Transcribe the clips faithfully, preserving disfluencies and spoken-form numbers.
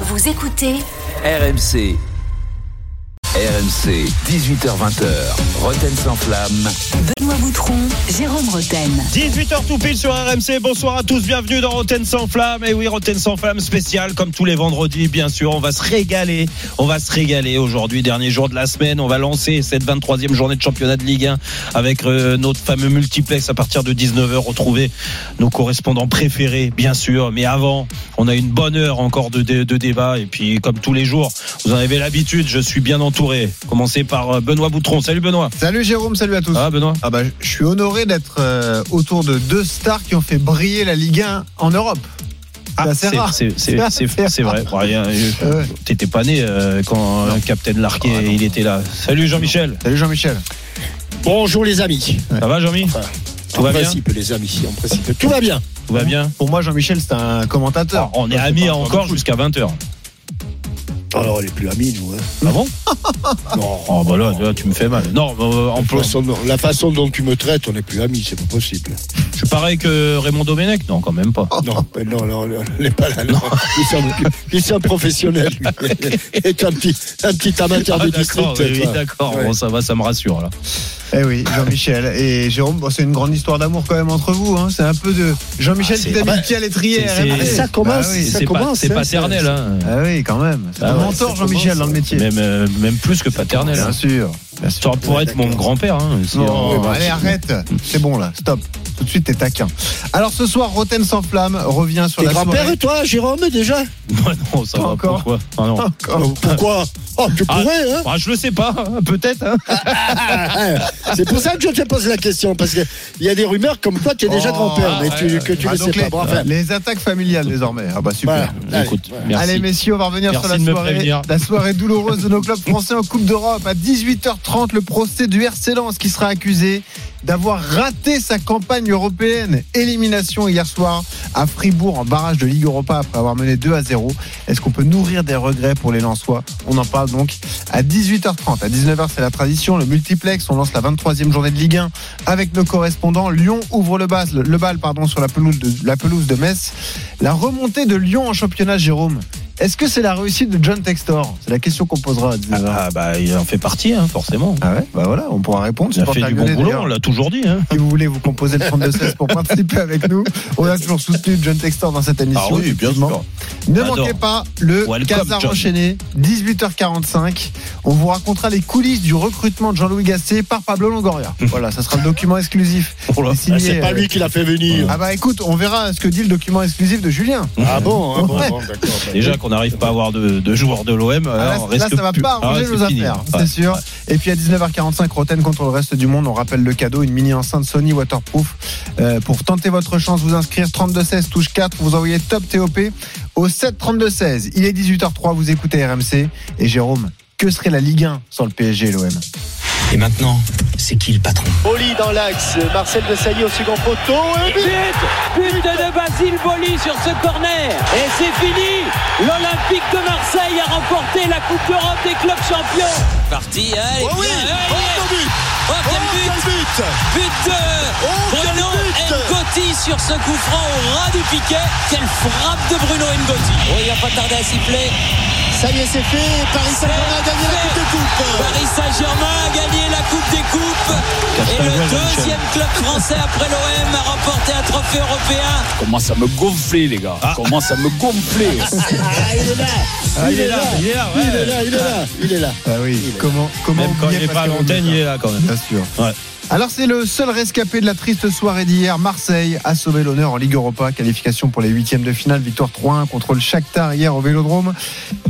Vous écoutez R M C. R M C, dix-huit heures vingt, Rothen sans flamme. Benoît Boutron, Jérôme Rothen. dix-huit heures tout pile sur R M C, bonsoir à tous, bienvenue dans Rothen sans flamme. Et oui, Rothen sans flamme spécial, comme tous les vendredis, bien sûr, on va se régaler. On va se régaler aujourd'hui, dernier jour de la semaine, on va lancer cette vingt-troisième journée de championnat de Ligue un avec euh, notre fameux multiplex à partir de dix-neuf heures. Retrouver nos correspondants préférés, bien sûr. Mais avant, on a une bonne heure encore de, de, de débat. Et puis, comme tous les jours, vous en avez l'habitude, je suis bien entouré. Commencer par Benoît Boutron. Salut Benoît. Salut Jérôme, salut à tous. Ah Benoît. Ah bah je suis honoré d'être euh, autour de deux stars qui ont fait briller la Ligue un en Europe. Ah, c'est, c'est, c'est, c'est, c'est, c'est vrai. Bon, rien, euh, t'étais pas né euh, quand euh, Captain Larqué ah, il était là. Salut Jean-Michel. Salut Jean-Michel. Bonjour les amis. Ouais. Ça va Jean-Mi? Enfin, tout va bien. En principe les amis, en principe tout va bien. Tout va bien. Pour moi Jean-Michel c'est un commentateur. Alors, on est amis encore jusqu'à vingt heures. Alors, elle est plus amie, nous. Hein. Ah bon? Non, oh, bah là, là, tu me fais mal. Non, bah, en plus. La façon dont tu me traites, on n'est plus amis, c'est pas possible. Je suis pareil que Raymond Domenech? Non, quand même pas. Oh, non, mais non, non, non, on n'est pas là. Non. Ils, sont, ils sont professionnels. Et un petit, un petit amateur ah, de district. Oui, toi. D'accord, ouais. Bon, ça va, ça me rassure, là. Eh oui, Jean-Michel et Jérôme, bon, c'est une grande histoire d'amour quand même entre vous. Hein. C'est un peu de Jean-Michel qui ah, t'habille bah, à l'étrier. Ça commence, bah oui, ça c'est commence. Pas, c'est paternel. C'est... Hein. Ah oui, quand même. C'est ah un ouais, mentor, Jean-Michel, commence, dans le métier. Même, euh, même plus que paternel. Bien sûr. Bien sûr. Ça pourrait ouais, être d'accord. Mon grand-père. Hein, si non, on... oui, bah, allez, arrête. C'est bon, là. Stop. Tout de suite, t'es taquin. Alors ce soir, Rothen sans flamme revient sur t'es la soirée. T'es grand-père et toi, Jérôme, déjà? Moi non, ça va. Pourquoi? Pourquoi? Oh, tu pourrais, hein? Je le sais pas. Peut-être. C'est pour ça que je te pose la question, parce qu'il y a des rumeurs comme quoi tu es déjà oh, grand-père, mais tu, que tu ne ah, sais les, pas. Enfin, les attaques familiales désormais. Ah bah super. Voilà. Écoute, allez, merci. Allez messieurs, on va revenir merci sur la soirée, la soirée douloureuse de nos clubs français en Coupe d'Europe. À dix-huit heures trente, le procès du R C Lens qui sera accusé d'avoir raté sa campagne européenne. Élimination hier soir à Fribourg en barrage de Ligue Europa après avoir mené deux à zéro. Est-ce qu'on peut nourrir des regrets pour les Lensois? On en parle donc à dix-huit heures trente. À dix-neuf heures, c'est la tradition, le multiplex. On lance la vingt-troisième journée de Ligue un avec nos correspondants. Lyon ouvre le bal, le bal pardon, sur la pelouse, de, la pelouse de Metz. La remontée de Lyon en championnat, Jérôme, est-ce que c'est la réussite de John Textor? C'est la question qu'on posera. Ah bah il en fait partie hein, forcément. Ah ouais, bah voilà, on pourra répondre. Il a fait du bon boulot, on l'a toujours dit. Hein. Si vous voulez vous composer le trente-deux seize pour participer avec nous, on a toujours soutenu John Textor dans cette émission. Ah oui, bien sûr. Ne Adore. Manquez pas le Cazarre enchaîné, dix-huit heures quarante-cinq. On vous racontera les coulisses du recrutement de Jean-Louis Gasset par Pablo Longoria. Voilà, ça sera le document exclusif. Oh là, signé, c'est pas euh, lui qui l'a fait venir. Ah bah écoute, on verra ce que dit le document exclusif de Julien. Ah bon, ah bon, ouais. Bon d'accord. Déjà, on n'arrive pas à avoir de, de joueurs de l'O M. Ah là, on là, ça va plus. Pas arranger ah ouais, nos affaires, c'est ouais. sûr. Et puis à dix-neuf heures quarante-cinq, Rothen contre le reste du monde. On rappelle le cadeau, une mini enceinte Sony waterproof. Euh, pour tenter votre chance, vous inscrire trente-deux seize, touche quatre. Vous envoyez top T O P au sept trente-deux seize. Il est dix-huit heures zéro trois, vous écoutez R M C. Et Jérôme, que serait la Ligue un sans le P S G et l'O M? Et maintenant, c'est qui le patron? Boli dans l'axe, Marcel Desailly au second poteau. Et but But de Basile Boli sur ce corner. Et c'est fini. L'Olympique de Marseille a remporté la Coupe d'Europe des clubs champions. Parti, allez oh oui bien, allez. Oh, but oh, quel but oh, quel but But euh, oh, Bruno Ngoti sur ce coup franc au ras du piquet. Quelle frappe de Bruno Ngoti. Oh, il n'a pas tardé à siffler. Ça y est, c'est fait. Paris Saint-Germain a gagné la Coupe des Coupes. Paris Saint-Germain a gagné la Coupe des Coupes. Et le deuxième club français après l'O M a remporté un trophée européen. Comment ça me gonfler, les gars. Ah. Comment ça me gonfler. Ah, il est là. Ah, il est là. Il est là. Il est là. Il est là. Il est là. Ah oui. Comment, comment même quand il n'est pas à l'antenne, il est là quand même. Bien sûr. Ouais. Alors c'est le seul rescapé de la triste soirée d'hier. Marseille a sauvé l'honneur en Ligue Europa. Qualification pour les huitièmes de finale. Victoire trois un contre le Shakhtar hier au Vélodrome.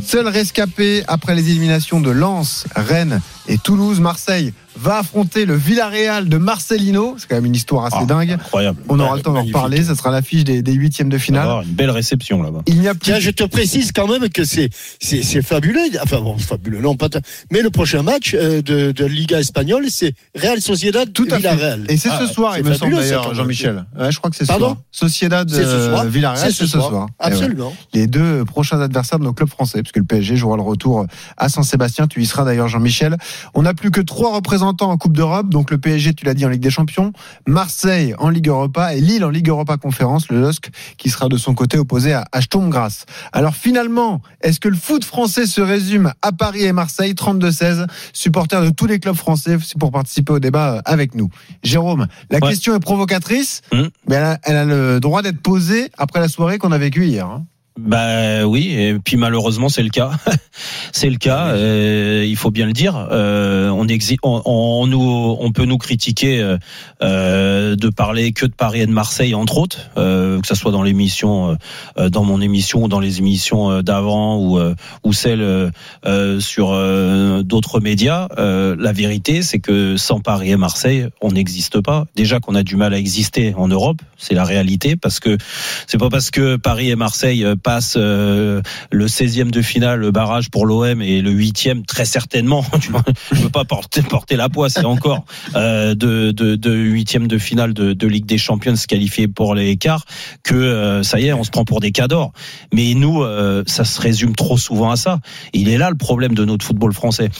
Seul rescapé après les éliminations de Lens, Rennes et Toulouse. Marseille va affronter le Villarreal de Marcelino. C'est quand même une histoire assez ah, dingue. Incroyable. On aura ouais, le temps d'en reparler. Ça sera l'affiche des, des huitièmes de finale. Alors, une belle réception là-bas. Il n'y a plus... Tiens, je te précise quand même que c'est, c'est, c'est fabuleux. Enfin bon, fabuleux, non, pas t- mais le prochain match euh, de, de Liga espagnole, c'est Real Sociedad tout à Villarreal. Fait. Et c'est ce soir, ah, il me semble d'ailleurs, Jean-Michel. Ouais, je crois que c'est ce Pardon soir. Sociedad c'est ce soir. Villarreal, c'est ce, c'est ce soir. soir. Absolument. Ouais. Les deux prochains adversaires de nos clubs français, puisque le P S G jouera le retour à Saint-Sébastien. Tu y seras d'ailleurs, Jean-Michel. On n'a plus que trois représentants en temps en Coupe d'Europe, donc le P S G, tu l'as dit, en Ligue des Champions, Marseille en Ligue Europa et Lille en Ligue Europa Conférence, le L O S C qui sera de son côté opposé à Sturm Graz. Alors finalement, est-ce que le foot français se résume à Paris et Marseille, trente-deux seize, supporters de tous les clubs français, pour participer au débat avec nous. Jérôme, la ouais. question est provocatrice, mmh. mais elle a, elle a le droit d'être posée après la soirée qu'on a vécue hier. Hein. Bah oui, et puis malheureusement c'est le cas, c'est le cas. Euh, il faut bien le dire. Euh, on, exi- on, on, nous, on peut nous critiquer euh, de parler que de Paris et de Marseille entre autres, euh, que ça soit dans l'émission, euh, dans mon émission ou dans les émissions euh, d'avant ou euh, ou celles euh, sur euh, d'autres médias. Euh, la vérité, c'est que sans Paris et Marseille, on n'existe pas. Déjà qu'on a du mal à exister en Europe, c'est la réalité, parce que c'est pas parce que Paris et Marseille euh, passe euh, le seizième de finale, le barrage pour l'O M et le huitième très certainement. Je veux pas porter, porter la poisse et encore euh, de, de, de huitième de finale de, de Ligue des Champions se qualifier pour les quarts que euh, ça y est, on se prend pour des cadors. Mais nous, euh, ça se résume trop souvent à ça. Il est là le problème de notre football français.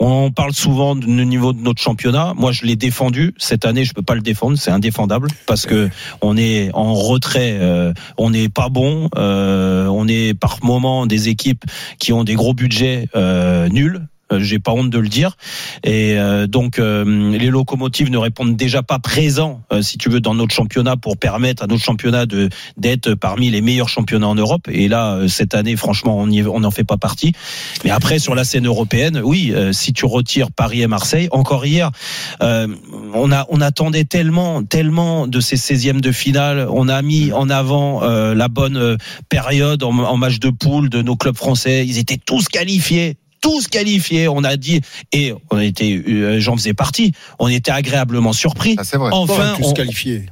On parle souvent du niveau de notre championnat. Moi, je l'ai défendu. Cette année, je peux pas le défendre. C'est indéfendable parce que on est en retrait. Euh, on n'est pas bon. Euh, on est par moment des équipes qui ont des gros budgets euh, nuls. J'ai pas honte de le dire. Et euh, donc euh, les locomotives ne répondent déjà pas présents, euh, si tu veux, dans notre championnat pour permettre à notre championnat de d'être parmi les meilleurs championnats en Europe. Et là, euh, cette année, franchement, on y, on n'en fait pas partie. Mais après, sur la scène européenne, oui, euh, si tu retires Paris et Marseille, encore hier, euh, on a on attendait tellement, tellement de ces seizièmes de finale. On a mis en avant euh, la bonne période en, en match de poule de nos clubs français. Ils étaient tous qualifiés. Tous qualifiés, on a dit, et on était, euh, j'en faisais partie. On était agréablement surpris. Ah, c'est vrai. Enfin, on,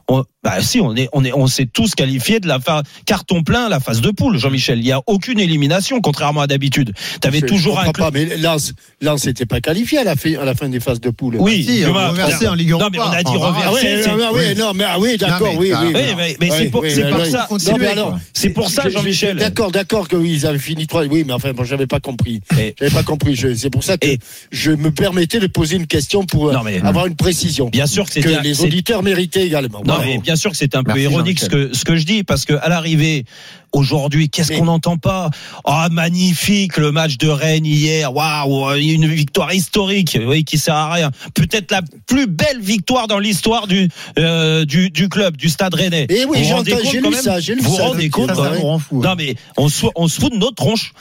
on, on, bah si, on est, on est, on s'est tous qualifiés de la phase carton plein, la phase de poule. Jean-Michel, il n'y a aucune élimination, contrairement à d'habitude. T'avais je, toujours je un. Pas, mais Lens, Lens n'était pas qualifié à la fin, à la fin des phases de poule. Oui, si, on a reversé en Ligue Europa. Non, mais on a dit reversé. Ah, ah, oui, oui, non, mais ah, oui, d'accord, non, mais, oui, oui, oui, mais, mais oui, c'est pour, oui, c'est pour oui, ça. Non, mais alors, c'est pour ça, Jean-Michel. D'accord, d'accord que oui, ils avaient fini trois. Oui, mais enfin, moi, j'avais pas compris. J'avais pas compris. Je, c'est pour ça que et je me permettais de poser une question pour non, mais, avoir une précision. Bien sûr que, c'était que un, les auditeurs c'est... méritaient également. Non, mais bien sûr que c'est un Merci peu ironique ce que, ce que je dis, parce que à l'arrivée aujourd'hui, qu'est-ce mais... qu'on n'entend pas ? Ah, oh, magnifique le match de Rennes hier. Waouh, une victoire historique, oui, qui sert à rien. Peut-être la plus belle victoire dans l'histoire du euh, du, du club, du Stade Rennais. Et oui, vous j'ai, j'ai lu ça, même, j'ai lu vous ça. Vous rendez compte ça, hein, on fout, ouais. Non mais on se on se fout de notre tronche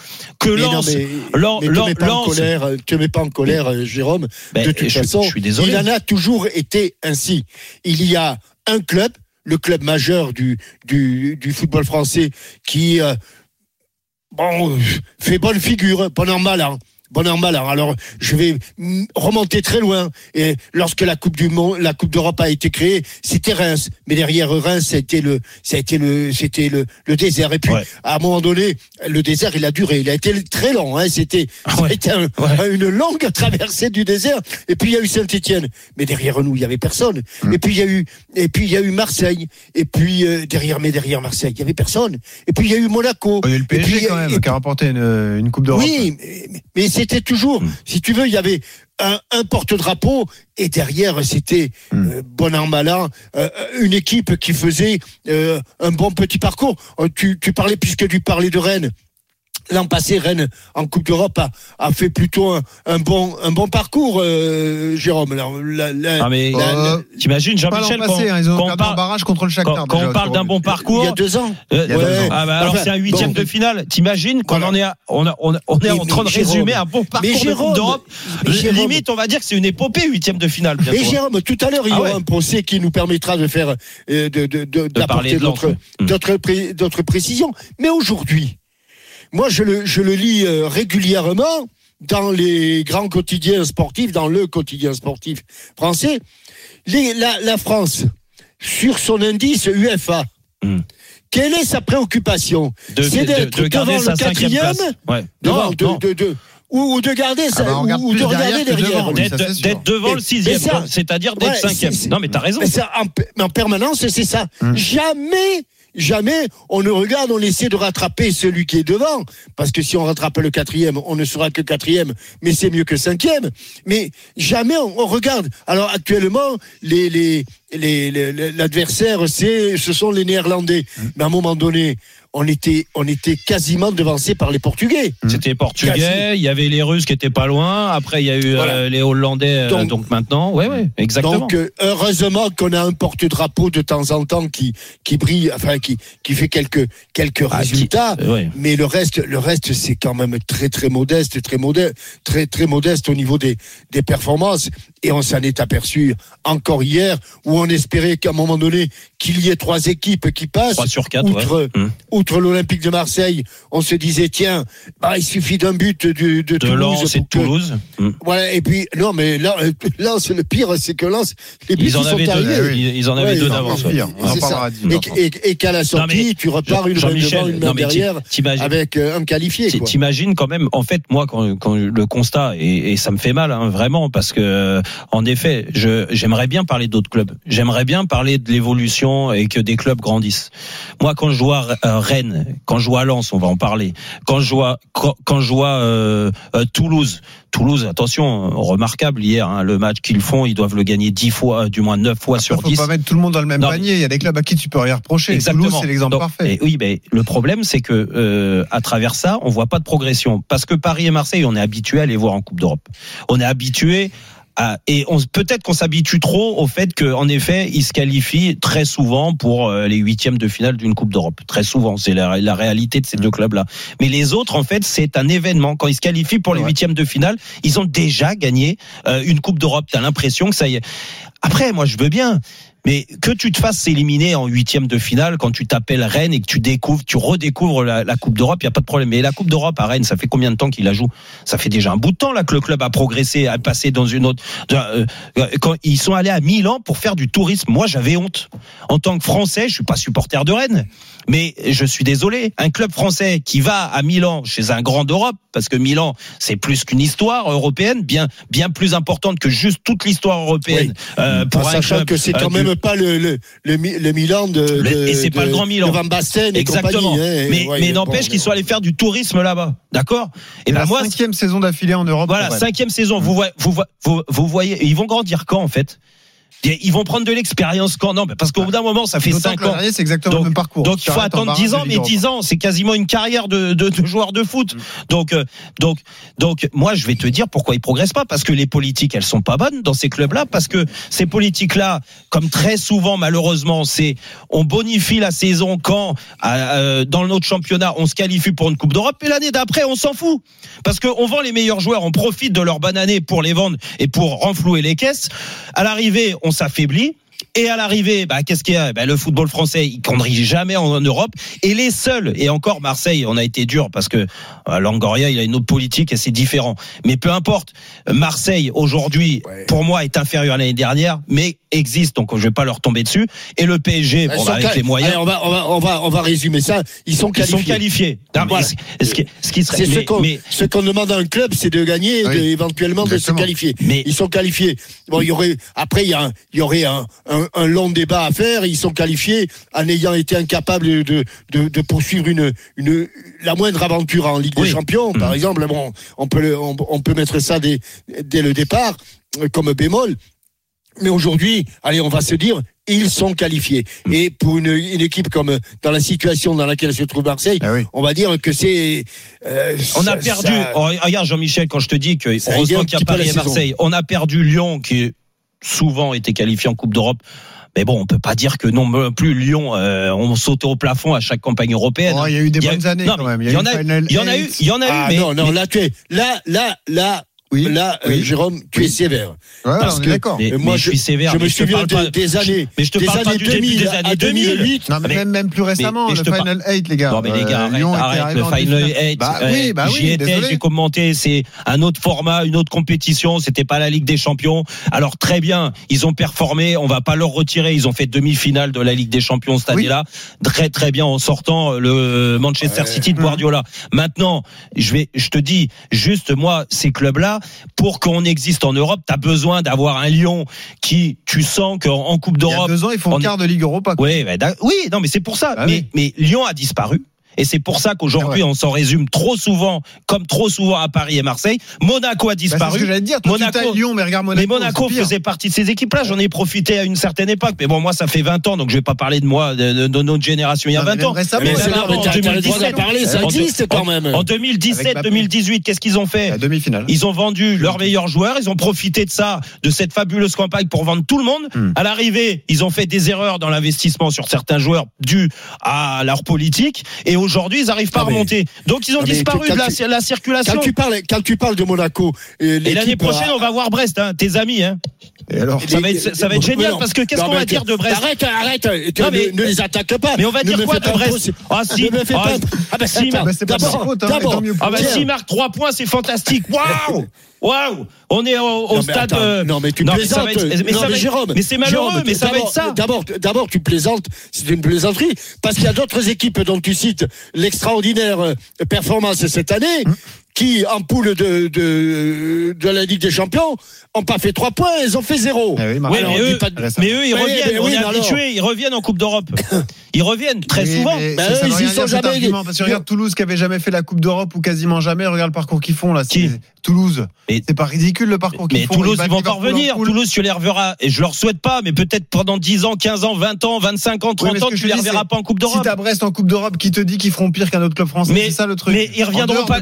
que mais Lens. Non, mais... Mais Lens, te mets pas Lens. en colère, te mets pas en colère, Jérôme. Ben, de toute je, façon, je suis désolé. Il en a toujours été ainsi. Il y a un club, le club majeur du du, du football français, qui euh, bon fait bonne figure, bon an mal an, bon an mal an. Alors, je vais remonter très loin. Et lorsque la Coupe du Monde, la Coupe d'Europe a été créée, c'était Reims. Mais derrière Reims, c'était le, c'était le, c'était le, le désert. Et puis, ouais. à un moment donné, le désert, il a duré. Il a été très long, hein. C'était, ouais. c'était un, ouais. une longue traversée du désert. Et puis, il y a eu Saint-Étienne. Mais derrière nous, il y avait personne. Mmh. Et puis, il y a eu, et puis, il y a eu Marseille. Et puis, euh, derrière, mais derrière Marseille, il y avait personne. Et puis, il y a eu Monaco. Il y a eu le P S G, et puis, quand même, et... qui a remporté une, une Coupe d'Europe. Oui, mais, mais c'était toujours, mmh. si tu veux, il y avait un, un porte-drapeau et derrière c'était mmh. euh, bon an mal an, euh, une équipe qui faisait euh, un bon petit parcours. Euh, tu, tu parlais, puisque tu parlais de Rennes. L'an passé, Rennes en Coupe d'Europe a, a fait plutôt un, un bon un bon parcours, euh, Jérôme. La, la, la, non mais la, euh, la, t'imagines Jean-Michel quand, passé, hein, quand on parle barrage contre le Shakhtar, quand, quand déjà, on parle d'un bon parcours. Il y a deux ans. Euh, il y a ouais, deux ans. Ah bah alors enfin, c'est un huitième bon, de finale. T'imagines qu'on voilà. en est à, on a, on, on est mais, en train mais, de résumer Jérôme, un bon parcours mais Jérôme, de Coupe d'Europe. Mais, mais Jérôme, limite, on va dire que c'est une épopée huitième de finale. Mais Jérôme, tout à l'heure il y aura ah ouais. un procès qui nous permettra de faire euh, de, de, de, de d'apporter d'autres d'autres d'autres précisions. Mais aujourd'hui. Moi, je le, je le lis régulièrement dans les grands quotidiens sportifs, dans le quotidien sportif français. Les, la, la France, sur son indice UEFA, mmh. quelle est sa préoccupation ? de, C'est d'être de, de devant le quatrième ouais. devant, non, de, non. De, de, de, ou, ou de garder ça, ah bah regarde ou de regarder derrière. derrière. D'être, oui, ça, d'être devant et, le sixième, ça, c'est-à-dire d'être ouais, cinquième. C'est, c'est, non, mais t'as raison. Mais ça, en, en permanence, c'est ça. Mmh. Jamais... jamais on ne regarde, on essaie de rattraper celui qui est devant, parce que si on rattrape le quatrième, on ne sera que quatrième, mais c'est mieux que cinquième. Mais jamais on, on regarde. Alors actuellement, les, les, les, les, les, l'adversaire, c'est, ce sont les Néerlandais. Mmh. Mais à un moment donné, on était, on était quasiment devancé par les Portugais. C'était les Portugais, il y avait les Russes qui étaient pas loin, après il y a eu voilà. euh, les Hollandais, donc, euh, donc maintenant, ouais, ouais, exactement. Donc euh, heureusement qu'on a un porte-drapeau de temps en temps qui, qui brille, enfin qui, qui fait quelques, quelques ah, résultats, qui, euh, ouais. mais le reste, le reste c'est quand même très très modeste, très modeste, très très modeste au niveau des, des performances, et on s'en est aperçu encore hier, où on espérait qu'à un moment donné, qu'il y ait trois équipes qui passent, trois sur quatre, outre, ouais. outre l'Olympique de Marseille, on se disait tiens, bah, il suffit d'un but de, de, de Toulouse. Lens et de que... Toulouse. Mmh. Voilà, et puis, non, mais là, Lens, le pire, c'est que Lens, les buts ils en sont deux, arrivés. Euh, oui. Ils en avaient ouais, deux d'avance. Ouais. Et, et, et qu'à la sortie, non, mais, tu repars une main devant, une main derrière, avec euh, un qualifié. Quoi. T'imagines quand même, en fait, moi, quand, quand le constat, et, et ça me fait mal, hein, vraiment, parce que, en effet, je, j'aimerais bien parler d'autres clubs. J'aimerais bien parler de l'évolution et que des clubs grandissent. Moi, quand je vois euh, Rennes, quand je vois Lens, on va en parler. Quand je vois, quand, quand je vois euh, euh, Toulouse, Toulouse, attention, remarquable hier, hein, le match qu'ils font, ils doivent le gagner dix fois, du moins neuf fois Après, sur dix. Il ne faut pas mettre tout le monde dans le même non, panier. Il y a des clubs à qui tu peux rien reprocher. Exactement. Toulouse, c'est l'exemple Donc, parfait. Oui, mais le problème, c'est que euh, à travers ça, on voit pas de progression, parce que Paris et Marseille, on est habitué à les voir en Coupe d'Europe. On est habitué. Ah, et on, peut-être qu'on s'habitue trop au fait qu'en effet, ils se qualifient très souvent pour les huitièmes de finale d'une Coupe d'Europe. Très souvent, c'est la, la réalité de ces deux clubs-là. Mais les autres, en fait, c'est un événement. Quand ils se qualifient pour les huitièmes de finale, ils ont déjà gagné euh, une Coupe d'Europe. T'as l'impression que ça y est. Après, moi, je veux bien... Mais que tu te fasses éliminer en huitième de finale quand tu t'appelles Rennes et que tu découvres, tu redécouvres la, la Coupe d'Europe, il n'y a pas de problème. Mais la Coupe d'Europe à Rennes, ça fait combien de temps qu'il la joue ? Ça fait déjà un bout de temps là que le club a progressé, a passé dans une autre. Quand ils sont allés à Milan pour faire du tourisme, moi j'avais honte. En tant que Français, je suis pas supporter de Rennes, mais je suis désolé. Un club français qui va à Milan chez un grand d'Europe, parce que Milan c'est plus qu'une histoire européenne, bien bien plus importante que juste toute l'histoire européenne. Oui. Euh, pour en un sachant club, que c'est quand euh, même pas le, le, le, le Milan de, de, et c'est de, pas le grand Milan de Van Basten et exactement compagnie, hein, mais, ouais, mais n'empêche bon, qu'ils soient allés faire du tourisme là-bas, d'accord, et, et ben la moi, cinquième c'est... saison d'affilée en Europe, voilà, cinquième saison, vous, vous, vous, vous voyez ils vont grandir quand en fait. Ils vont prendre de l'expérience quand non, parce qu'au bout d'un moment, ça fait cinq ans. Dernier, c'est exactement donc, le même parcours. Donc il faut attendre dix ans, mais dix ans, c'est quasiment une carrière de, de, de joueur de foot. Mmh. Donc, donc, donc, moi, je vais te dire pourquoi ils progressent pas, parce que les politiques, elles sont pas bonnes dans ces clubs-là, parce que ces politiques-là, comme très souvent, malheureusement, c'est on bonifie la saison quand euh, dans notre championnat, on se qualifie pour une Coupe d'Europe, et l'année d'après, on s'en fout, parce que on vend les meilleurs joueurs, on profite de leur bonne année pour les vendre et pour renflouer les caisses. À l'arrivée, on s'affaiblit. Et à l'arrivée, bah, qu'est-ce qu'il y a? Bah, le football français, il ne conduit jamais en Europe. Et les seuls, et encore Marseille, on a été dur parce que euh, Longoria, il a une autre politique et c'est différent. Mais peu importe, Marseille, aujourd'hui, ouais. pour moi, est inférieur à l'année dernière, mais existe, donc je ne vais pas leur tomber dessus. Et le P S G, bon, bah, avec quali- les moyens... Allez, on, va, on, va, on, va, on va résumer ça. Ils sont qualifiés. Ils sont qualifiés. Non, voilà. ce, ce qui, ce qui serait, c'est mais, ce, qu'on, mais... ce qu'on demande à un club, c'est de gagner, oui. de, éventuellement Exactement. de se qualifier. Mais... Ils sont qualifiés. Bon, y aurait, après, il y, y aurait un... un un long débat à faire. Ils sont qualifiés en ayant été incapables de, de, de poursuivre une, une, la moindre aventure en Ligue oui. des Champions, par mmh. exemple. Bon, on peut, le, on, on peut mettre ça dès, dès le départ, comme bémol. Mais aujourd'hui, allez, on va se dire, ils sont qualifiés. Et pour une, une équipe comme dans la situation dans laquelle se trouve Marseille, ah oui. on va dire que c'est. Euh, on ça, a perdu. Ça, oh, regarde Jean-Michel, quand je te dis que heureusement qu'il y a Paris et Marseille, saison. on a perdu Lyon qui. Souvent été qualifié en Coupe d'Europe. Mais bon, on peut pas dire que non plus Lyon, euh, on sautait au plafond à chaque campagne européenne. Oh, il y a eu des bonnes eu... années non, quand même. Il y, y, y en a, il y en a eu, il y en a ah, eu. Mais, non, non, mais... là tu es, là, là, là, oui, là, oui. Euh, Jérôme, tu oui. es sévère. Voilà, parce que d'accord. Mais, moi, mais je, je suis sévère. Je me souviens de, des années, mais je te parle pas du début des années deux mille huit. Non, mais, mais même, même plus récemment, mais, mais le Final huit, les gars. Non, mais les gars, arrête, arrête, le Final huit. Bah oui, bah oui. J'y étais, j'ai commenté. C'est un autre format, une autre compétition. C'était pas la Ligue des Champions. Alors très bien, ils ont performé. On va pas leur retirer. Ils ont fait demi-finale de la Ligue des Champions cette année-là. Très très bien en sortant le Manchester City de Guardiola. Maintenant, je vais, je te dis juste moi, ces clubs-là. pour qu'on existe en Europe, t'as besoin d'avoir un Lyon qui, tu sens qu'en Coupe d'Europe. Il y a deux ans, ils font en... quart de Ligue Europa. Oui, bah, oui, non, mais c'est pour ça. Ah, mais, oui. mais Lyon a disparu. Et c'est pour ça qu'aujourd'hui, ouais. on s'en résume trop souvent, comme trop souvent à Paris et Marseille. Monaco a disparu. Bah c'est ce que j'allais dire. Tout Monaco, tout à Lyon, mais regarde Monaco. Mais Monaco faisait partie de ces équipes-là. J'en ai profité à une certaine époque. Mais bon, moi, ça fait vingt ans, donc je vais pas parler de moi, de, de notre génération il y a vingt ans. Récemment, mais c'est là, en deux mille dix-sept, parler, ça existe quand même. En deux mille dix-sept, deux mille dix-huit, qu'est-ce qu'ils ont fait? La demi-finale. Ils ont vendu leurs meilleurs joueurs. Ils ont profité de ça, de cette fabuleuse campagne pour vendre tout le monde. Hmm. À l'arrivée, ils ont fait des erreurs dans l'investissement sur certains joueurs dus à leur politique. Et aujourd'hui, ils n'arrivent pas ah à remonter. Donc, ils ont ah disparu de la, tu, la circulation. Quand tu parles, quand tu parles de Monaco, et, et l'année prochaine, a... on va voir Brest, hein, tes amis. Hein. Et alors, ça va être, ça va être génial, parce que qu'est-ce non, qu'on va dire de Brest? Arrête, arrête. Non, mais, ne les attaque pas. Mais on va ne dire quoi de Brest? Ah si, ne me fais pas. Ah bah si, il marque trois points, c'est fantastique. Waouh, waouh. On est au, au non, stade. Attends, euh... Non mais tu non, plaisantes. Mais, être, mais, non, mais, Jérôme, mais c'est malheureux, Jérôme, mais ça va être ça. D'abord, d'abord tu plaisantes. C'est une plaisanterie, parce qu'il y a d'autres équipes dont tu cites l'extraordinaire performance cette année, qui en poule de, de de la Ligue des Champions ont pas fait trois points, ils ont fait zéro. Eh oui, oui, mais, eux, de... mais eux ils mais reviennent, mais on oui, est habitués, alors... ils reviennent en Coupe d'Europe. Ils reviennent très oui, souvent. Mais bah eux, ils y sont jamais. Parce que regarde Toulouse qui avait jamais fait la Coupe d'Europe ou quasiment jamais, regarde le parcours qu'ils font là. C'est qui Toulouse. Mais... C'est pas ridicule le parcours qu'ils mais font. Mais Toulouse ils, ils vont encore venir. Toulouse tu les reverras, et je leur souhaite pas, mais peut-être pendant dix ans, quinze ans, vingt ans, vingt-cinq ans, trente oui, ans tu les reverras pas en Coupe d'Europe. Si t'as Brest en Coupe d'Europe, qui te dit qu'ils feront pire qu'un autre club français? C'est ça le truc. Mais ils reviendront pas.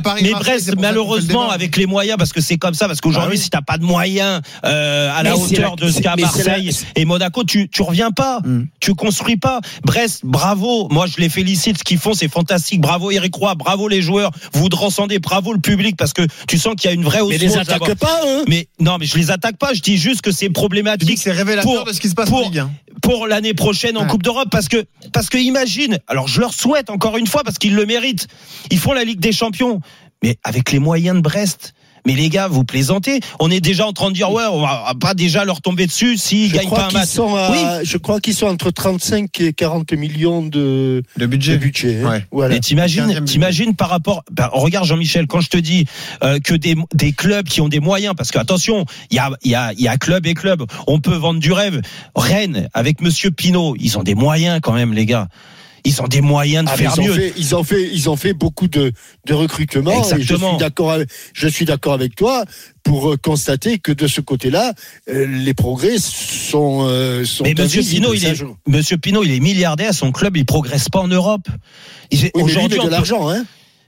Malheureusement, avec les moyens, parce que c'est comme ça, parce qu'aujourd'hui, ah oui. si t'as pas de moyens euh, à mais la hauteur la... de ce qu'a Marseille la... et Monaco, tu tu reviens pas, mm. tu construis pas. Brest, bravo, moi je les félicite, ce qu'ils font, c'est fantastique. Bravo Eric Roy, bravo les joueurs, vous transcendez, bravo le public, parce que tu sens qu'il y a une vraie osmose. Mais les attaque pas, eux. Mais non, mais je les attaque pas. Je dis juste que c'est problématique. Je dis que c'est révélateur pour, de ce qui se passe pour, en Ligue un. Pour l'année prochaine en ah. Coupe d'Europe, parce que parce que imagine. Alors je leur souhaite encore une fois, parce qu'ils le méritent. Ils font la Ligue des Champions. Mais avec les moyens de Brest. Mais les gars, vous plaisantez. On est déjà en train de dire, ouais, on va pas déjà leur tomber dessus s'ils gagnent pas un match. À, oui. Je crois qu'ils sont entre trente-cinq et quarante millions de, de budget. De budget ouais. hein. Voilà. Et t'imagines, t'imagines par rapport, ben, regarde Jean-Michel, quand je te dis, euh, que des, des clubs qui ont des moyens, parce que attention, il y a, il y a, il y a club et club. On peut vendre du rêve. Rennes, avec Monsieur Pinault, ils ont des moyens quand même, les gars. Ils ont des moyens de ah faire ils mieux. Fait, ils ont fait, ils ont fait beaucoup de, de recrutements. Exactement. Et je suis d'accord avec, je suis d'accord avec toi pour constater que de ce côté-là, euh, les progrès sont, euh, sont. Mais Monsieur Pinault, il est, jour. Monsieur Pinault, il est milliardaire, son club, il progresse pas en Europe. Il, oui, aujourd'hui, il a de l'argent, hein.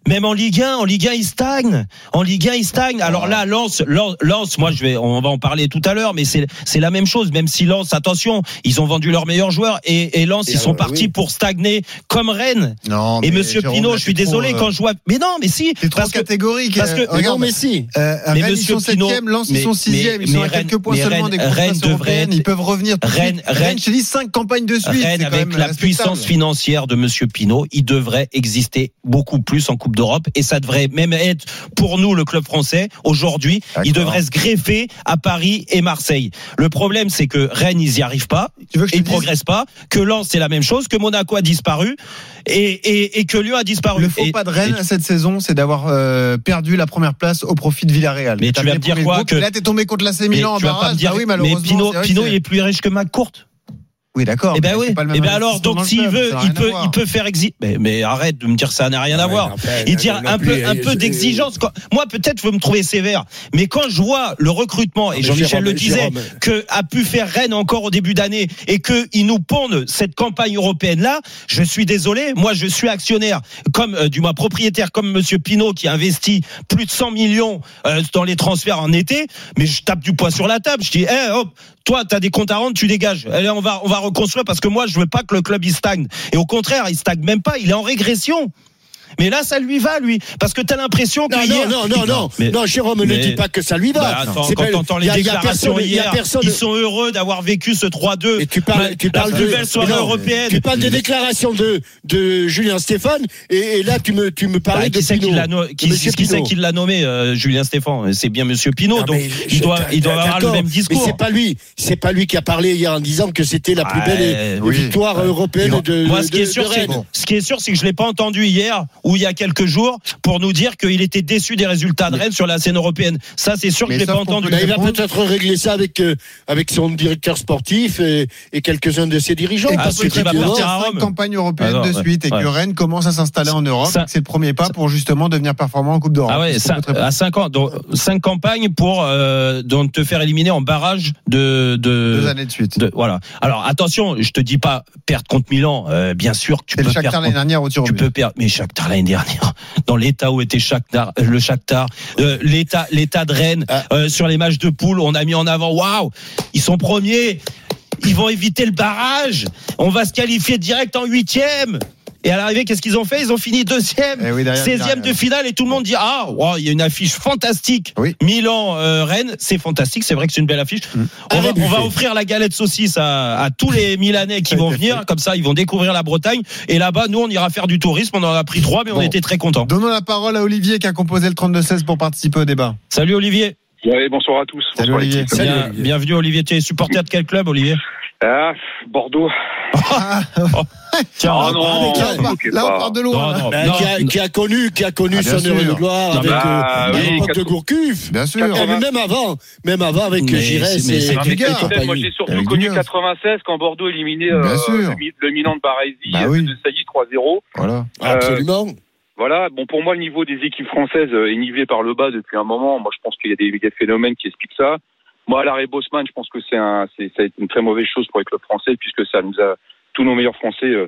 Même en Ligue un, en Ligue un, il stagne. En Ligue un, il stagne. Alors là, Lens, Lens, Lens, moi, je vais, on va en parler tout à l'heure, mais c'est, c'est la même chose. Même si Lens, attention, ils ont vendu leurs meilleurs joueurs, et, et Lens, et ils sont euh, partis oui. pour stagner comme Rennes. Non, et Monsieur Pinault, je suis désolé euh... quand je vois. Mais non, mais si. C'est trop catégorique. Parce que, euh, regarde, mais si. Euh, mais Rennes, Monsieur ils sont Pinault, septième, Lens, mais, ils sont sixième. Ils sont à quelques points seulement des compétitions européennes. Ils peuvent revenir tout de suite. Rennes, je te dis, cinq campagnes de suite. Rennes, avec la puissance financière de Monsieur Pinault, il devrait exister beaucoup plus en Coupe d'Europe, et ça devrait même être pour nous, le club français, aujourd'hui. D'accord. Il devrait se greffer à Paris et Marseille. Le problème, c'est que Rennes, ils n'y arrivent pas, ils ne progressent pas, que Lens, c'est la même chose, que Monaco a disparu, et, et, et que Lyon a disparu. Le faux pas de Rennes et, cette saison, c'est d'avoir euh, perdu la première place au profit de Villarreal. Mais tu vas me dire quoi que... Là, t'es tombé contre l'A C Milan en barrage, dire... bah oui, malheureusement. Mais Pinault, Pinault il est plus riche que McCourt. Oui, d'accord. Et ben bah oui. Et ben bah alors, donc s'il veut, il peut, il peut faire exi. Mais, mais arrête de me dire que ça n'a rien à ouais, voir. Après, il dit un plus, peu, un peu d'exigence. Quand... Moi, peut-être, vous me trouvez sévère, mais quand je vois le recrutement, et Jean-Michel Jérôme, le disait, Jérôme. que a pu faire Rennes encore au début d'année, et que il nous pondent cette campagne européenne là, je suis désolé. Moi, je suis actionnaire, comme euh, du moins propriétaire, comme Monsieur Pinault, qui investit plus de cent millions euh, dans les transferts en été. Mais je tape du poing sur la table. Je dis, eh, hop, toi, t'as des comptes à rendre, tu dégages. Allez, on va, on va reconstruire, parce que moi, je veux pas que le club il stagne. Et au contraire, il stagne même pas, il est en régression. Mais là, ça lui va, lui, parce que t'as l'impression que non, hier... non, non, non, non, mais, non, Jérôme, mais... ne dis pas que ça lui va. Bah, attends, c'est quand pas... t'entends les y a, déclarations y a personne, hier, y a personne... ils sont heureux d'avoir vécu ce trois deux. Et tu parles, tu parles de belle soirée non, européenne. Tu parles des déclarations de de Julien Stéphane, et, et là, tu me tu me parlais bah, de Pinault. Qui, no... qui, qui, qui c'est qui l'a nommé euh, Julien Stéphane? C'est bien Monsieur Pinault, donc je, il doit je, il doit avoir le même discours. Mais c'est pas lui, c'est pas lui qui a parlé hier en disant que c'était la plus belle victoire européenne de. Moi, ce qui est sûr, c'est ce qui est sûr, c'est que je l'ai pas entendu hier. ou il y a quelques jours pour nous dire qu'il était déçu des résultats de Rennes sur la scène européenne. Ça, c'est sûr que mais je l'ai pas entendu. Il va peut-être régler ça avec euh, avec son directeur sportif et, et quelques-uns de ses dirigeants. Et parce qu'il va partir à Rome. Campagne européenne de suite et que Rennes commence à s'installer en Europe. C'est le premier pas pour justement devenir performant en Coupe d'Europe. Ah ouais, à cinq ans, donc cinq campagnes pour euh, donc te faire éliminer en barrage de, de deux années de suite. De, voilà. Alors attention, je te dis pas perdre contre Milan. Euh, bien sûr que tu c'est peux le perdre. Shakhtar l'année dernière au tir au but. Tu peux perdre, mais Shakhtar l'année dernière, dans l'état où était Shakhtar, le Shakhtar, euh, l'état, l'état de Rennes ah. euh, sur les matchs de poule, on a mis en avant. Waouh, ils sont premiers. Ils vont éviter le barrage. On va se qualifier direct en huitième. Et à l'arrivée, qu'est-ce qu'ils ont fait ? Ils ont fini deuxième, oui, seizième de finale, et tout le monde dit ah, wow, il y a une affiche fantastique. Oui. Milan, euh, Rennes, c'est fantastique. C'est vrai que c'est une belle affiche. Mmh. On, va, on va offrir la galette saucisse à, à tous les Milanais qui vont venir. Comme ça, ils vont découvrir la Bretagne. Et là-bas, nous, on ira faire du tourisme. On en a pris trois, mais bon. On était très contents. Donnons la parole à Olivier qui a composé le trente-deux seize pour participer au débat. Salut Olivier. Oui, bonsoir à tous. Salut bonsoir Olivier. Salut, Bien, Olivier. Bienvenue Olivier. Tu es supporter de quel club, Olivier ? Ah, Bordeaux. Ah, oh. Tiens, oh non, là, là on part de loin. Non, non, bah, non, qui, a, qui a connu, qui a connu ah, son heure de gloire avec bah, euh, oui, quatre... de Gourcuff. Bien sûr. quatre-vingts... Et même avant, même avant avec Giresse et, et, et compagnie. Moi j'ai surtout connu quatre-vingt-seize quand Bordeaux éliminait euh, le Milan de Baresi, bah oui. de Sailly trois zéro. Voilà. Euh, Absolument. Voilà, bon pour moi le niveau des équipes françaises est nivelé par le bas depuis un moment. Moi je pense qu'il y a des, des phénomènes qui expliquent ça. Moi, l'arrêt Bosman, je pense que c'est un, c'est, ça a été une très mauvaise chose pour les clubs français, puisque ça nous a, tous nos meilleurs français, euh,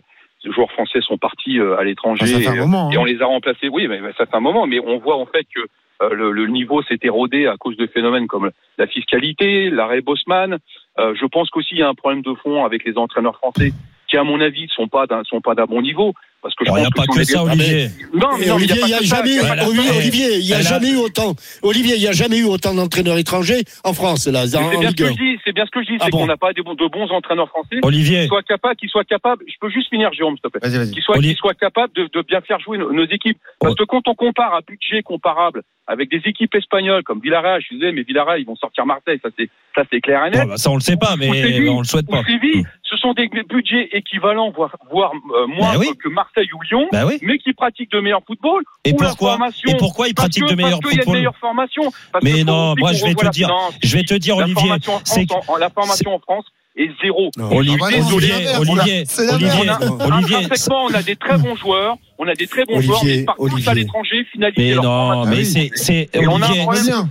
joueurs français sont partis euh, à l'étranger. Ça fait un et, moment, hein. Et on les a remplacés. Oui, mais ça fait un moment, mais on voit en fait que euh, le, le niveau s'est érodé à cause de phénomènes comme la fiscalité, l'arrêt Bosman. Euh, je pense qu'aussi il y a un problème de fond avec les entraîneurs français, qui à mon avis sont pas d'un, sont pas d'un bon niveau. Parce que je pense que que ça, Olivier. Non, mais Olivier, il y a jamais, Olivier, il y a jamais eu autant, Olivier, il y a jamais eu autant d'entraîneurs étrangers en France, là. C'est bien ce que je dis, c'est bien ce que je dis, c'est qu'on n'a pas de bons entraîneurs français. Olivier. Soit capable, qui soit capable, je peux juste finir, Jérôme, s'il te plaît. Qui soit, qui soit capable de, de bien faire jouer nos, nos équipes. Parce que quand on compare à budget comparable avec des équipes espagnoles, comme Villarreal, je disais, mais Villarreal, ils vont sortir Marseille, ça c'est, ça c'est clair et net. Bon, bah, ça on le sait pas, mais on, on le souhaite pas. Mmh. Ce sont des budgets équivalents, voire, voire euh, moins bah oui. que Marseille ou Lyon, bah oui. mais qui pratiquent de meilleurs football. Et pourquoi, et pourquoi ils pratiquent que, de meilleurs football? Parce qu'il y a de meilleures formations. Parce mais non, moi je vais te dire, je vais te dire, Olivier, c'est que la formation en France est zéro. Olivier, Olivier, Olivier, Olivier, intrinsèquement, on a des très bons joueurs. On a des très bons Olivier, joueurs, mais partout Olivier. À l'étranger, finaliser leur non, mais c'est, c'est, et Olivier,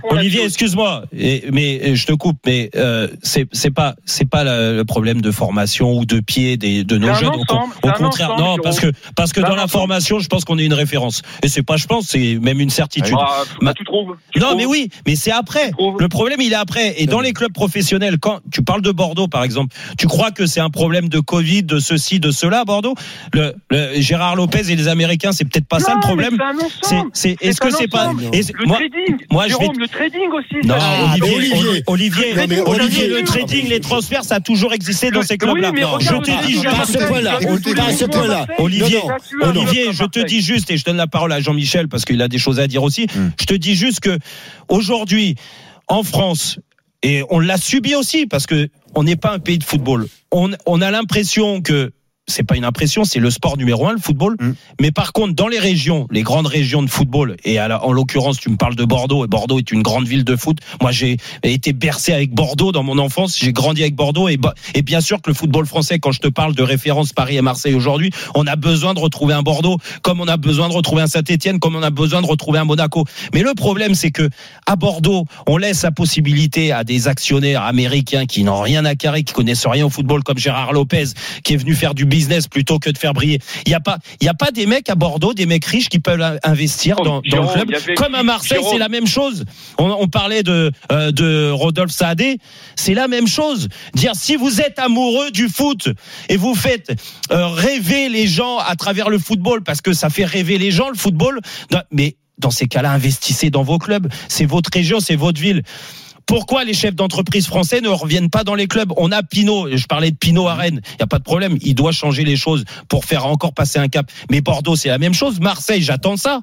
Olivier excuse-moi, et, mais je te coupe, mais euh, c'est, c'est pas, c'est pas la, le problème de formation ou de pied des, de nos jeunes. Ensemble, au, au contraire, ensemble, non, parce que, parce que dans la formation, je pense qu'on est une référence. Et c'est pas, je pense, c'est même une certitude. Ah, bah, tu trouves tu Non, trouves, mais oui, mais c'est après. Le problème, il est après. Et dans les clubs professionnels, quand tu parles de Bordeaux, par exemple, tu crois que c'est un problème de Covid, de ceci, de cela, Bordeaux. Le, le Gérard Lopez et les Américains, c'est peut-être pas non, ça le problème. C'est, c'est, c'est est-ce que c'est pas est-ce, le moi, trading moi, Jérôme, je vais... le trading aussi. Non, ça, Olivier, Olivier, Olivier, le trading, Olivier, le trading, les transferts, ça a toujours existé dans ces clubs-là. Oui, non, je te dis pas à ce point-là, pas à ce point-là, Olivier, Olivier, je te dis juste et je donne la parole à Jean-Michel parce qu'il a des choses à dire aussi. Je te dis juste que aujourd'hui, en France, et on l'a subi aussi parce que on n'est pas un pays de football. On, on a l'impression que c'est pas une impression, c'est le sport numéro un, le football. Mmh. Mais par contre, dans les régions, les grandes régions de football, et à la, en l'occurrence, tu me parles de Bordeaux, et Bordeaux est une grande ville de foot. Moi, j'ai été bercé avec Bordeaux dans mon enfance, j'ai grandi avec Bordeaux, et, et bien sûr que le football français, quand je te parle de référence Paris et Marseille aujourd'hui, on a besoin de retrouver un Bordeaux, comme on a besoin de retrouver un Saint-Etienne, comme on a besoin de retrouver un Monaco. Mais le problème, c'est que, à Bordeaux, on laisse la possibilité à des actionnaires américains qui n'ont rien à carrer, qui connaissent rien au football, comme Gérard Lopez, qui est venu faire du business plutôt que de faire briller. Il y a pas, il y a pas des mecs à Bordeaux, des mecs riches qui peuvent investir dans, Jérôme, dans le club. Avait... Comme à Marseille, Jérôme. C'est la même chose. On, on parlait de euh, de Rodolphe Saadé, c'est la même chose. Dire si vous êtes amoureux du foot et vous faites euh, rêver les gens à travers le football, parce que ça fait rêver les gens le football. Mais dans ces cas-là, investissez dans vos clubs. C'est votre région, c'est votre ville. Pourquoi les chefs d'entreprise français ne reviennent pas dans les clubs ? On a Pinault, je parlais de Pinault à Rennes, il n'y a pas de problème, il doit changer les choses pour faire encore passer un cap. Mais Bordeaux, c'est la même chose, Marseille, j'attends ça.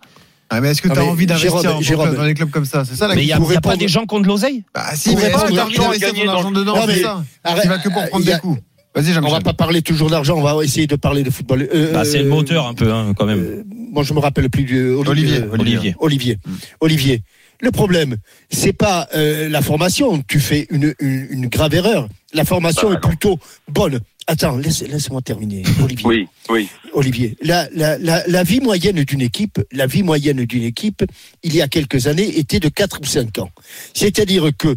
Ah mais est-ce que tu as envie d'investir Jérôme, en Jérôme, dans les clubs comme ça, c'est ça la question. Mais il n'y a, a pas des gens qui ont de l'oseille ? Bah si, mais est-ce que tu as envie d'investir ton argent dedans, c'est ça ? Tu vas que pour prendre des coups. Vas-y, Jean-Michel. On va pas parler toujours d'argent, on va essayer de parler de football. Euh, bah, c'est le moteur un peu, hein, quand même. Euh, moi, je me rappelle plus du Olivier. Olivier. Olivier. Olivier. Mmh. Olivier. Le problème, c'est pas euh, la formation. Tu fais une, une, une grave erreur. La formation bah, est plutôt bonne. Attends, laisse, laisse-moi terminer, Olivier. Oui, oui. Olivier, la, la, la, la vie moyenne d'une équipe, la vie moyenne d'une équipe, il y a quelques années, était de quatre ou cinq ans. C'est-à-dire que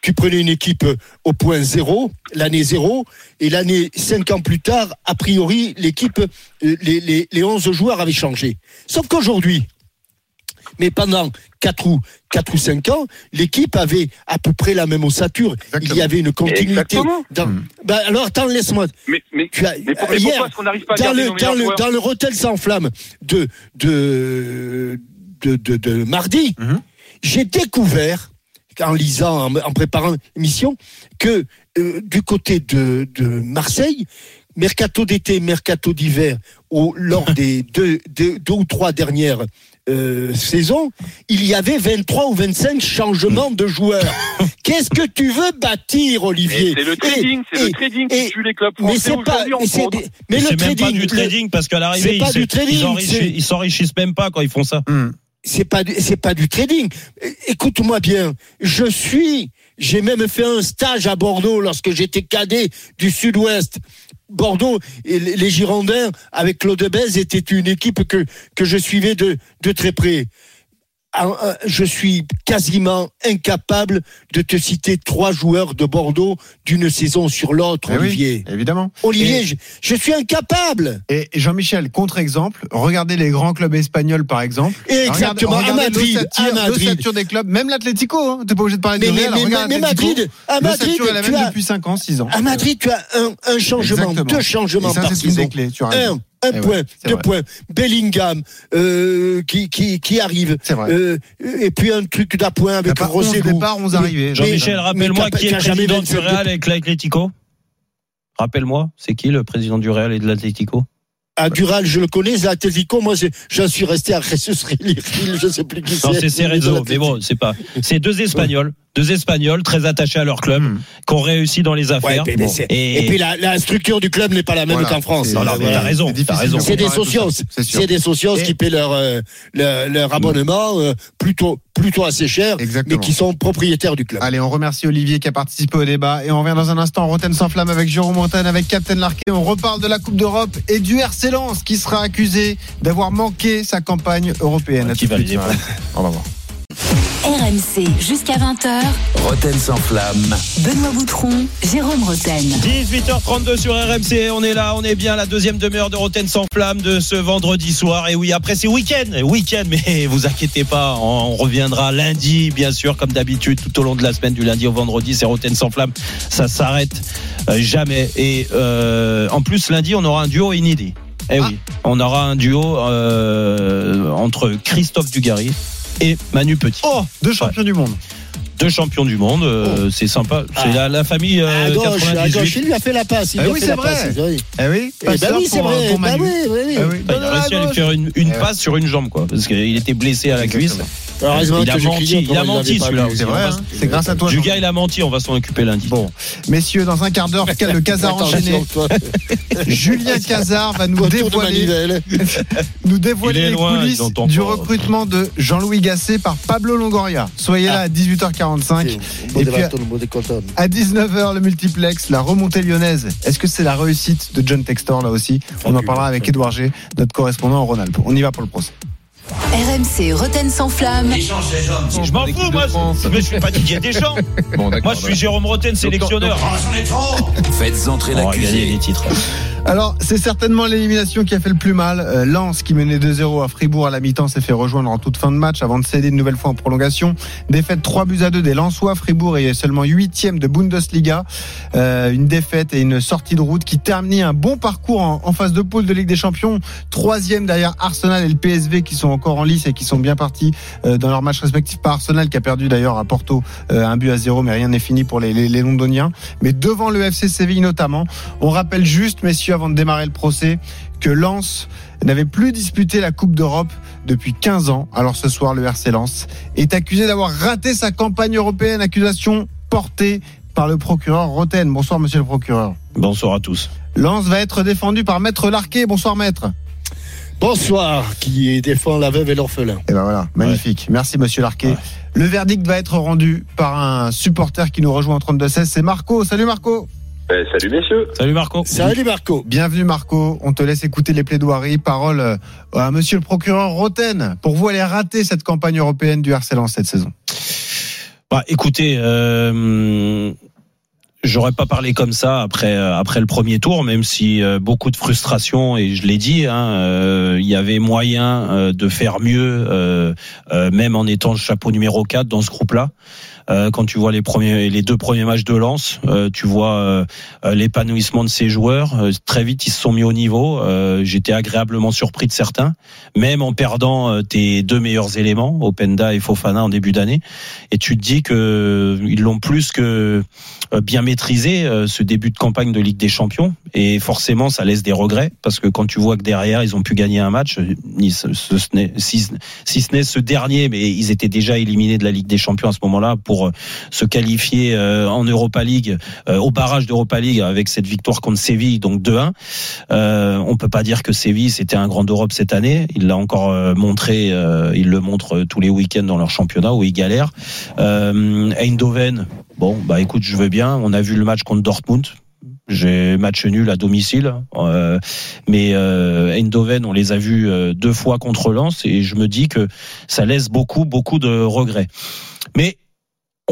tu prenais une équipe au point zéro, l'année zéro, et l'année cinq ans plus tard, a priori, l'équipe, les, les, les onze joueurs avaient changé. Sauf qu'aujourd'hui, mais pendant quatre ou cinq ans, l'équipe avait à peu près la même ossature. Exactement. Il y avait une continuité. Dans... Mmh. Bah alors, attends, laisse-moi. Mais, mais, tu as... mais, pour, mais hier, pourquoi est-ce qu'on n'arrive pas à dans, le, dans, le, dans le Rothen sans flamme de, de, de, de, de, de mardi, mmh. j'ai découvert, en lisant, en, en préparant l'émission, que euh, du côté de, de Marseille, mercato d'été, mercato d'hiver, au, lors des deux, deux, deux ou trois dernières Euh, saison, il y avait vingt-trois ou vingt-cinq changements de joueurs. Qu'est-ce que tu veux bâtir, Olivier ? C'est le trading, et, c'est et, le trading et, qui tue les clubs français. Mais c'est pas, mais c'est, mais mais le c'est trading, même pas du trading le, parce qu'à l'arrivée, ils, se, trading, ils, enrichissent, ils s'enrichissent même pas quand ils font ça. Hmm. C'est pas, du, c'est pas du trading. Écoute-moi bien, je suis, j'ai même fait un stage à Bordeaux lorsque j'étais cadet du Sud-Ouest. Bordeaux et les Girondins avec Claude Bèze était une équipe que que je suivais de de très près. Je suis quasiment incapable de te citer trois joueurs de Bordeaux d'une saison sur l'autre, et Olivier. Oui, évidemment. Olivier, et, je, je suis incapable. Et Jean-Michel, contre-exemple, regardez les grands clubs espagnols, par exemple. Et exactement, regardez, regardez à Madrid. L'ossature des clubs, même l'Atlético, hein, t'es pas obligé de parler mais, de Real. Mais, mais, mais Madrid, à Madrid, tu la même as, depuis cinq ans, six ans. À Madrid, tu as un, un changement, exactement. deux changements ça, par saison. Un. Un et point, ouais, deux vrai. points. Bellingham euh, qui qui qui arrive. Euh, et puis un truc d'un point avec Rosé. Au départ, on arrivait. Jean-Michel, rappelle-moi qui est président du Real avec l'Atlético. Rappelle-moi, c'est qui le président du Real et de l'Atlético? Ah, ouais. Dural, je le connais. L'Atlético, moi, j'en suis resté à Jesús Ril. Je sais plus qui c'est. Non, c'est Cerezo, mais bon, c'est pas. C'est deux Espagnols. Deux Espagnols très attachés à leur club, mmh. qui ont réussi dans les affaires. Ouais, bon. et... et puis la, la structure du club n'est pas la même voilà, qu'en France. Non, non, mais voilà. t'as raison. T'as raison. C'est, c'est des socios, c'est, c'est des socios et... qui paient leur euh, leur, leur abonnement euh, plutôt plutôt assez cher, exactement. Mais qui sont propriétaires du club. Allez, on remercie Olivier qui a participé au débat et on revient dans un instant. Rothen sans flamme avec Jérôme Rothen, avec Captain Larqué. On reparle de la Coupe d'Europe et du R C Lens qui sera accusé d'avoir manqué sa campagne européenne. Ouais, qui va ouais. On va voir. R M C jusqu'à vingt heures. Rothen sans flamme. Benoît Boutron, Jérôme Rothen. dix-huit heures trente-deux sur R M C. On est là, on est bien. La deuxième demi-heure de Rothen sans flamme de ce vendredi soir. Et oui, après c'est week-end, week-end. Mais vous inquiétez pas, on reviendra lundi, bien sûr, comme d'habitude, tout au long de la semaine, du lundi au vendredi. C'est Rothen sans flamme. Ça s'arrête jamais. Et euh, en plus, lundi, on aura un duo inédit. Eh ah. oui, on aura un duo euh, entre Christophe Dugarry et Manu Petit. Oh, deux champions ouais. du monde. Deux champions du monde, euh, oh. c'est sympa. C'est ah. la, la famille. Euh, à gauche, à gauche, il lui a fait la passe. Il eh oui, c'est vrai. Eh oui, c'est vrai. Il a réussi à lui faire une, une eh passe ouais. sur une jambe, quoi, parce qu'il était blessé à la cuisse. Alors, il a menti, il a menti celui-là. C'est vrai. C'est grâce à toi. Du gars, il a menti. On va s'en occuper lundi. Bon, messieurs, dans un quart d'heure, le Cazarre enchaîné. Julien Cazarre va nous dévoiler, nous dévoiler les coulisses du recrutement de Jean-Louis Gasset par Pablo Longoria. Soyez là à dix-huit heures quarante. quarante-cinq Et puis à dix-neuf heures, le multiplex, la remontée lyonnaise. Est-ce que c'est la réussite de John Textor, là aussi? On en parlera avec Édouard G, notre correspondant en Rhône-Alpes. On y va pour le procès. R M C, Rothen sans flamme. Échange des hommes. Bon, je m'en fous, moi. Je ne suis pas Didier Deschamps. Bon, moi, je suis Jérôme Rothen, sélectionneur. Faites entrer l'accusé. Alors, c'est certainement l'élimination qui a fait le plus mal. Euh, Lens, qui menait deux zéro à Fribourg à la mi-temps, s'est fait rejoindre en toute fin de match avant de céder une nouvelle fois en prolongation. Défaite trois buts à deux des Lensois. Fribourg est seulement huitième de Bundesliga. Euh, une défaite et une sortie de route qui termine un bon parcours en, en phase de poule de Ligue des Champions. Troisième derrière Arsenal et le P S V qui sont encore en lice et qui sont bien partis euh, dans leurs matchs respectifs. Par Arsenal qui a perdu d'ailleurs à Porto euh, un but à zéro, mais rien n'est fini pour les, les, les Londoniens. Mais devant le F C Séville notamment, on rappelle juste, messieurs, avant de démarrer le procès, que Lens n'avait plus disputé la Coupe d'Europe depuis quinze ans. Alors ce soir, le R C Lens est accusé d'avoir raté sa campagne européenne, accusation portée par le procureur Rothen. Bonsoir, monsieur le procureur. Bonsoir à tous. Lens va être défendu par Maître Larqué. Bonsoir Maître. Bonsoir, qui défend la veuve et l'orphelin. Et ben voilà, magnifique. Ouais. Merci Monsieur Larqué. Ouais. Le verdict va être rendu par un supporter qui nous rejoint en trente-deux seize. C'est Marco. Salut Marco. Eh, salut messieurs. Salut Marco. Salut Marco. Bienvenue Marco. On te laisse écouter les plaidoiries. Parole à Monsieur le procureur Rothen. Pour vous, elle est ratée cette campagne européenne du R C Lens cette saison. Bah, écoutez, euh, j'aurais pas parlé comme ça après après le premier tour, même si euh, beaucoup de frustration, et je l'ai dit, hein, euh, il y avait moyen euh, de faire mieux, euh, euh, même en étant le chapeau numéro quatre dans ce groupe-là. Euh, quand tu vois les premiers, les deux premiers matchs de Lens, euh, tu vois euh, l'épanouissement de ces joueurs. Euh, très vite, ils se sont mis au niveau. Euh, j'étais agréablement surpris de certains, même en perdant euh, tes deux meilleurs éléments, Openda et Fofana en début d'année. Et tu te dis que ils l'ont plus que bien maîtrisé euh, ce début de campagne de Ligue des Champions. Et forcément, ça laisse des regrets parce que quand tu vois que derrière, ils ont pu gagner un match, Nice, ce, ce n'est, si, si ce n'est ce dernier, mais ils étaient déjà éliminés de la Ligue des Champions à ce moment-là pour se qualifier en Europa League, au barrage d'Europa League avec cette victoire contre Séville, donc deux un. Euh, on peut pas dire que Séville c'était un grand d'Europe cette année. Il l'a encore montré, euh, il le montre tous les week-ends dans leur championnat où ils galèrent. Euh, Eindhoven, bon bah écoute, je veux bien. On a vu le match contre Dortmund. J'ai match nul à domicile, euh, mais euh, Eindhoven, on les a vus deux fois contre Lens et je me dis que ça laisse beaucoup, beaucoup de regrets. Mais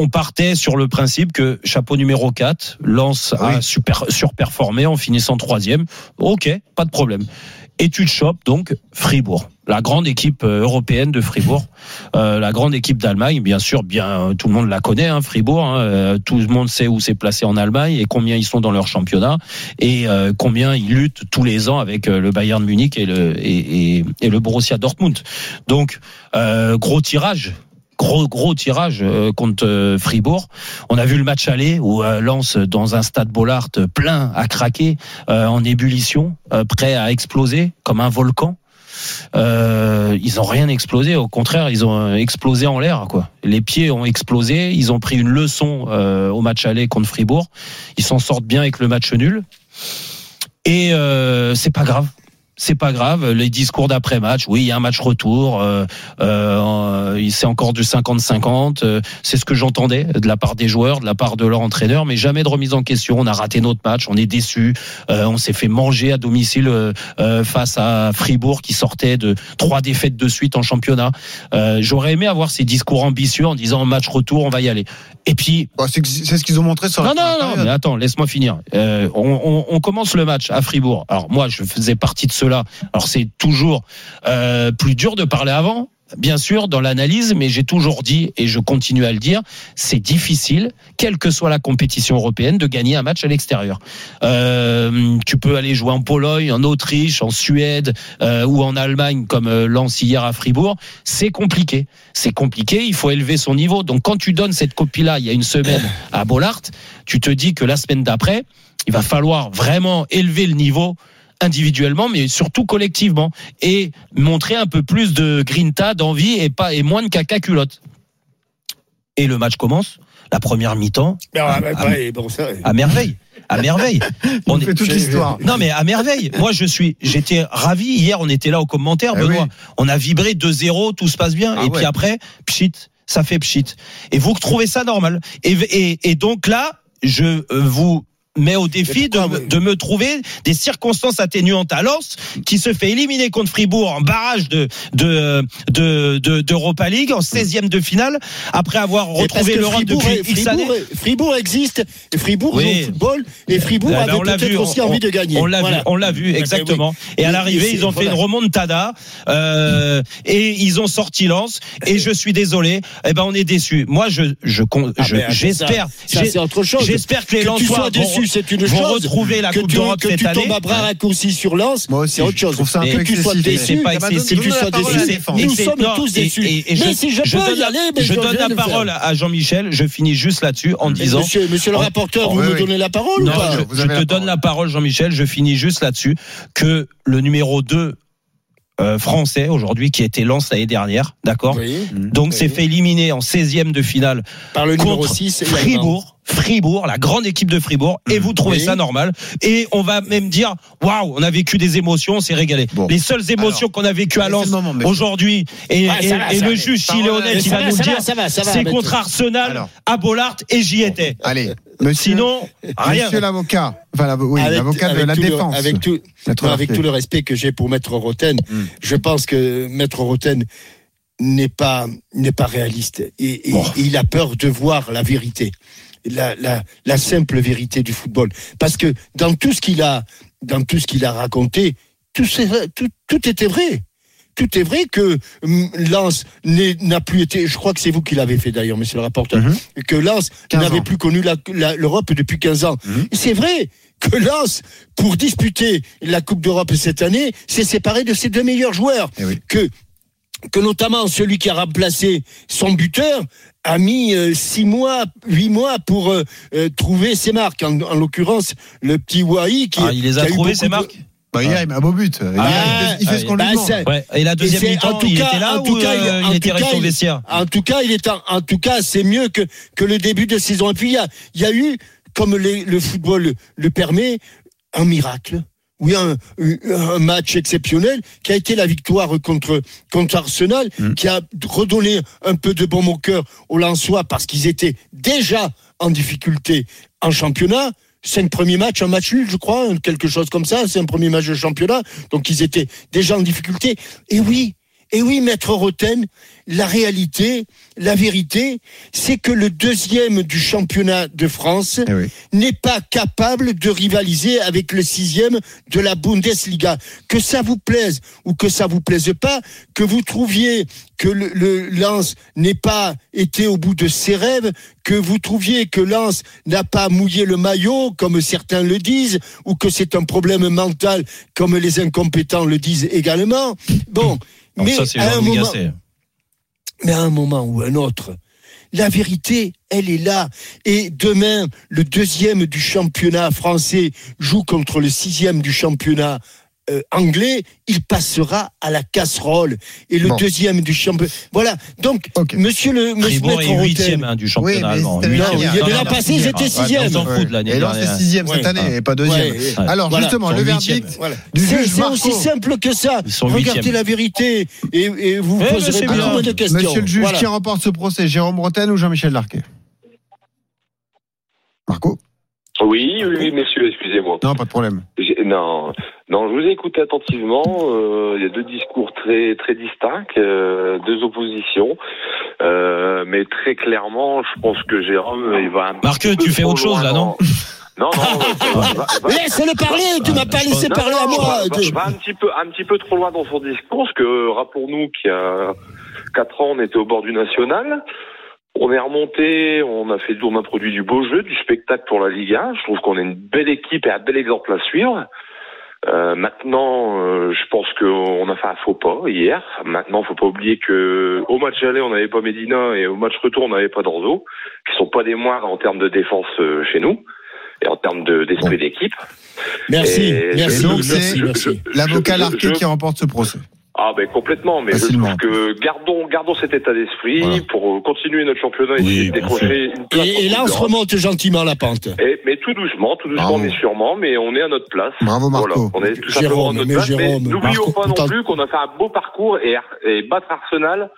on partait sur le principe que chapeau numéro quatre, Lens oui. a super, surperformé en finissant troisième. Ok, pas de problème. Et tu te chopes donc Fribourg, la grande équipe européenne de Fribourg, euh, la grande équipe d'Allemagne, bien sûr, bien tout le monde la connaît, hein, Fribourg, hein, tout le monde sait où c'est placé en Allemagne et combien ils sont dans leur championnat et euh, combien ils luttent tous les ans avec le Bayern Munich et le et, et, et le Borussia Dortmund. Donc euh, gros tirage. Gros gros tirage contre Fribourg. On a vu le match aller où Lens dans un stade Bollaert plein à craquer, en ébullition, prêt à exploser comme un volcan. Euh, ils ont rien explosé, au contraire, ils ont explosé en l'air, quoi. Les pieds ont explosé. Ils ont pris une leçon euh, au match aller contre Fribourg. Ils s'en sortent bien avec le match nul. Et euh, c'est pas grave. C'est pas grave, les discours d'après-match, oui, il y a un match retour, euh, euh, c'est encore du cinquante-cinquante, euh, c'est ce que j'entendais de la part des joueurs, de la part de leur entraîneur, mais jamais de remise en question, on a raté notre match, on est déçus, euh, on s'est fait manger à domicile euh, euh, face à Fribourg qui sortait de trois défaites de suite en championnat. Euh, j'aurais aimé avoir ces discours ambitieux en disant match retour, on va y aller. Et puis... Bah, c'est, c'est ce qu'ils ont montré sur la... Non, non, non, mais attends, laisse-moi finir. Euh, on, on, on commence le match à Fribourg. Alors moi, je faisais partie de ceux là. Alors c'est toujours euh, plus dur de parler avant, bien sûr, dans l'analyse, mais j'ai toujours dit et je continue à le dire, c'est difficile, quelle que soit la compétition européenne, de gagner un match à l'extérieur. Euh, tu peux aller jouer en Pologne, en Autriche, en Suède euh, ou en Allemagne comme euh, Lens hier à Fribourg. C'est compliqué, c'est compliqué. Il faut élever son niveau. Donc quand tu donnes cette copie-là, il y a une semaine à Bollaert, tu te dis que la semaine d'après, il va falloir vraiment élever le niveau. Individuellement, mais surtout collectivement, et montrer un peu plus de grinta, d'envie et pas et moins de caca culotte. Et le match commence, la première mi-temps, mais à, bah, à, bah, bon, ça, à merveille. À merveille. On fait est... toute l'histoire. Non, mais à merveille. Moi, je suis, j'étais ravi. Hier, on était là au commentaire, eh Benoît. Oui. On a vibré deux zéro, tout se passe bien. Ah, et ouais. Puis après, pchit, ça fait pchit. Et vous trouvez ça normal. Et, et, et donc là, je vous mais au défi de, de me trouver des circonstances atténuantes à Lens qui se fait éliminer contre Fribourg en barrage de, de, de, de, d'Europa League en seizième de finale après avoir retrouvé l'Europe depuis X années. Fribourg existe, et Fribourg oui. joue au football et Fribourg ah, avait on peut-être vu, aussi on, envie de gagner. On l'a voilà. vu, on l'a vu exactement. Ah, oui. Et à l'arrivée, et ils ont voilà. fait une remontada euh, et ils ont sorti Lens. Et je suis désolé, eh ben on est déçus. Moi, je, je, je, je ah, j'espère, ça, ça, c'est autre chose. J'espère que les Lensois c'est une chose. Retrouver la que Coupe tu, d'Europe que cette tu année. Tombes à bras raccourcis sur Lens. Moi aussi, c'est autre chose. Je trouve ça un peu que tu sois déçu, si tu sois déçu, nous sommes non, tous déçus. Et, et, et mais je, si je, je peux donne, y aller, mais je, je donne la parole à Jean-Michel. Je finis juste là-dessus en mais disant, Monsieur, monsieur le rapporteur, oh, vous oui, me oui. donnez la parole non, ou pas? Je, je te donne la parole, Jean-Michel. Je finis juste là-dessus que le numéro deux Euh, français aujourd'hui qui était Lens l'année dernière, d'accord. Oui, donc oui. s'est fait éliminer en seizième de finale par le contre numéro six, Fribourg. Fribourg, la grande équipe de Fribourg, et vous trouvez oui. ça normal. Et on va même dire, waouh, on a vécu des émotions, on s'est régalé. Bon. Les seules émotions Alors, qu'on a vécues à Lens moment, aujourd'hui, et, ouais, et, va, et le juge, s'il est honnête, il va nous le dire, ça va, ça va, c'est va, contre Arsenal, Alors. à Bollaert, et j'y étais. Allez. Monsieur, Sinon, rien. Monsieur l'avocat, enfin, la, oui, avec, l'avocat avec de la défense. Le, avec, tout, non, avec tout le respect que j'ai pour Maître Rothen, mm. je pense que Maître Rothen n'est pas, n'est pas réaliste. Et, bon. il, il a peur de voir la vérité, la, la, la simple vérité du football. Parce que dans tout ce qu'il a, dans tout ce qu'il a raconté, tout, tout, tout était vrai. Tout est vrai que Lens n'a plus été, je crois que c'est vous qui l'avez fait d'ailleurs, monsieur le rapporteur, mm-hmm. que Lens n'avait ans. plus connu la, la, l'Europe depuis quinze ans. Mm-hmm. C'est vrai que Lens, pour disputer la Coupe d'Europe cette année, s'est séparé de ses deux meilleurs joueurs. Eh oui. Que, que notamment celui qui a remplacé son buteur a mis six mois, huit mois pour euh, euh, trouver ses marques. En, en l'occurrence, le petit Wai qui ah, il les a, a trouvés ses marques de... Bah, hier, ah. il met un beau but. Il, ah, il fait ah, ce qu'on bah, lui demande. Ouais. Et la deuxième mi-temps, il était là, en tout cas, euh, il était resté au vestiaire. En tout cas, il est en, en tout cas, c'est mieux que que le début de saison. Et puis il y a, il y a eu, comme les, le football le permet, un miracle. Oui, un, un match exceptionnel qui a été la victoire contre contre Arsenal, mmh. qui a redonné un peu de baume au cœur aux Lensois parce qu'ils étaient déjà en difficulté en championnat. Cinq premiers matchs, un match nul, je crois, quelque chose comme ça. C'est un premier match de championnat, donc ils étaient déjà en difficulté. Et oui, et oui, Maître Rothen, la réalité, la vérité, c'est que le deuxième du championnat de France eh oui. n'est pas capable de rivaliser avec le sixième de la Bundesliga. Que ça vous plaise ou que ça vous plaise pas, que vous trouviez que le, le Lens n'ait pas été au bout de ses rêves, que vous trouviez que Lens n'a pas mouillé le maillot, comme certains le disent, ou que c'est un problème mental, comme les incompétents le disent également. Bon, non, mais, ça, à un moment, mais à un moment ou un autre, la vérité, elle est là. Et demain, le deuxième du championnat français joue contre le sixième du championnat Euh, anglais, il passera à la casserole. Et le bon. deuxième du championnat. Voilà. Donc, okay. monsieur le monsieur Fribourg est huitième hein, du championnat oui, allemand. L'an passé, ils étaient sixième. Et l'an, c'est sixième cette année, ah. et pas deuxième. Ouais. Alors, voilà. justement, le verdict voilà. du c'est, juge c'est Marco. C'est aussi simple que ça. Regardez la vérité et, et vous eh poserez beaucoup de questions. Monsieur le juge, voilà. qui remporte ce procès, Jérôme Rothen ou Jean-Michel Larqué? Marco? Oui, oui, messieurs, excusez-moi. Non, pas de problème. J'ai, non, non, je vous ai écouté attentivement. Euh, il y a deux discours très, très distincts, euh, deux oppositions, euh, mais très clairement, je pense que Jérôme, il va. Un Marc, peu tu fais autre chose là, non ? Non, non. Va, va, laisse-le parler, tu m'as pas laissé non, parler non, à moi. Va, va, va un petit peu, un petit peu trop loin dans son discours, parce que rappelons-nous qu'il y a quatre ans, on était au bord du national. On est remonté, on a fait le tour d'un produit du beau jeu, du spectacle pour la Ligue un. Je trouve qu'on est une belle équipe et un bel exemple à suivre. Euh, maintenant, euh, je pense qu'on a fait un faux pas hier. Maintenant, faut pas oublier que au match aller, on n'avait pas Medina et au match retour, on n'avait pas Dorzo, qui sont pas des moindres en termes de défense euh, chez nous et en termes de, d'esprit bon. d'équipe. Merci, et merci. Donc c'est je, je, je, l'avocat Larqué je... qui remporte ce procès. Ah ben complètement, mais facilement. Je trouve que gardons, gardons cet état d'esprit voilà. pour continuer notre championnat et oui, décrocher une place. Et, et là, on se remonte gentiment la pente. Et, mais tout doucement, tout doucement, Bravo. mais sûrement, mais on est à notre place. Bravo Marco. Voilà. On est tout Jérôme, simplement à notre place, Jérôme, mais n'oublions pas non plus qu'on a fait un beau parcours et, et battre Arsenal,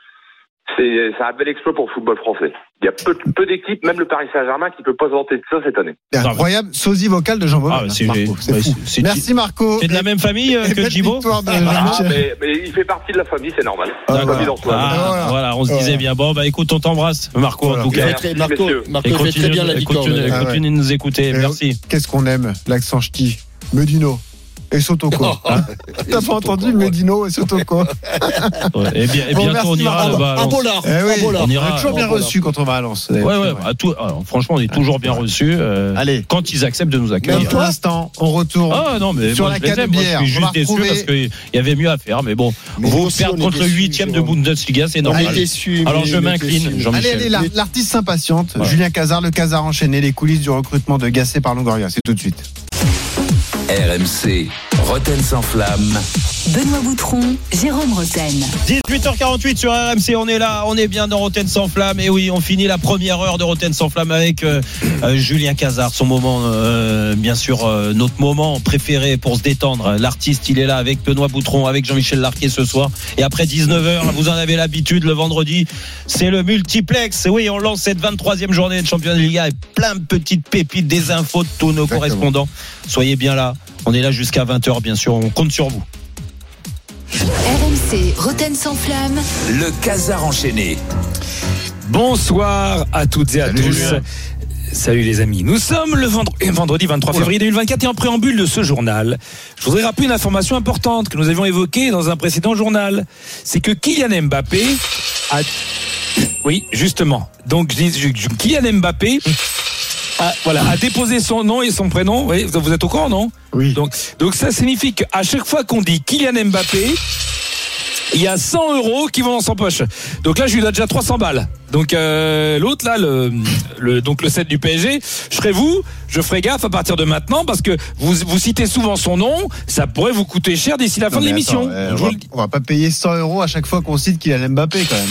c'est, c'est un bel exploit pour le football français. Il y a peu, peu d'équipes, même le Paris Saint-Germain, qui ne peut pas se vanter de ça cette année. Incroyable, sosie vocale de Jean-Paul. Ah, c'est, Marco, c'est, c'est, c'est Merci Marco. C'est de la même famille euh, que Djibo de... ah, mais, mais il fait partie de la famille, c'est normal. Ah, voilà. Ah, voilà. voilà, on se disait bien. Bon, bah écoute, on t'embrasse, Marco, voilà. en tout cas. Très, Marco, Marco et continue, fait très bien la victoire. Continue, ah ouais. continue de nous écouter, et merci. Qu'est-ce qu'on aime, l'accent ch'ti, Medino et Sotoko. Hein T'as pas entendu Medino et Sotoko. ouais, et, bien, et bientôt on ira là-bas. À Bollaert. Eh oui, on ira. On est toujours bien reçu quand on va à Lens. Ouais, ouais, ouais. À tout, alors, franchement, on est toujours bien reçu. Euh, Allez. Quand ils acceptent de nous accueillir. Pour l'instant, on retourne ah, non, mais sur moi, la canebière. Je suis juste déçu parce qu'il y avait mieux à faire. Mais bon, mais vous perdre contre le huitième de Bundesliga, c'est normal. Alors je m'incline. Allez, allez, l'artiste s'impatiente. Julien Cazarre, le Cazarre enchaîné, les coulisses du recrutement de Gasset par Longoria. C'est tout de suite. R M C. Rothen sans flamme. Benoît Boutron, Jérôme Rothen. dix-huit heures quarante-huit sur R M C, on est là, on est bien dans Rothen sans flamme. Et oui, on finit la première heure de Rothen sans flamme avec euh, euh, Julien Cazarre. Son moment, euh, bien sûr, euh, notre moment préféré pour se détendre. L'artiste, il est là avec Benoît Boutron, avec Jean-Michel Larqué ce soir. Et après dix-neuf heures, vous en avez l'habitude, le vendredi, c'est le multiplex. Et oui, on lance cette vingt-troisième journée de championnat de Liga et plein de petites pépites, des infos de tous nos Exactement. correspondants. Soyez bien là, on est là jusqu'à vingt heures, bien sûr, on compte sur vous. R M C, Rothen sans flamme. Le Cazarre enchaîné. Bonsoir à toutes et à Salut tous. Julien. Salut les amis. Nous sommes le vendredi vingt-trois février deux mille vingt-quatre et en préambule de ce journal, je voudrais rappeler une information importante que nous avions évoquée dans un précédent journal. C'est que Kylian Mbappé a... Oui, justement. Donc, Kylian Mbappé... Ah, voilà, a déposé son nom et son prénom. Oui, vous êtes au courant, non ? Oui. Donc, donc ça signifie qu'à chaque fois qu'on dit Kylian Mbappé, il y a cent euros qui vont dans son poche. Donc là, je lui donne déjà trois cents balles. Donc euh, l'autre là, le, le donc le sept du P S G, je serai vous, je ferai gaffe à partir de maintenant parce que vous vous citez souvent son nom, ça pourrait vous coûter cher d'ici la fin non, de l'émission. Attends, euh, on, va, le... on va pas payer cent euros à chaque fois qu'on cite Kylian Mbappé quand même.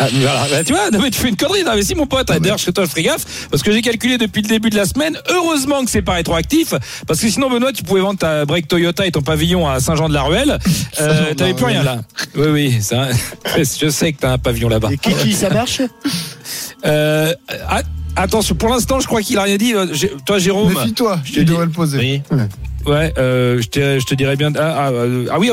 Ah, mais voilà, bah, tu vois, non, mais tu fais une connerie. Non, mais si, mon pote, ah, d'ailleurs, je ferai gaffe parce que j'ai calculé depuis le début de la semaine. Heureusement que c'est pas rétroactif parce que sinon, Benoît, tu pouvais vendre ta break Toyota et ton pavillon à Saint-Jean-de-la-Ruelle. Euh, t'avais plus rien là. Oui, oui, ça, je sais que t'as un pavillon là-bas. Et Kiki, ça marche? Euh, ah, attention, pour l'instant, je crois qu'il a rien dit. J'ai, toi, Jérôme. Méfie-toi, je te devrais le poser. Oui. Ouais. Ouais, euh, je, te, je te dirais bien. Ah, ah, ah oui,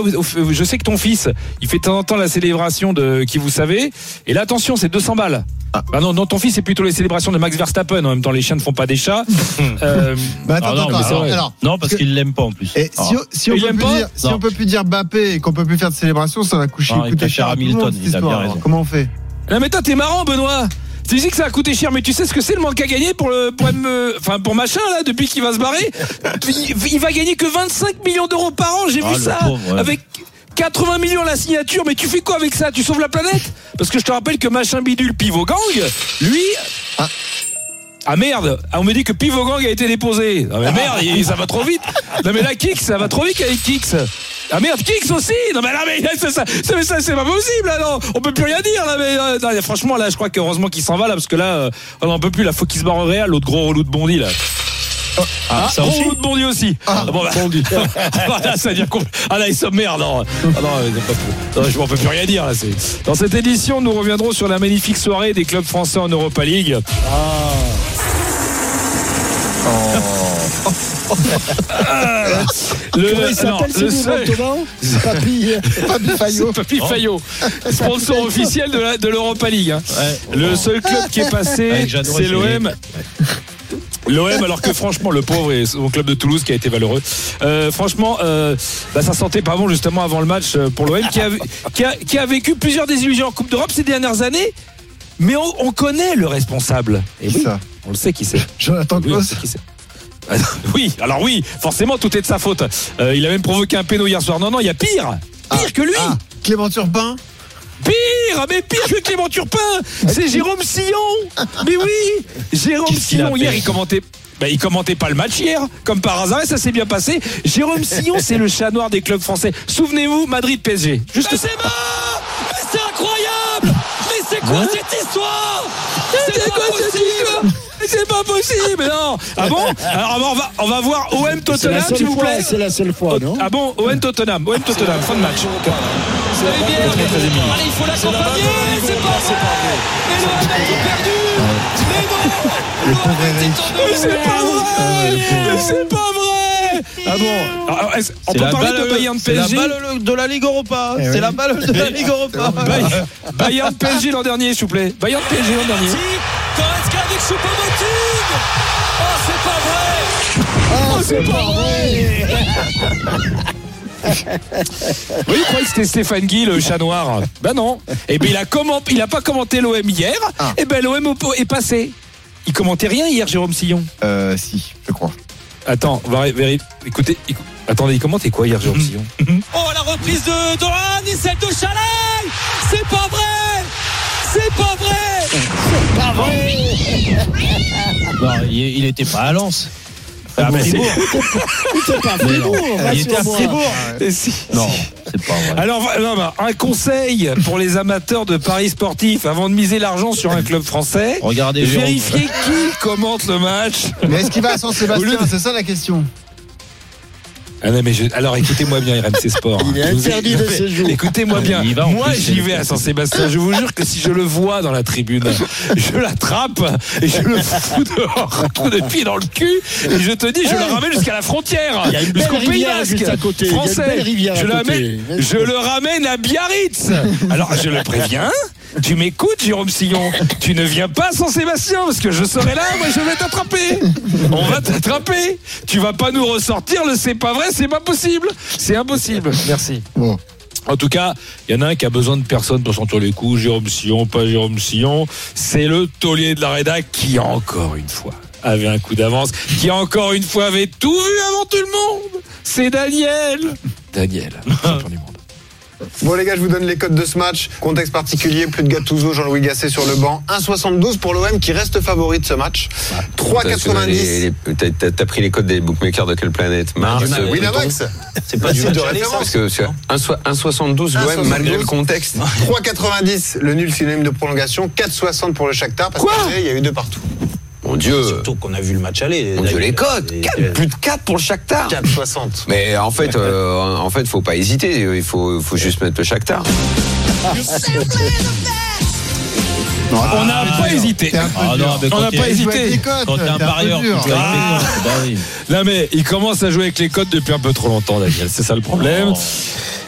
je sais que ton fils, il fait de temps en temps la célébration de qui vous savez. Et là, attention, c'est deux cents balles. Ah. Bah non, non, ton fils, c'est plutôt les célébrations de Max Verstappen. En même temps, les chiens ne font pas des chats. euh, bah attends, non, attends, mais alors, non, parce que, qu'il l'aime pas en plus. Et si, si, on, peut plus dire, si on peut plus dire Mbappé et qu'on peut plus faire de célébration, ça va coucher, non, coûter cher à Hamilton. Comment on fait? Non, mais toi, t'es marrant, Benoît. Tu dis que ça a coûté cher, mais tu sais ce que c'est le manque à gagner pour le pour, M, enfin pour machin là depuis qu'il va se barrer. Il, il va gagner que vingt-cinq millions d'euros par an, j'ai ah, vu ça pauvre, ouais. Avec quatre-vingts millions la signature, mais tu fais quoi avec ça? Tu sauves la planète? Parce que je te rappelle que machin bidule Pivot Gang, lui. Ah. Ah merde, on me dit que Pivot Gang a été déposé. Ah mais merde, il, ça va trop vite. Non mais là Kix, ça va trop vite avec Kix. Ah merde, Kix aussi. Non mais là mais ça, ça, ça, ça c'est pas possible là, non. On peut plus rien dire là mais euh, non, franchement là je crois que heureusement qu'il s'en va là parce que là euh, on en peut plus, là faut qu'il se barre au Real, l'autre gros relou de Bondy là. Ah, ah ça gros relou de Bondy aussi. Ah, ah bon bah, Bondy. Voilà, ça veut dire qu'on... Ah là il s'emmerde non. Ah non, pas... non je m'en peux plus rien dire là c'est... Dans cette édition, nous reviendrons sur la magnifique soirée des clubs français en Europa League. Ah. Oh. Le, Comment il s'appelle non, le seul... Papy, Papy Fayot. Papy Fayot, sponsor officiel de, la, de l'Europa League. Hein. Ouais. Le seul club qui est passé, ouais, c'est l'O M. L'O M, alors que franchement, le pauvre et son club de Toulouse qui a été valeureux. Euh, franchement, euh, bah, ça sentait pas bon justement avant le match pour l'O M qui a, qui a, qui a vécu plusieurs désillusions en Coupe d'Europe ces dernières années. Mais on, on connaît le responsable. Et oui, ça. On le sait qui c'est. Jonathan Clauss. Oui, on sait qui c'est. Oui, alors oui, forcément tout est de sa faute. Euh, il a même provoqué un péno hier soir. Non, non, il y a pire, pire ah, que lui. Ah, Clément Turpin. Pire, mais pire que Clément Turpin. C'est Jérôme Sillon. Mais oui, Jérôme Qu'est-ce Sillon hier il commentait. Ben, il commentait pas le match hier, comme par hasard, et ça s'est bien passé. Jérôme Sillon, c'est le chat noir des clubs français. Souvenez-vous, Madrid P S G. Juste mais c'est mort, mais c'est incroyable. Mais c'est quoi hein cette histoire? C'est, c'est quoi cette histoire? C'est pas possible, non. Ah bon? Alors on va, on va voir O M Tottenham, s'il vous plaît. C'est la seule fois, non? Ah bon? O M Tottenham, O M Tottenham, fin de match. C'est bien, allez, il faut l'accompagner. C'est pas vrai. Mais l'O M a tout perdu. Mais non. Mais c'est pas vrai. Mais c'est pas vrai. Ah bon? Alors, on peut parler de Bayern P S G. C'est la balle de la Ligue Europa. C'est la balle de la Ligue Europa. Bayern P S G l'an dernier, s'il vous plaît. Bayern P S G l'an dernier. Goretzka avec Choupo-Moting. Oh c'est pas vrai. Oh c'est, c'est pas, pas vrai. Oui, il croyait que c'était Stéphane Guy le chat noir. Ben non. Et ben il a comment il a pas commenté l'O M hier. Ah. Et ben l'O M est passé. Il commentait rien hier Jérôme Sillon. Euh si, je crois. Attends, on va vérifier. Écoutez, écoutez. Attendez, il commentait quoi hier Jérôme Sillon? Oh la reprise de Dohan et celle de Chalay. C'est pas vrai. C'est pas vrai. C'est pas vrai. Non, il était pas à Lens. Ah, mais Fribourg. Il était pas à Fribourg. Il était à Fribourg. Non, c'est pas vrai. Alors, non, bah, un conseil pour les amateurs de paris sportifs avant de miser l'argent sur un club français. Regardez, vérifiez qui commente le match. Mais est-ce qu'il va à Saint-Sébastien ? C'est ça la question. Ah non, mais je... Alors écoutez-moi bien, R M C Sport. Il est interdit vous... de séjour. Écoutez-moi bien. Va, moi, plus, j'y vais à Saint-Sébastien. Je vous jure que si je le vois dans la tribune, je l'attrape et je le fous dehors, de pied dans le cul. Et je te dis, je le ramène jusqu'à la frontière. Jusqu'au Pays Basque. Français. Je, ramène... je le ramène à Biarritz. Alors je le préviens. Tu m'écoutes, Jérôme Sillon. Tu ne viens pas à Saint-Sébastien parce que je serai là, moi je vais t'attraper. On va t'attraper. Tu vas pas nous ressortir le c'est pas vrai, c'est pas possible. C'est impossible. Merci. Bon. En tout cas, il y en a un qui a besoin de personne pour sentir les coups. Jérôme Sillon, pas Jérôme Sillon. C'est le taulier de la rédac qui, encore une fois, avait un coup d'avance, qui encore une fois avait tout vu avant tout le monde. C'est Daniel. Daniel, champion du monde. Bon les gars, je vous donne les cotes de ce match. Contexte particulier, plus de Gattuso, Jean-Louis Gasset sur le banc. un virgule soixante-douze pour l'O M qui reste favori de ce match. Ah, trois virgule quatre-vingt-dix. T'as, t'as, t'as pris les cotes des bookmakers de quelle planète ? Mars, euh, Winamax. C'est pas du match de référence. un virgule soixante-douze l'O M malgré le contexte. trois virgule quatre-vingt-dix le nul synonyme de prolongation. quatre virgule soixante pour le Shakhtar parce qu'il y a eu deux partout. Mon Dieu. Surtout qu'on a vu le match aller. Mon Dieu, les cotes. Plus de quatre pour le Shakhtar. quatre virgule soixante. Mais en fait, euh, en fait, faut pas hésiter. Il faut, faut juste mettre le Shakhtar. Non, ah, on n'a ah, pas non. hésité. Ah, non, on n'a pas hésité. Codes, quand t'es un parieur, tu joues ah. avec les codes. Non mais il commence à jouer avec les codes depuis un peu trop longtemps, Daniel. C'est ça le problème. Oh.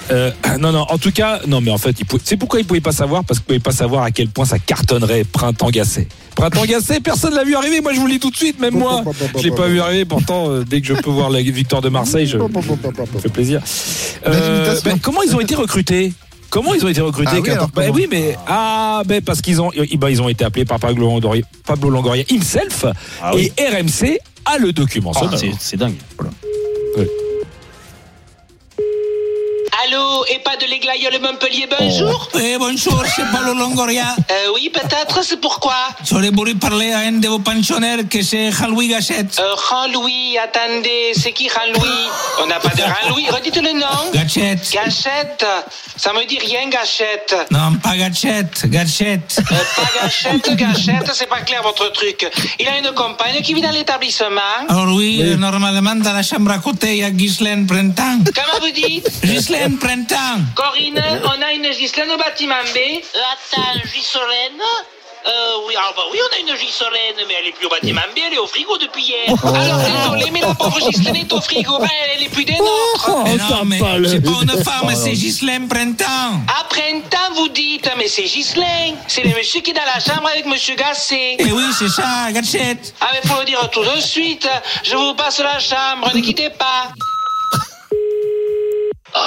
Euh, non, non, en tout cas, non, mais en fait, il pouvait, c'est pourquoi il ne pouvait pas savoir, parce qu'il ne pouvait pas savoir à quel point ça cartonnerait Printemps Gasset. Printemps Gasset, personne ne l'a vu arriver, moi je vous le dis tout de suite, même moi. Je ne l'ai pas vu arriver, pourtant, euh, dès que je peux voir la victoire de Marseille, je, ça fait plaisir. Euh, ben, comment ils ont été recrutés ? Comment ils ont été recrutés ? Ah oui, ben oui, mais ah ben parce qu'ils ont ben ils ont été appelés par Pablo Longoria, Pablo Longoria himself ah oui. Et R M C a le document. Ah, c'est, c'est dingue. Voilà. Oui. Allô, et pas de l'Eglaïole Montpellier, bonjour. Oh. Eh, bonjour, c'est Pablo Longoria. Euh, oui, peut-être, c'est pourquoi. J'aurais voulu parler à un de vos pensionnaires, que c'est Jean-Louis Gasset. Euh, Jean-Louis, attendez, c'est qui Jean-Louis ? On n'a pas de Jean-Louis, redites le nom. Gasset. Gasset, ça me dit rien, Gasset. Non, pas Gasset, Gasset. Euh, pas Gasset, Gasset, c'est pas clair votre truc. Il a une compagne qui vit dans l'établissement. Alors oui, oui. Normalement, dans la chambre à côté, il y a Ghislaine Printemps. Comment vous dites ? Ghislaine Printemps. Corinne, on a une Ghislaine au bâtiment B. Attends, Ghislaine. Euh, oui, ah bah oui, on a une Ghislaine, mais elle est plus au bâtiment B, elle est au frigo depuis hier. Oh. Alors désolé, mais la pauvre Ghislaine est au frigo, ben, elle est plus des nôtres. Oh, mais non, mais c'est pas une femme, c'est Ghislaine Printemps. Ah, Printemps, vous dites, mais c'est Ghislaine. C'est le monsieur qui est dans la chambre avec monsieur Gasset. Mais oui, c'est ça, Gasset. Ah, mais faut le dire tout de suite, je vous passe la chambre, ne quittez pas.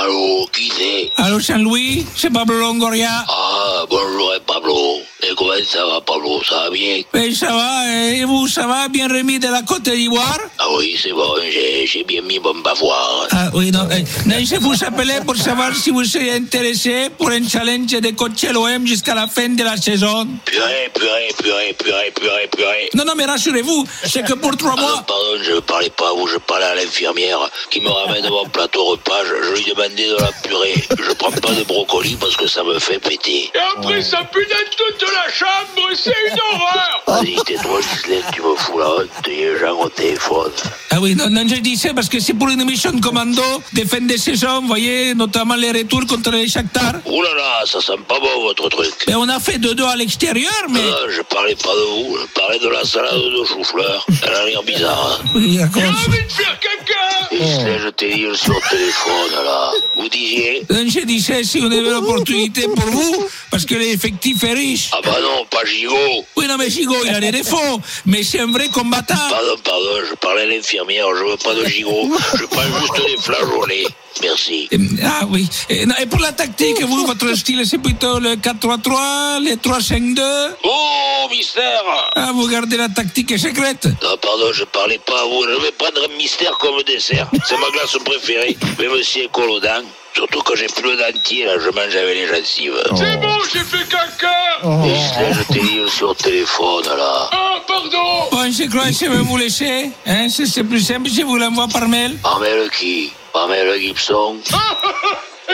Allô, qui c'est ? Allô, Jean-Louis, c'est Pablo Longoria. Ah, bonjour, Pablo. Et comment ça va, Pablo ? Ça va bien ? Ben, ça va, et vous, ça va ? Bien remis de la Côte d'Ivoire ? Ah oui, c'est bon, j'ai, j'ai bien mis mon bavoire. Ah oui, non, euh, non, je vous appelais pour savoir si vous seriez intéressé pour un challenge de coacher l'O M jusqu'à la fin de la saison. Purée, purée, purée, purée, purée, purée. Non, non, mais rassurez-vous, c'est que pour trois ah, mois... Non, pardon, je ne parlais pas à vous, je parlais à l'infirmière qui me ramène mon plateau repas, je, je lui demande de la purée. Je prends pas de brocoli parce que ça me fait péter. Et après, ça pue la toute de la chambre, c'est une horreur. Vas-y, tais-toi, Gisèle, tu me fous la honte, tu es genre au téléphone. Ah oui, non, non, je disais parce que c'est pour une mission commando des fins de saison, vous voyez, notamment les retours contre les Shakhtar. Ouh là là, ça sent pas bon, votre truc. Mais on a fait deux deux à l'extérieur, mais... Ah, je parlais pas de vous, je parlais de la salade de chou-fleur. Elle a l'air bizarre, hein. Oui, d'accord. J'ai envie de faire caca. Gisèle, je t'ai dit, je suis au téléphone, là. Vous disiez ? Je disais si on avait l'opportunité pour vous, parce que l'effectif est riche. Ah bah non, pas Gigot. Oui, non, mais Gigot, il a des défauts, mais c'est un vrai combattant. Pardon, pardon, je parlais à l'infirmière, je veux pas de Gigot, je prends juste des flageolets. Merci. Ah oui. Et pour la tactique, vous, votre style, c'est plutôt le quatre trois trois, le trois cinq deux. Oh, mystère. Ah, vous gardez la tactique secrète. Non, pardon, je parlais pas à vous. Je vais prendre un mystère comme dessert. C'est ma glace préférée. Mais monsieur Colodin, Surtout que j'ai plus le dentier, là, je mange avec les gencives. Oh. C'est bon, j'ai fait caca. Oh. Et je lèche tes livres sur téléphone, là. Ah, oh, pardon. Bon, je crois que je vais vous laisser. Hein, si c'est plus simple, je vous l'envoie par mail. Par mail qui? Par mail Gibson.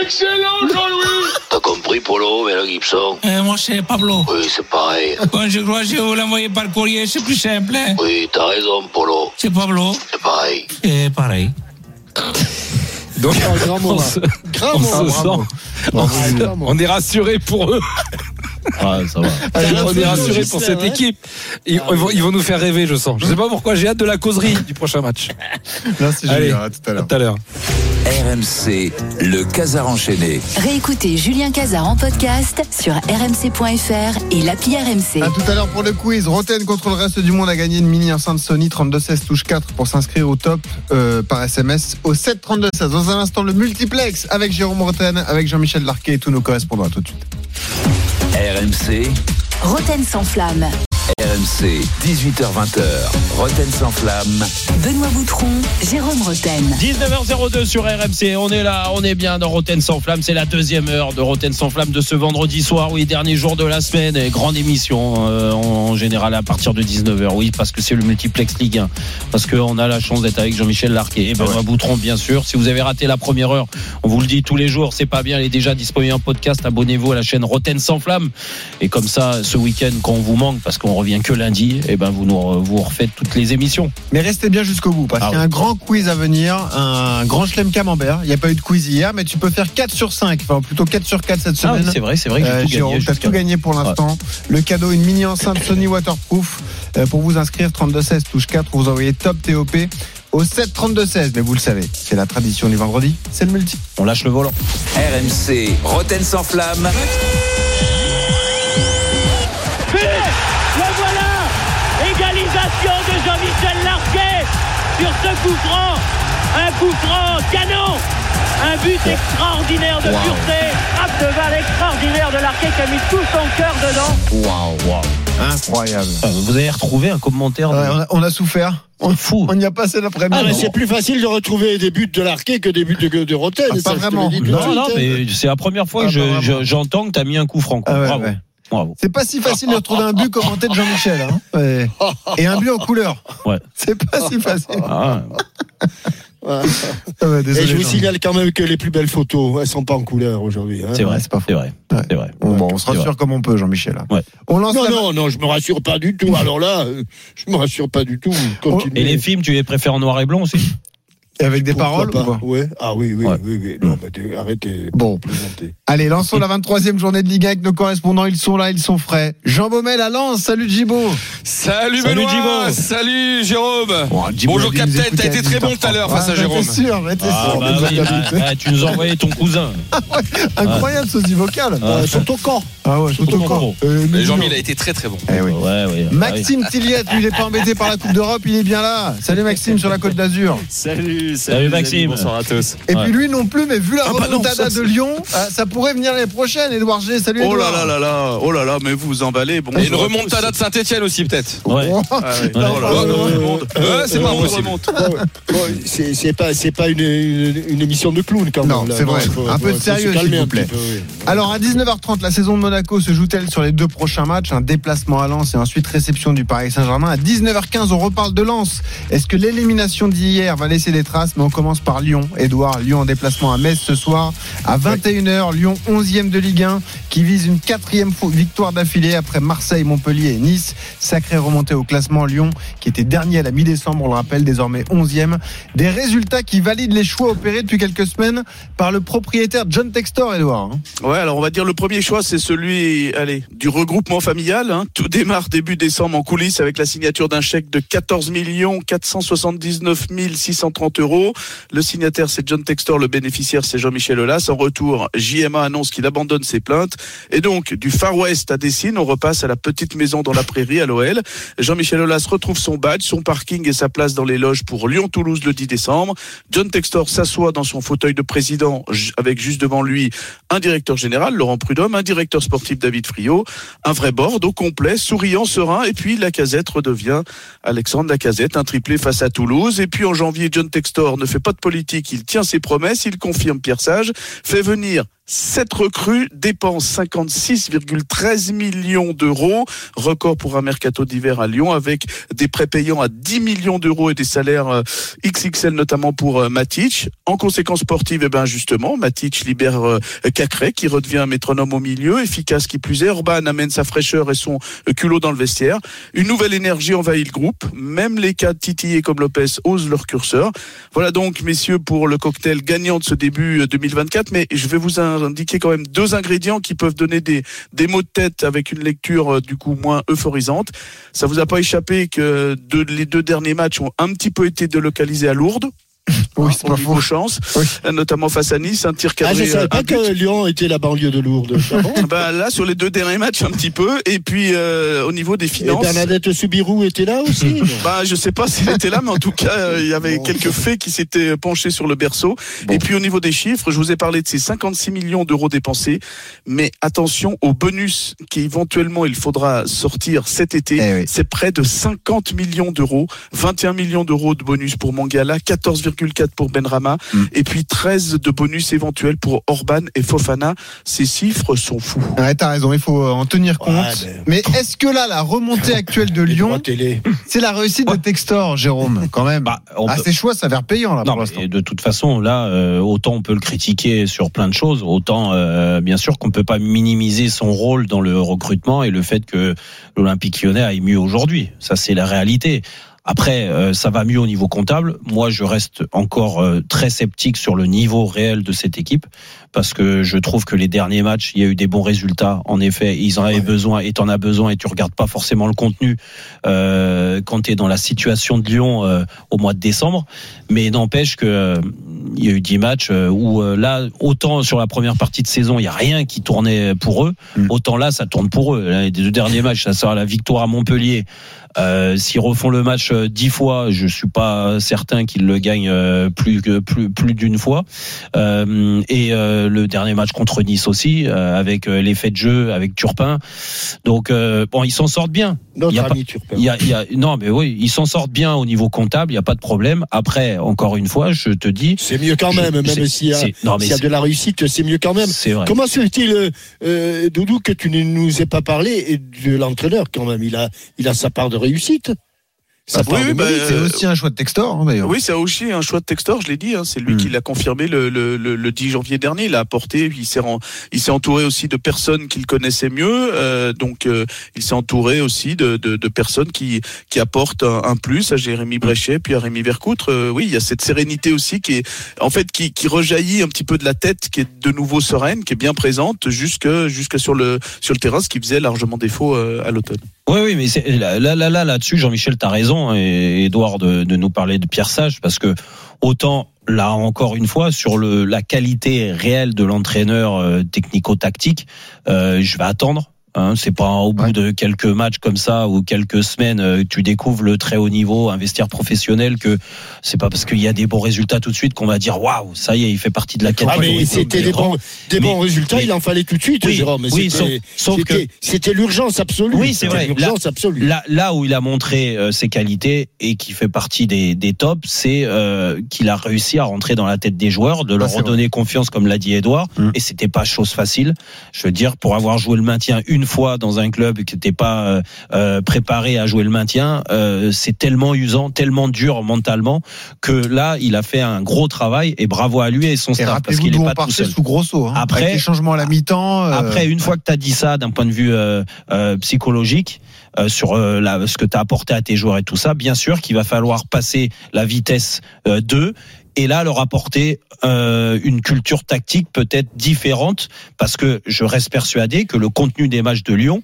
Excellent, Jean-Louis. T'as compris, Polo, mais le Gibson. Euh, moi, c'est Pablo. Oui, c'est pareil. Quand je crois que je vous l'envoyer par courrier, c'est plus simple. Hein. Oui, t'as raison, Polo. C'est Pablo. C'est pareil. C'est pareil. Donc, un grand mot. Grand mot. On est rassuré pour eux. Ah, ça va. Allez, on est rassuré pour cette vrai. équipe. Ils, ah, oui. ils vont nous faire rêver, je sens. Je sais pas pourquoi, j'ai hâte de la causerie du prochain match. Là, c'est Allez, génial. À tout à l'heure. À tout à l'heure. R M C, le Cazarre enchaîné. Réécoutez Julien Cazarre en podcast sur r m c point f r et l'appli R M C. À tout à l'heure pour le quiz. Rothen contre le reste du monde a gagné une mini enceinte Sony trente-deux seize touche quatre pour s'inscrire au top euh, par S M S au sept trente-deux seize. Dans un instant, le multiplex avec Jérôme Rothen, avec Jean-Michel Larqué et tous nos correspondants. À tout de suite. R M C, Rothen sans flamme. R M C, dix-huit heures vingt, Rothen sans flamme. Benoît Boutron, Jérôme Rothen. dix-neuf heures zéro deux sur R M C, on est là, on est bien dans Rothen sans flamme. C'est la deuxième heure de Rothen sans flamme de ce vendredi soir, oui, dernier jour de la semaine. Et grande émission euh, en général à partir de dix-neuf heures, oui, parce que c'est le multiplex Ligue un. Parce qu'on a la chance d'être avec Jean-Michel Larqué et Benoît ouais. Boutron, bien sûr. Si vous avez raté la première heure, on vous le dit tous les jours, c'est pas bien, elle est déjà disponible en podcast. Abonnez-vous à la chaîne Rothen sans flamme. Et comme ça, ce week-end, quand on vous manque, parce qu'on revient que lundi, et ben vous nous vous refaites toutes les émissions. Mais restez bien jusqu'au bout, parce ah qu'il y a oui. un grand quiz à venir, un grand chelem camembert. Il n'y a pas eu de quiz hier, mais tu peux faire quatre sur cinq, enfin plutôt quatre sur quatre cette semaine. Ah oui, c'est vrai, c'est vrai que j'ai euh, tout Giro, gagné. T'as tout gagné pour l'instant. Ah. Le cadeau, une mini enceinte Sony Waterproof. Euh, pour vous inscrire, trente-deux seize, touche quatre, vous envoyez top T O P au sept trente-deux seize. Mais vous le savez, c'est la tradition du vendredi, c'est le multi. On lâche le volant. R M C, Rothen sans flamme. De Jean-Michel Larqué sur ce coup franc, un coup franc canon, un but extraordinaire de wow. pureté, frappe de balle extraordinaire de Larqué qui a mis tout son cœur dedans. Waouh, waouh, incroyable. Vous avez retrouvé un commentaire de... euh, on a souffert. On fou. On y a passé l'après-midi. Ah, mais c'est plus facile de retrouver des buts de Larqué que des buts de, de Rothen. Ah, pas vraiment. Non, non, non, mais c'est la première fois ah, que je, je, j'entends que t'as mis un coup franc. Ah, ouais, bravo. Ouais. Bravo. C'est pas si facile de retrouver un but comme en tête Jean-Michel hein. ouais. Et un but en couleur. Ouais. C'est pas si facile. Ah ouais. Ouais, désolé, et je vous signale quand même que les plus belles photos, elles sont pas en couleur aujourd'hui. Hein. C'est vrai, c'est pas faux. C'est vrai. Ouais. C'est vrai. Bon, bon, on se rassure vrai. comme on peut, Jean-Michel. Hein. Ouais. On lance non, la... non, non, je me rassure pas du tout. Alors là, je me rassure pas du tout. Continuez. Et les films, tu les préfères en noir et blanc aussi? Et avec des Pourquoi paroles pas. ou quoi ouais. Ah oui, oui, ouais. oui, oui. Non, bah, arrêtez. Bon. Allez, lançons la vingt-troisième journée de Ligue un avec nos correspondants. Ils sont là, ils sont frais. Jean Baumel à Lens. Salut, Djibo. Salut, Salut Benoît. Djibo. Salut, Jérôme. Bon, Djibo, bonjour, Captain. T'as été très bon tout à l'heure face à Jérôme. T'es sûr, t'es sûr. Ah, bah, oui, ah, tu nous as envoyé ton cousin. ah, ouais. Incroyable, ah. ce Djibo vocal. Ah, ah, sur ton corps. Ah ouais, sur ton corps. Jean-Michel a été très, très bon. Maxime Tilliette, lui, il n'est pas embêté par la Coupe d'Europe. Il est bien là. Salut, Maxime, sur la Côte d'Azur. Salut. Salut, salut Maxime, amis, bonsoir à tous. Et ouais. puis lui non plus, mais vu la ah remontada bah de Lyon, ça pourrait venir l'année prochaine. Édouard G, salut. Oh là là là là, oh là là, mais vous vous emballez. Bon, et une remontada de Saint-Etienne aussi peut-être. Ouais. C'est pas impossible. C'est, c'est pas, c'est pas une, une, une émission de clown quand même. Non, là. c'est vrai. Non, un peu de sérieux s'il vous plaît. Alors à dix-neuf heures trente, la saison de Monaco se joue-t-elle sur les deux prochains matchs? Un déplacement à Lens et ensuite réception du Paris Saint-Germain. À dix-neuf heures quinze, on reparle de Lens. Est-ce que l'élimination d'hier va laisser des traces? Mais on commence par Lyon. Edouard, Lyon en déplacement à Metz ce soir à vingt et une heures. Lyon onzième de Ligue un qui vise une quatrième victoire d'affilée après Marseille, Montpellier et Nice. Sacrée remontée au classement. Lyon qui était dernier à la mi-décembre, on le rappelle, désormais onzième. Des résultats qui valident les choix opérés depuis quelques semaines par le propriétaire John Textor, Edouard. Ouais, alors on va dire le premier choix, c'est celui allez, du regroupement familial. Hein. Tout démarre début décembre en coulisses avec la signature d'un chèque de quatorze millions quatre cent soixante-dix-neuf mille six cent trente euros. Le signataire, c'est John Textor. Le bénéficiaire, c'est Jean-Michel Aulas. En retour, J M A annonce qu'il abandonne ses plaintes. Et donc, du Far West à Dessine, on repasse à la petite maison dans la prairie à l'O L. L H L. Jean-Michel Aulas retrouve son badge, son parking et sa place dans les loges pour Lyon-Toulouse le dix décembre. John Textor s'assoit dans son fauteuil de président avec juste devant lui un directeur général, Laurent Prudhomme, un directeur sportif, David Friot, un vrai board au complet, souriant, serein. Et puis Lacazette redevient Alexandre Lacazette, un triplé face à Toulouse. Et puis en janvier, John Textor ne fait pas de politique, il tient ses promesses, il confirme Pierre Sage, fait venir sept recrues, dépense cinquante-six virgule treize millions d'euros, record pour un mercato d'hiver à Lyon avec des prêts payants à dix millions d'euros et des salaires X X L notamment pour Matic. En conséquence sportive, eh ben justement, Matic libère Cacré qui redevient un métronome au milieu, efficace qui plus est. Orban amène sa fraîcheur et son culot dans le vestiaire. Une nouvelle énergie envahit le groupe, même les cadres titillés comme Lopez osent leur curseur. Voilà donc messieurs pour le cocktail gagnant de ce début deux mille vingt-quatre, mais je vais vous indiquer quand même deux ingrédients qui peuvent donner des, des maux de tête avec une lecture euh, du coup moins euphorisante. Ça vous a pas échappé que de, les deux derniers matchs ont un petit peu été délocalisés à Lourdes. Oui, c'est pas faux. Chance, oui. Notamment face à Nice, un tir cadré. Ah, je savais pas que Lyon était la banlieue de Lourdes. Bah là, sur les deux derniers matchs, un petit peu. Et puis, euh, au niveau des finances. Et Bernadette Soubirous était là aussi. Bah, je sais pas s'il était là, mais en tout cas, il euh, y avait bon, quelques faits qui s'étaient penchés sur le berceau. Bon. Et puis, au niveau des chiffres, je vous ai parlé de ces cinquante-six millions d'euros dépensés. Mais attention au bonus qui éventuellement il faudra sortir cet été. Eh oui. C'est près de cinquante millions d'euros, vingt et un millions d'euros de bonus pour Mangala, quatorze virgule quatre pour Benrahma, mm. et puis treize de bonus éventuels pour Orban et Fofana. Ces chiffres sont fous. Ouais, t'as raison, il faut en tenir compte. Ouais, mais... mais est-ce que là, la remontée actuelle de Lyon, c'est la réussite ouais. de Textor, Jérôme, quand même? Bah, on ah, peut... Ses choix s'avèrent payants, là, non, pour l'instant. De toute façon, là, euh, autant on peut le critiquer sur plein de choses, autant, euh, bien sûr, qu'on ne peut pas minimiser son rôle dans le recrutement et le fait que l'Olympique Lyonnais aille mieux aujourd'hui. Ça, c'est la réalité. Après, euh, ça va mieux au niveau comptable. Moi, je reste encore euh, très sceptique sur le niveau réel de cette équipe parce que je trouve que les derniers matchs, il y a eu des bons résultats. En effet, ils en avaient ouais. besoin et t'en as besoin et tu regardes pas forcément le contenu euh, quand t'es dans la situation de Lyon euh, au mois de décembre. Mais n'empêche que euh, il y a eu dix matchs où euh, là, autant sur la première partie de saison, il y a rien qui tournait pour eux. Mmh. Autant là, ça tourne pour eux. Les deux derniers matchs, ça sera la victoire à Montpellier. Euh, s'ils refont le match dix fois, je suis pas certain qu'ils le gagnent plus que plus plus d'une fois. Euh, et euh, le dernier match contre Nice aussi, euh, avec l'effet de jeu, avec Turpin. Donc euh, bon, ils s'en sortent bien. Il y a pas, Turpin. Y a, y a, non, mais oui, ils s'en sortent bien au niveau comptable. Il y a pas de problème. Après, encore une fois, je te dis, c'est mieux quand même, je, même s'il y a, non, s'il y a de la réussite, c'est mieux quand même. C'est vrai. Comment se fait-il, euh, Doudou, que tu ne nous aies pas parlé de l'entraîneur quand même? Il a, il a sa part de réussite. Ça bah, oui, bah, c'est aussi un choix de Textor, hein, d'ailleurs. Oui, c'est aussi un choix de Textor, je l'ai dit. Hein, c'est lui mmh. qui l'a confirmé le, le, le, le dix janvier dernier. Il a apporté, il s'est, il s'est entouré aussi de personnes qu'il connaissait mieux. Euh, donc, euh, il s'est entouré aussi de, de, de personnes qui, qui apportent un, un plus à Jérémy Bréchet, puis à Rémi Vercoutre. Euh, oui, il y a cette sérénité aussi qui est, en fait, qui, qui rejaillit un petit peu de la tête, qui est de nouveau sereine, qui est bien présente jusque, jusque sur le, sur le terrain, ce qui faisait largement défaut à l'automne. Oui, oui, mais c'est, là, là, là, là-dessus, Jean-Michel, t'as raison. Et Edouard de, de nous parler de Pierre Sage, parce que autant là encore une fois sur le, la qualité réelle de l'entraîneur euh, technico-tactique, euh, je vais attendre. Hein, c'est pas au bout ouais. de quelques matchs comme ça ou quelques semaines tu découvres le très haut niveau, un vestiaire professionnel, que c'est pas parce qu'il y a des bons résultats tout de suite qu'on va dire waouh, ça y est, il fait partie de la catégorie. Ah mais de c'était des bons, des bons mais, résultats, mais, il en fallait tout de suite, oui, Jérôme. Oui, sauf, sauf c'était, que c'était l'urgence absolue. Oui, c'est c'était vrai. L'urgence là, absolue. Là, là où il a montré euh, ses qualités et qui fait partie des, des tops, c'est euh, qu'il a réussi à rentrer dans la tête des joueurs, de leur ah, redonner vrai. confiance, comme l'a dit Edouard. Hum. Et c'était pas chose facile. Je veux dire, pour avoir joué le maintien une fois dans un club qui n'était pas euh, préparé à jouer le maintien, euh, c'est tellement usant, tellement dur mentalement que là il a fait un gros travail et bravo à lui et son et staff parce qu'il est pas tout seul. Sous Grosso, hein, après avec les changements à la mi-temps. Euh... Après, une fois que t'as dit ça d'un point de vue euh, euh, psychologique. Euh, sur euh, la, ce que tu as apporté à tes joueurs et tout ça, bien sûr qu'il va falloir passer la vitesse euh, deux et là leur apporter euh, une culture tactique peut-être différente, parce que je reste persuadé que le contenu des matchs de Lyon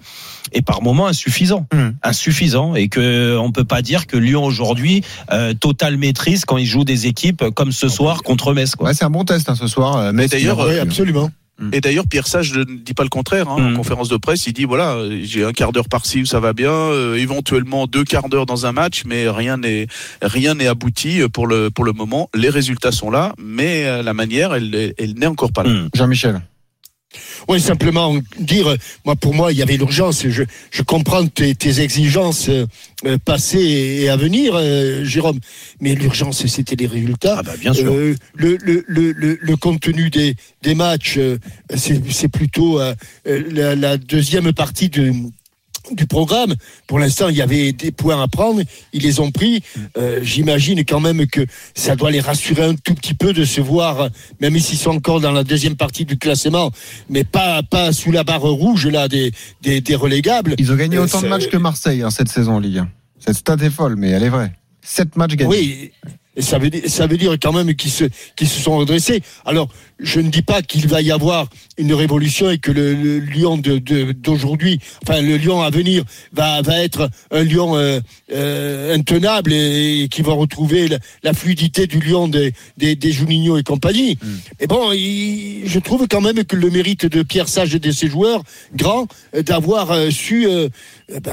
est par moments insuffisant, mmh. insuffisant et que on peut pas dire que Lyon aujourd'hui euh, totale maîtrise quand il joue des équipes comme ce soir contre Metz, quoi. Ouais, c'est un bon test hein, ce soir. Metz, d'ailleurs, oui, absolument. Mmh. Et d'ailleurs, Pierre Sage ne dit pas le contraire. Hein, mmh. En conférence de presse, il dit voilà, j'ai un quart d'heure par-ci où ça va bien, euh, éventuellement deux quarts d'heure dans un match, mais rien n'est rien n'est abouti pour le pour le moment. Les résultats sont là, mais la manière, elle, elle n'est encore pas là. Mmh. Jean-Michel. Oui, simplement dire, moi pour moi, il y avait l'urgence. Je, je comprends tes, tes exigences euh, passées et à venir, euh, Jérôme. Mais l'urgence, c'était les résultats. Ah bah bien sûr. Euh, le, le, le, le, le contenu des, des matchs, euh, c'est, c'est plutôt euh, la, la deuxième partie de. du programme. Pour l'instant, il y avait des points à prendre, ils les ont pris. Euh, j'imagine quand même que ça doit les rassurer un tout petit peu de se voir, même s'ils sont encore dans la deuxième partie du classement, mais pas pas sous la barre rouge là des des, des relégables. Ils ont gagné autant euh, de matchs que Marseille hein, cette saison en Ligue un. Cette stat est folle, mais elle est vraie. Sept matchs gagnés. Oui. Et ça veut dire, ça veut dire quand même qu'ils se, qu'ils se sont redressés. Alors, je ne dis pas qu'il va y avoir une révolution et que le, le Lyon de, de, d'aujourd'hui, enfin le Lyon à venir, va, va être un Lyon euh, euh, intenable et, et qui va retrouver la, la fluidité du Lyon des, des, des Juninho et compagnie. Mmh. Et bon, il, je trouve quand même que le mérite de Pierre Sage et de ses joueurs grands d'avoir euh, su euh, bah,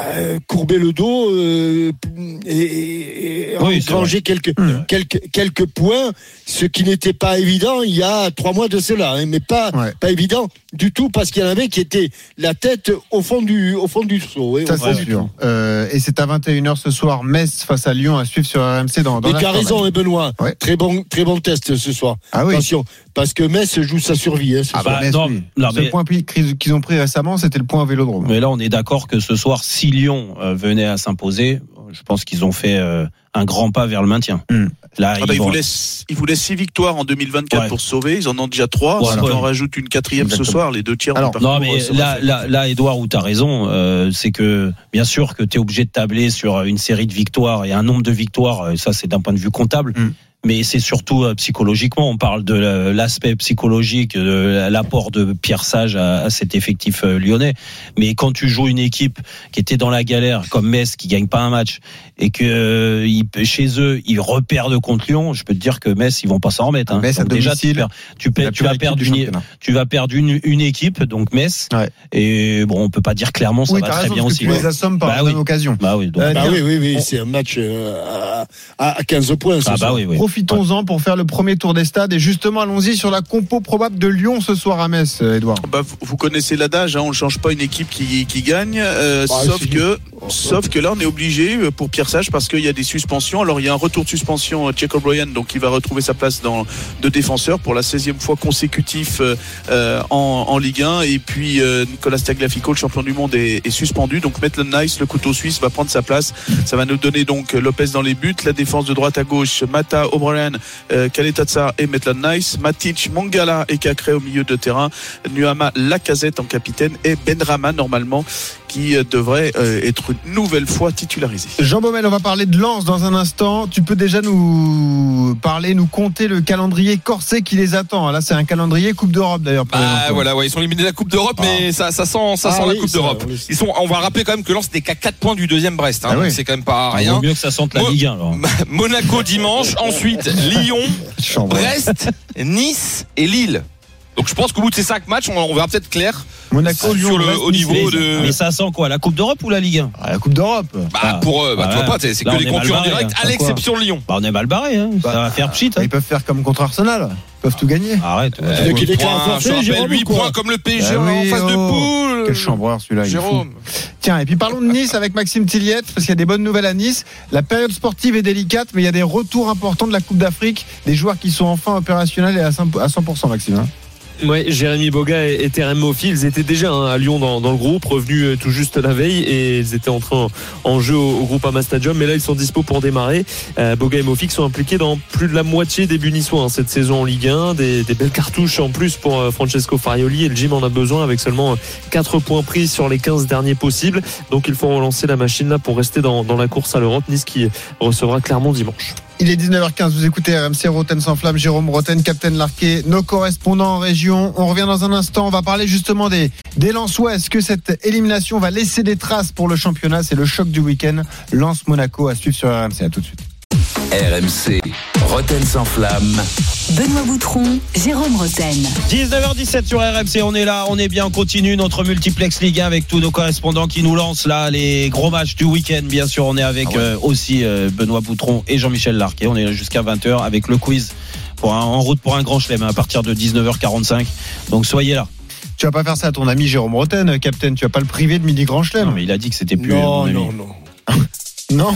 courber le dos euh, et, et oui, engranger quelques... Mmh. Quelques, quelques points, ce qui n'était pas évident il y a trois mois de cela, hein, mais pas, ouais. pas évident du tout, parce qu'il y en avait qui étaient la tête au fond du, au fond du seau. Oui, ça, c'est du sûr. Euh, et c'est à vingt et une heures ce soir, Metz face à Lyon, à suivre sur R M C dans, dans la. Mais tu as raison, hein, Benoît. Ouais. Très, bon, très bon test ce soir. Ah oui. Attention, parce que Metz joue sa survie. Hein, ce ah bah, Metz, non, oui. non, mais... Le point qu'ils ont pris récemment, c'était le point à Vélodrome. Mais là, on est d'accord que ce soir, si Lyon euh, venait à s'imposer, je pense qu'ils ont fait euh, un grand pas vers le maintien. Mmh. Là, ah bah, ils, vont... ils, vous laissent, ils vous laissent six victoires en deux mille vingt-quatre ouais. pour se sauver. Ils en ont déjà trois. Voilà. Si ouais. on rajoute une quatrième Exactement. ce soir, les deux tiers. Alors, non, mais là, là, là, Edouard, où tu as raison, euh, c'est que bien sûr que tu es obligé de tabler sur une série de victoires et un nombre de victoires. Ça, c'est d'un point de vue comptable. Mmh. Mais c'est surtout euh, psychologiquement. On parle de l'aspect psychologique, de l'apport de Pierre Sage à, à cet effectif euh, lyonnais. Mais quand tu joues une équipe qui était dans la galère, comme Metz, qui gagne pas un match, et que euh, ils, chez eux ils repèrent de contre Lyon, je peux te dire que Metz, ils vont pas s'en remettre. Hein. Metz donc, à déjà, domicile, tu, perds, tu, perds, tu, vas perdre une, tu vas perdre une, une équipe, donc Metz. Ouais. Et bon, on peut pas dire clairement ça oui, va très raison, bien aussi. Tu les assommes par bah, la oui. même occasion. Bah oui, donc, euh, bah, oui, oui, oui on... c'est un match euh, à, à quinze points. Ah bah oui, oui. Profitons-en pour faire le premier tour des stades. Et justement, allons-y sur la compo probable de Lyon ce soir à Metz, Edouard. Bah, vous connaissez l'adage, hein, on ne change pas une équipe qui, qui gagne. Euh, bah, sauf, que, sauf que là, on est obligé pour Pierre Sage parce qu'il y a des suspensions. Alors, il y a un retour de suspension, Jack O'Brien, donc il va retrouver sa place dans, de défenseur pour la seizième fois consécutive euh, en, en Ligue un. Et puis, euh, Nicolas Tagliafico, le champion du monde, est, est suspendu. Donc, Maitland Nice, le couteau suisse, va prendre sa place. Ça va nous donner donc Lopez dans les buts, la défense de droite à gauche, Mata, O'Brien, euh, Kaletatsa et Maitland-Nice, Matic, Mangala et Cacré au milieu de terrain, Nuama, Lacazette en capitaine et Benrahma normalement qui euh, devrait euh, être une nouvelle fois titularisé. Jean Baumel, on va parler de Lens dans un instant. Tu peux déjà nous parler, nous compter le calendrier corsé qui les attend. Là, c'est un calendrier Coupe d'Europe d'ailleurs. Ah voilà, ouais, ils sont éliminés de la Coupe d'Europe, ah. mais ça, ça sent, ça ah, sent oui, la Coupe ça, d'Europe. Oui, ils sont, on va rappeler quand même que Lens n'était qu'à quatre points du deuxième Brest. Hein, ah, oui. C'est quand même pas rien. Vaut mieux que ça sente la Mo- Ligue un. Alors. Monaco dimanche. Ensuite, Lyon, Brest, Nice et Lille. Donc je pense qu'au bout de ces cinq matchs, on verra peut-être clair Monaco, Lyon, sur le haut niveau les, de. Mais ça sent quoi ? La Coupe d'Europe ou la Ligue un ? Ah, la Coupe d'Europe. Bah pour eux, bah, bah, tu vois pas, c'est là, que les concurrents barré, directs, hein, à l'exception de Lyon. Bah on est mal barré, hein. Bah, ça va faire pchit. Hein. Ils peuvent faire comme contre Arsenal. Ils peuvent tout gagner. Arrête. Euh, il est huit points comme le P S G bah oui, en face oh, de poule. Quel chambreur celui-là, Jérôme. Tiens, et puis parlons de Nice avec Maxime Tilliette, parce qu'il y a des bonnes nouvelles à Nice. La période sportive est délicate, mais il y a des retours importants de la Coupe d'Afrique, des joueurs qui sont enfin opérationnels et à cent pour cent, Maxime. Ouais, Jérémy Boga et Terem Mofi, ils étaient déjà hein, à Lyon dans, dans le groupe, revenus tout juste la veille et ils étaient entrés en, en jeu au, au Groupama Stadium, mais là ils sont dispo pour démarrer. Euh, Boga et Mofi qui sont impliqués dans plus de la moitié des buts niçois hein, cette saison en Ligue un, des, des belles cartouches en plus pour euh, Francesco Farioli, et le gym en a besoin avec seulement quatre points pris sur les quinze derniers possibles, donc il faut relancer la machine là pour rester dans, dans la course à l'Europe. Nice qui recevra Clermont dimanche. Il est dix-neuf heures quinze, vous écoutez R M C Rothen sans flamme, Jérôme Rothen, Captain Larqué, nos correspondants en région. On revient dans un instant, on va parler justement des, des Lensois. Est-ce que cette élimination va laisser des traces pour le championnat ? C'est le choc du week-end. Lens Monaco à suivre sur R M C, à tout de suite. R M C Rothen sans flamme. Benoît Boutron, Jérôme Rothen. dix-neuf heures dix-sept sur R M C, on est là, on est bien, on continue notre multiplex Ligue un avec tous nos correspondants qui nous lancent là les gros matchs du week-end. Bien sûr, on est avec ah ouais. euh, aussi euh, Benoît Boutron et Jean-Michel Larqué. On est là jusqu'à vingt heures avec le quiz pour un, en route pour un grand chelem à partir de dix-neuf heures quarante-cinq. Donc soyez là. Tu vas pas faire ça à ton ami Jérôme Rothen, capitaine. Tu vas pas le priver de midi grand chelem. Non, mais il a dit que c'était plus. Non, euh, non, non. Non.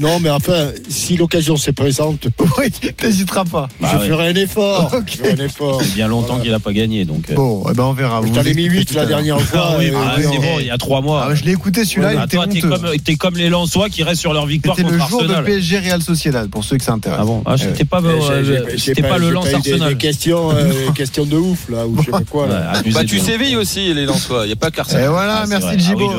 Non, mais enfin, si l'occasion s'est présente, oui, t'hésiteras pas. Bah je ouais. ferai un effort. Okay. Je ferai un effort. C'est bien longtemps voilà. qu'il n'a pas gagné, donc. Bon, eh ben on verra. Je t'en ai mis huit la dernière fois. Ah, oui, bah, c'est bon, il y a trois mois. Ah, je l'ai écouté celui-là. Ouais, il était toi, t'es comme, t'es comme les Lensois qui restent sur leur victoire contre Arsenal. C'était le jour de P S G Real Sociedad pour ceux que ça intéresse. Ah bon. Ah, c'était pas, euh, j'ai, j'ai, c'était j'ai pas, pas le Lens Arsenal. Question, euh, question de ouf là ou je sais pas quoi. Battu Séville aussi les Lensois. Il y a pas qu'Arsenal. Et voilà, merci Djibo.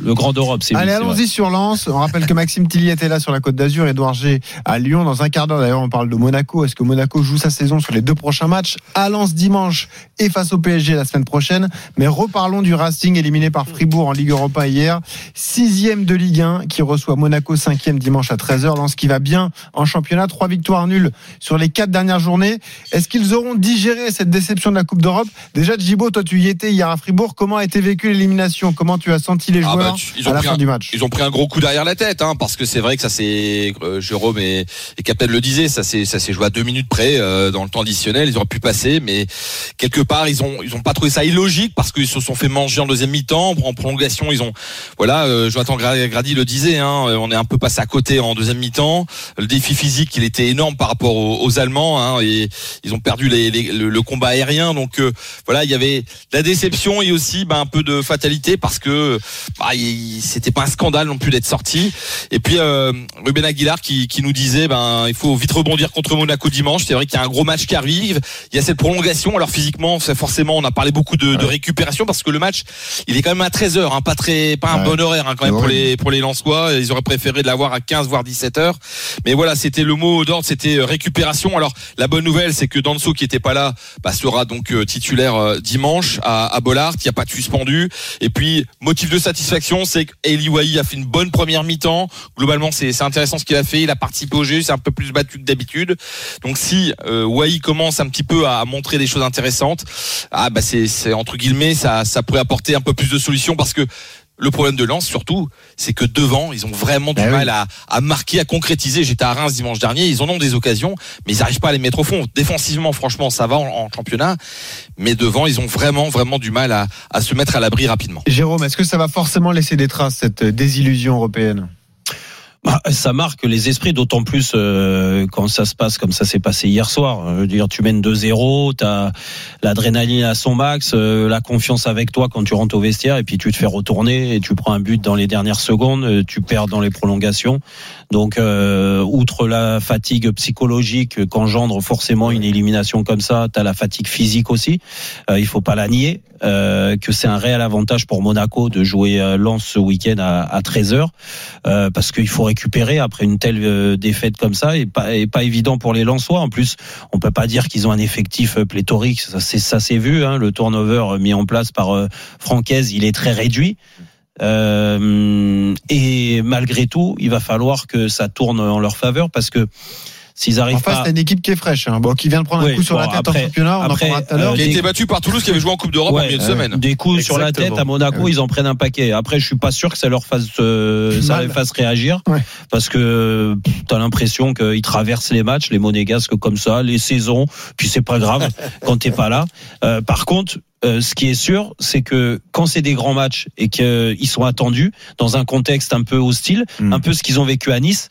Le grand d'Europe, c'est. Allez, allons-y sur Lens. On rappelle que Maxime Tilly était là sur la Côte d'Azur, Édouard G à Lyon dans un quart d'heure. D'ailleurs, on parle de Monaco. Est-ce que Monaco joue sa saison sur les deux prochains matchs à Lens dimanche et face au P S G la semaine prochaine? Mais reparlons du Racing éliminé par Fribourg en Ligue Europa hier. Sixième de Ligue un qui reçoit Monaco cinquième dimanche à treize heures. Lens qui va bien en championnat. Trois victoires nulles sur les quatre dernières journées. Est-ce qu'ils auront digéré cette déception de la Coupe d'Europe? Déjà, Djibo, toi tu y étais hier à Fribourg. Comment a été vécue l'élimination? Comment tu as senti les joueurs ah bah, tu, à la fin un, du match? Ils ont pris un gros coup derrière la tête, hein, parce que c'est vrai que ça c'est euh, Jérôme et, et Captain le disaient, ça c'est ça s'est joué à deux minutes près euh, dans le temps additionnel, ils auraient pu passer, mais quelque part ils ont ils ont pas trouvé ça illogique parce qu'ils se sont fait manger en deuxième mi-temps, en prolongation ils ont voilà, euh, Jonathan Grady le disait, hein, on est un peu passé à côté en deuxième mi-temps, le défi physique il était énorme par rapport aux, aux Allemands, hein, et ils ont perdu les, les, le, le combat aérien, donc euh, voilà il y avait de la déception et aussi bah, un peu de fatalité parce que bah, il, c'était pas un scandale non plus d'être sorti. Et puis euh, Ruben Aguilar qui, qui nous disait ben il faut vite rebondir contre Monaco dimanche. C'est vrai qu'il y a un gros match qui arrive. Il y a cette prolongation. Alors physiquement, c'est forcément on a parlé beaucoup de, ouais. de récupération parce que le match il est quand même à treize heures, hein, pas très pas ouais. un bon horaire hein, quand même ouais. pour les pour les Lensois. Ils auraient préféré de l'avoir à quinze voire dix-sept heures. Mais voilà, c'était le mot d'ordre, c'était récupération. Alors la bonne nouvelle c'est que Danso qui était pas là bah, sera donc euh, titulaire euh, dimanche à, à Bollaert. Il n'y a pas de suspendu. Et puis motif de satisfaction c'est qu'Eli Wahi a fait une bonne première mi-temps. Globalement, c'est, c'est intéressant ce qu'il a fait. Il a participé au jeu, c'est un peu plus battu que d'habitude. Donc, si euh, Wai commence un petit peu à, à montrer des choses intéressantes, ah bah c'est, c'est entre guillemets, ça, ça pourrait apporter un peu plus de solutions parce que le problème de Lens, surtout, c'est que devant, ils ont vraiment du ah mal oui. à, à marquer, à concrétiser. J'étais à Reims dimanche dernier, ils en ont des occasions, mais ils n'arrivent pas à les mettre au fond. Défensivement, franchement, ça va en, en championnat, mais devant, ils ont vraiment, vraiment du mal à, à se mettre à l'abri rapidement. Jérôme, est-ce que ça va forcément laisser des traces, cette désillusion européenne ? Bah, ça marque les esprits, d'autant plus euh, quand ça se passe comme ça s'est passé hier soir. Je veux dire, tu mènes deux zéro, t'as l'adrénaline à son max, euh, la confiance avec toi quand tu rentres au vestiaire, et puis tu te fais retourner et tu prends un but dans les dernières secondes, tu perds dans les prolongations. Donc, euh, outre la fatigue psychologique qu'engendre forcément une élimination comme ça, t'as la fatigue physique aussi. Euh, il faut pas la nier. Euh, que c'est un réel avantage pour Monaco de jouer à Lens ce week-end à, à treize heures, euh, parce qu'il faut récupérer après une telle euh, défaite comme ça, et pas, et pas évident pour les Lensois. En plus, on peut pas dire qu'ils ont un effectif pléthorique. Ça, c'est, ça s'est vu. Hein, le turnover mis en place par euh, Francaise, il est très réduit. Euh, et malgré tout, il va falloir que ça tourne en leur faveur parce que. S'ils arrivent en face, à... t'as une équipe qui est fraîche, hein. Bon, qui vient de prendre oui, un coup sur bon, la tête après, en championnat, on après, en parlera tout à l'heure. Qui a été battu par Toulouse, qui avait joué en Coupe d'Europe ouais, en milieu de semaine. Des coups exactement. Sur la tête, à Monaco, ouais. ils en prennent un paquet. Après, je suis pas sûr que ça leur fasse, euh, ça les fasse réagir. Ouais. Parce que, pff, t'as l'impression qu'ils traversent les matchs, les monégasques comme ça, les saisons. Puis c'est pas grave quand t'es pas là. Euh, par contre, Euh, ce qui est sûr, c'est que quand c'est des grands matchs et qu'ils euh, sont attendus dans un contexte un peu hostile, mmh. un peu ce qu'ils ont vécu à Nice,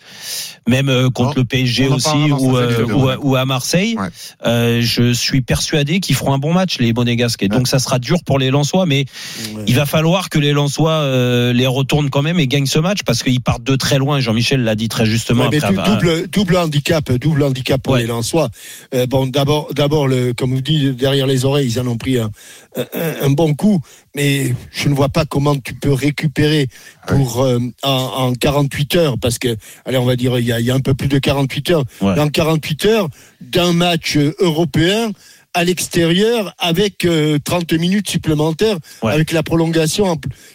même euh, contre non, le P S G aussi ou, euh, ou, à, ou à Marseille, ouais. euh, je suis persuadé qu'ils feront un bon match les Monégasques. Et ouais. donc ça sera dur pour les Lensois, mais ouais. il va falloir que les Lensois euh, les retournent quand même et gagnent ce match parce qu'ils partent de très loin. Jean-Michel l'a dit très justement. Ouais, après, mais double, euh, double handicap, double handicap pour ouais. les Lensois. Euh, bon, d'abord, d'abord, le, comme vous dites, derrière les oreilles, ils en ont pris un. Un, un bon coup, mais je ne vois pas comment tu peux récupérer pour euh, en, en quarante-huit heures, parce que, allez, on va dire, il y a, il y a un peu plus de quarante-huit heures. Ouais. Dans quarante-huit heures, d'un match européen à l'extérieur, avec euh, trente minutes supplémentaires, ouais. avec la prolongation.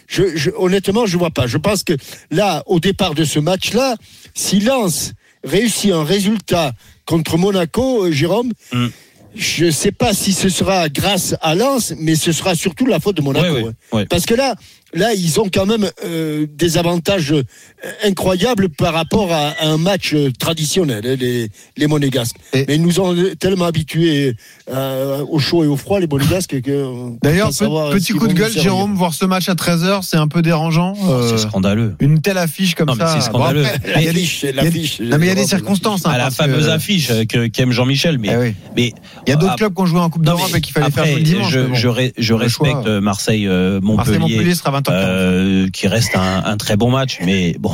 Je, je, honnêtement, je ne vois pas. Je pense que là, au départ de ce match-là, silence. réussi un résultat contre Monaco, euh, Jérôme, mm. je ne sais pas si ce sera grâce à Lens, mais ce sera surtout la faute de Monaco. Ouais, ouais, ouais. Parce que là, là, ils ont quand même euh, des avantages incroyables par rapport à, à un match traditionnel, les, les Monégasques. Et mais ils nous ont tellement habitués euh, au chaud et au froid, les Monégasques, que... D'ailleurs, pe- petit coup de gueule, Jérôme, voir ce match à treize heures, c'est un peu dérangeant. Euh, c'est scandaleux. Une telle affiche comme non, ça. C'est scandaleux. Bon, après, l'affiche, l'affiche, non, mais il y a des circonstances. Hein, à la fameuse que... affiche que, qu'aime Jean-Michel, mais... Eh oui. mais il y a d'autres ah, clubs qui ont joué en Coupe d'Europe et qu'il fallait après, faire le dimanche. Je, bon, je, ré, je respecte Marseille-Montpellier, Marseille, euh, qui reste un, un très bon match. Mais bon,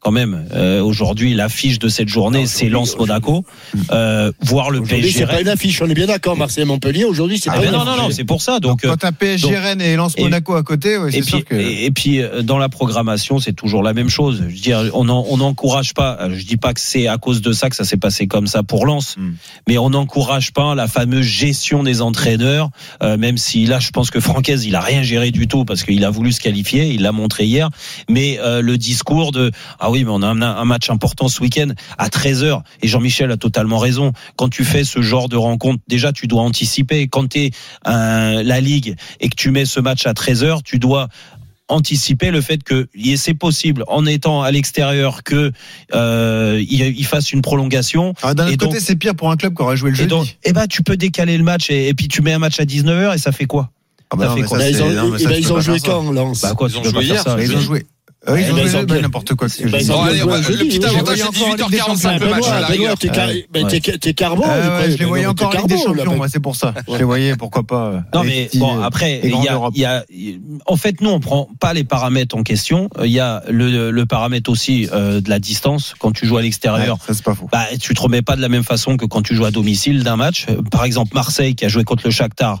quand même, euh, aujourd'hui, l'affiche de cette journée, non, c'est Lens-Monaco. Euh, voir le aujourd'hui, P S G. C'est pas une affiche, on est bien d'accord. Marseille-Montpellier, aujourd'hui, c'est ah pas une non, affiche. Non, non, c'est pour ça. Donc, donc quand t'as P S G, Rennes et Lens-Monaco à côté, ouais, c'est puis, sûr que. Et, et puis, dans la programmation, c'est toujours la même chose. Je veux dire, on n'encourage pas. Je dis pas que c'est à cause de ça que ça s'est passé comme ça pour Lens. Hum. Mais on n'encourage pas la fameuse gestion des entraîneurs, euh, même si là je pense que Francaise il a rien géré du tout parce qu'il a voulu se qualifier, il l'a montré hier, mais euh, le discours de ah oui mais on a un, un match important ce week-end à treize heures, et Jean-Michel a totalement raison, quand tu fais ce genre de rencontre déjà tu dois anticiper, quand t'es euh, la Ligue et que tu mets ce match à treize heures, tu dois anticiper le fait que c'est possible en étant à l'extérieur que euh, il, il fasse une prolongation. Ah, d'un autre donc, côté, c'est pire pour un club qui aurait joué le jeudi. Et donc, eh ben, tu peux décaler le match et, et puis tu mets un match à dix-neuf heures et ça fait quoi ? Ah bah ça non, fait quoi ça, Ils ont, non, ça, ils ont joué quand, Lens ? Bah quoi, ils, ils ont joué hier. Ça, ils ont joué. Oui, ils ont joué bah, n'importe quoi. Bah, bah, bon, allez, bah, le petit avantage, c'est dix-huit heures quarante-cinq le match à la rigueur. T'es carbo. Je les voyais encore en Ligue des Champions, c'est pour ça. Je les voyais, pourquoi pas. Non mais bon, après, il y a... En fait, nous, on prend pas les paramètres en question. Il y a le, le paramètre aussi euh, de la distance. Quand tu joues à l'extérieur, ouais, ça, c'est pas faux. Bah, tu te remets pas de la même façon que quand tu joues à domicile d'un match. Par exemple, Marseille qui a joué contre le Shakhtar,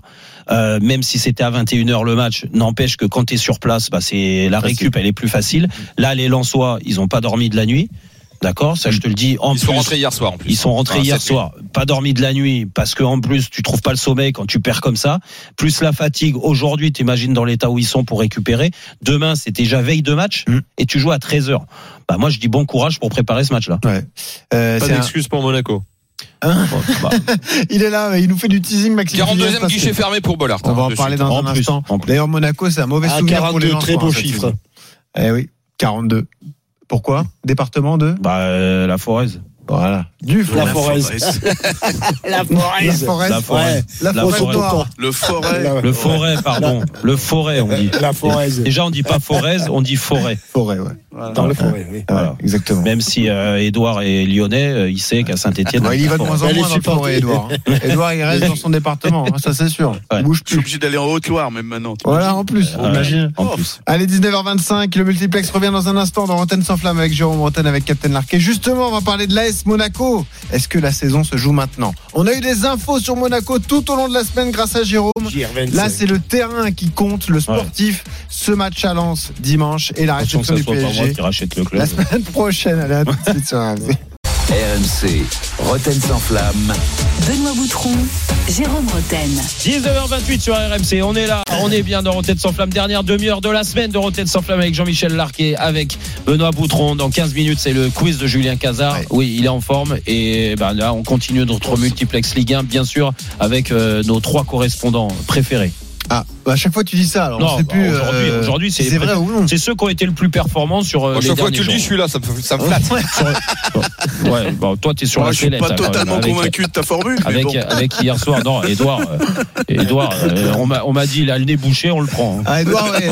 euh, même si c'était à vingt et une heures le match, n'empêche que quand t'es sur place, bah, c'est la récup, elle est plus facile. Là, les Lensois, ils ont pas dormi de la nuit. D'accord, ça je te le dis. En ils plus, sont rentrés hier soir. En plus. Ils sont rentrés ah, hier soir, pas dormi de la nuit, parce que en plus tu trouves pas le sommeil quand tu perds comme ça. Plus la fatigue. Aujourd'hui, t'imagines dans l'état où ils sont pour récupérer. Demain, c'est déjà veille de match mmh. et tu joues à treize heures. Bah moi, je dis bon courage pour préparer ce match-là. Ouais. Euh, pas d'excuse un... pour Monaco. Hein bon, bah. Il est là, il nous fait du teasing. Maxime quarante-deuxième guichet fermé pour Bollard. On va en parler dans en un plus, instant. D'ailleurs, Monaco, c'est un mauvais ah, souvenir pour les gens. quarante-deux, très beau chiffre. Eh oui, quarante-deux. Pourquoi ? Département de ? Bah, euh, la Forez. Voilà. Du la Forez. La Forez. La Forez. La Forez. La Forez. Le Forez. Le Forez, pardon. Le Forez, on dit. La Forez. Déjà, on dit pas Forez, on dit Forêt. Forêt, ouais. Voilà. Dans le Forêt, oui. Voilà. Exactement. Même si euh, Edouard est lyonnais, euh, il sait qu'à Saint-Étienne. Ouais, il y va de moins en moins dans le Forêt, Edouard. Edouard, il reste dans son département, hein, ça c'est sûr. Ouais. Il bouge plus. Je suis obligé d'aller en Haute-Loire, même maintenant. Voilà, en plus. Euh, imagine. En plus. Allez, dix-neuf heures vingt-cinq, le multiplex revient dans un instant dans Antenne sans flamme avec Jérôme Rothen, avec Captain Larqué. Justement, on va parler de l'A S Monaco. Est-ce que la saison se joue maintenant ? On a eu des infos sur Monaco tout au long de la semaine grâce à Jérôme. Là, c'est le terrain qui compte, le sportif. Ouais. Ce match à Lens dimanche et la réception du P S G le club. La semaine prochaine. Allez, à tout de suite sur R M C. R M C, Rothen sans flamme. Benoît Boutron, Jérôme Rothen. dix-neuf heures vingt-huit sur R M C, on est là, on est bien dans Rothen sans flamme. Dernière demi-heure de la semaine de Rothen sans flamme avec Jean-Michel Larqué, avec Benoît Boutron. Dans quinze minutes, c'est le quiz de Julien Cazarre. Ouais. Oui, il est en forme. Et ben là, on continue notre multiplex Ligue un, bien sûr, avec euh, nos trois correspondants préférés. Ah, bah à chaque fois tu dis ça, alors non, on sait bah plus. Aujourd'hui, euh, aujourd'hui c'est, c'est vrai ou non. C'est ceux qui ont été le plus performants sur euh, bon, les derniers jours. Chaque fois tu le dis, je suis là, ça me, ça me flatte. Ouais, bon, toi t'es sur ouais, la chaîne. Je suis pas là, totalement avec, convaincu de ta formule. Avec, bon. avec hier soir, non, Edouard, euh, Edouard euh, on, m'a, on m'a dit, il a le nez bouché, on le prend. Hein. Ah, Edouard, ouais.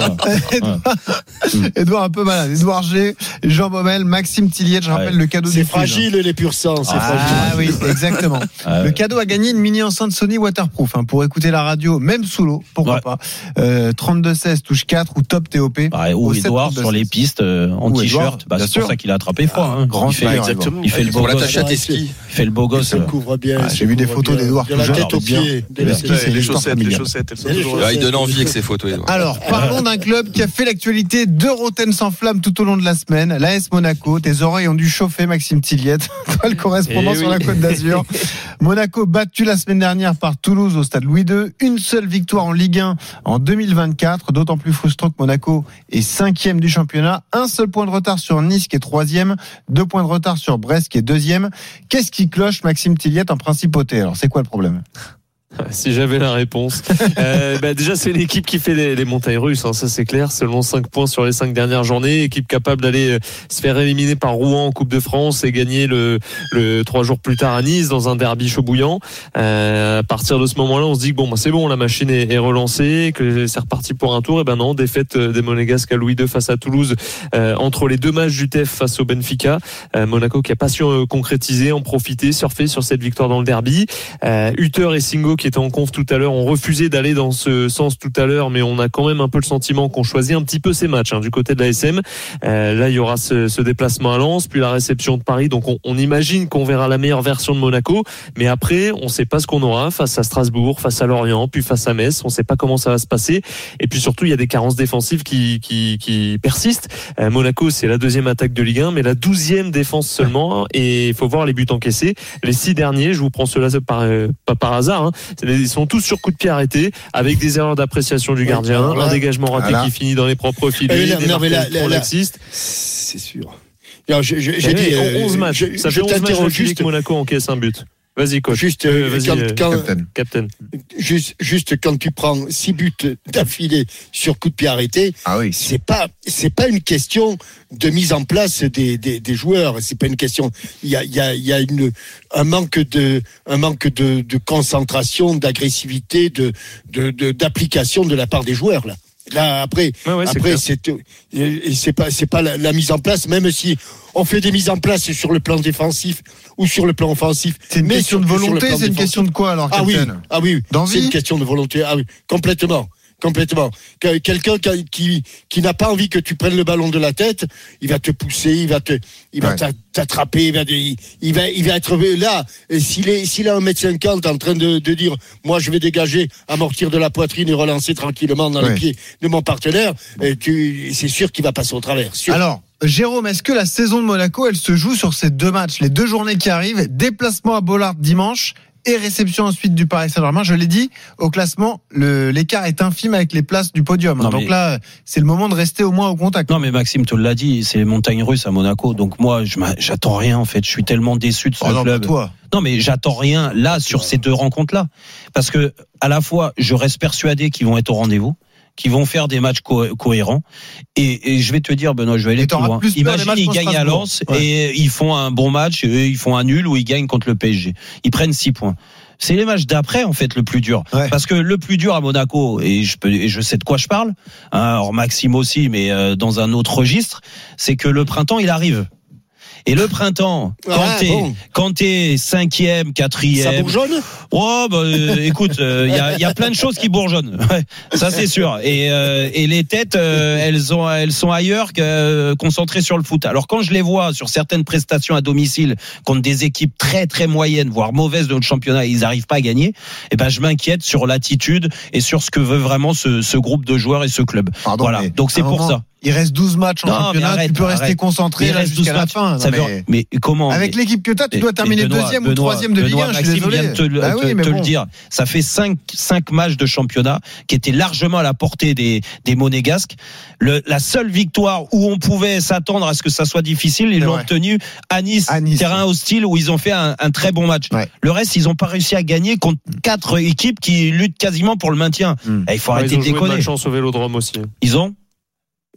Edouard, ouais. Edouard un peu malade. Edouard G, Jean Baumel, Maxime Tilliet, je rappelle ouais. le cadeau. C'est fragile les purs sang, c'est fragile. Ah oui, exactement. Le cadeau a gagné une mini enceinte Sony waterproof pour écouter la radio, même sous l'eau. Pourquoi ouais. pas euh, trente-deux seize touche quatre ou top T O P bah, ou Edouard sur les pistes euh, en ou t-shirt bah, c'est sûr. Pour ça qu'il a attrapé froid ah, hein. grand il fait, player, exactement. Il fait le beau gosse il fait le beau gosse couvre bien, ah, j'ai vu des photos bien. D'Edouard de la tête aux pieds les chaussettes les chaussettes il donne envie avec ses photos. Alors parlons d'un club qui a fait l'actualité de Rothen sans flamme tout au long de la semaine, l'A S Monaco. Tes oreilles ont dû chauffer, Maxime Tilliet, le correspondant sur la Côte d'Azur. Monaco battu la semaine dernière par Toulouse au stade Louis deux, une seule victoire en Ligue Ligue un en deux mille vingt-quatre, d'autant plus frustrant que Monaco est cinquième du championnat, un seul point de retard sur Nice qui est troisième, deux points de retard sur Brest qui est deuxième. Qu'est-ce qui cloche, Maxime Tilliette, en principauté? Alors c'est quoi le problème? Si j'avais la réponse. Euh, bah déjà, c'est l'équipe qui fait les, les montagnes russes, hein, ça c'est clair. Seulement cinq points sur les cinq dernières journées. Équipe capable d'aller se faire éliminer par Rouen en Coupe de France et gagner le, le trois jours plus tard à Nice dans un derby chaud bouillant. Euh, à partir de ce moment-là, on se dit que bon, bah, c'est bon, la machine est, est relancée, que c'est reparti pour un tour. Et ben non, défaite des Monégasques à Louis deux face à Toulouse. Euh, entre les deux matchs du T E F face au Benfica, euh, Monaco qui a pas su euh, concrétiser, en profiter, surfer sur cette victoire dans le derby. Euh, Hutter et Singo qui qui étaient en conf tout à l'heure, ont refusé d'aller dans ce sens tout à l'heure, mais on a quand même un peu le sentiment qu'on choisit un petit peu ces matchs, hein, du côté de l'A S M. Euh, là, il y aura ce, ce déplacement à Lens, puis la réception de Paris, donc on, on imagine qu'on verra la meilleure version de Monaco, mais après, on ne sait pas ce qu'on aura face à Strasbourg, face à Lorient, puis face à Metz, on ne sait pas comment ça va se passer, et puis surtout, il y a des carences défensives qui, qui, qui persistent. Euh, Monaco, c'est la deuxième attaque de Ligue un, mais la douzième défense seulement, et il faut voir les buts encaissés. Les six derniers, je vous prends cela par, euh, pas par hasard, hein, ils sont tous sur coup de pied arrêté, avec des erreurs d'appréciation du gardien, ouais, là, un dégagement raté voilà. qui finit dans les propres filets, des marquages pour l'assist. C'est sûr. Non, je, je, j'ai dit, euh, onze matchs. Je, ça fait onze matchs juste... que Monaco encaisse un but. Vas-y, coach. Juste, euh, vas-y, quand, euh, quand, capitaine. Capitaine. Juste, juste quand tu prends six buts d'affilée sur coup de pied arrêté, ah oui, c'est pas, c'est pas une question de mise en place des, des, des joueurs. C'est pas une question. Il y a, il y a, il y a une, un manque de, un manque de, de concentration, d'agressivité, de, de, de, d'application de la part des joueurs, là. Là, après, ouais, ouais, après, c'est, c'est, c'est pas, c'est pas la, la mise en place, même si on fait des mises en place sur le plan défensif ou sur le plan offensif. C'est une mais question de volonté, c'est une question de quoi, alors, capitaine? Ah oui, ah oui, c'est une question de volonté, ah oui, complètement. Complètement. Quelqu'un qui, qui, qui n'a pas envie que tu prennes le ballon de la tête, il va te pousser, il va te, il va ouais. t'attraper, il va, il, il va, il va être là. Et s'il est, s'il a un mètre cinquante en train de, de dire, moi je vais dégager, amortir de la poitrine et relancer tranquillement dans ouais. les pieds de mon partenaire, et tu, c'est sûr qu'il va passer au travers. Sûr. Alors, Jérôme, est-ce que la saison de Monaco, elle se joue sur ces deux matchs, les deux journées qui arrivent, déplacement à Bollaert dimanche? Et réception ensuite du Paris Saint-Germain. Je l'ai dit, au classement, le, l'écart est infime avec les places du podium. Non, donc mais... là, c'est le moment de rester au moins au contact. Non mais Maxime, tu l'as dit, c'est les montagnes russes à Monaco. Donc moi, je j'attends rien en fait. Je suis tellement déçu de ce oh, club. Non, toi. non mais j'attends rien là sur ces deux rencontres-là. Parce que à la fois, je reste persuadé qu'ils vont être au rendez-vous, qui vont faire des matchs co- cohérents. Et, et je vais te dire, Benoît, je vais aller plus loin. Plus Imagine, ils gagnent à Lens ouais. et ils font un bon match, et eux, ils font un nul ou ils gagnent contre le P S G. Ils prennent six points. C'est les matchs d'après, en fait, le plus dur. Ouais. Parce que le plus dur à Monaco, et je peux, et je sais de quoi je parle, hein, alors Maxime aussi, mais euh, dans un autre registre, c'est que le printemps, il arrive. Et le printemps, quand ah, t'es, bon. quand t'es cinquième, quatrième. Ça bourgeonne? Oh, bah, euh, écoute, il euh, y a, y a plein de choses qui bourgeonnent. Ouais, ça, c'est sûr. Et, euh, et les têtes, euh, elles ont, elles sont ailleurs que, euh, concentrées sur le foot. Alors, quand je les vois sur certaines prestations à domicile contre des équipes très, très moyennes, voire mauvaises de notre championnat, et ils arrivent pas à gagner, eh ben, je m'inquiète sur l'attitude et sur ce que veut vraiment ce, ce groupe de joueurs et ce club. Pardon, voilà. Donc, c'est pour moment. ça. Il reste douze matchs en non, championnat, arrête, tu peux arrête. rester concentré là jusqu'à la matchs. fin. Non, ça mais, veut... mais comment Avec mais... l'équipe que tu as, tu dois terminer Benoît, deuxième Benoît, ou troisième de Ligue un, je suis désolé. Vient de te, bah te, oui, te bon. le dire. Ça fait cinq, cinq matchs de championnat qui étaient largement à la portée des, des Monégasques. Le, la seule victoire où on pouvait s'attendre à ce que ça soit difficile, ils C'est l'ont vrai. obtenue à Nice, à Nice, terrain hostile où ils ont fait un, un très bon match. Ouais. Le reste, ils n'ont pas réussi à gagner contre quatre équipes qui luttent quasiment pour le maintien. Mmh. Eh, il faut arrêter de déconner. Ils ont joué de malchance au Vélodrome aussi. Ils ont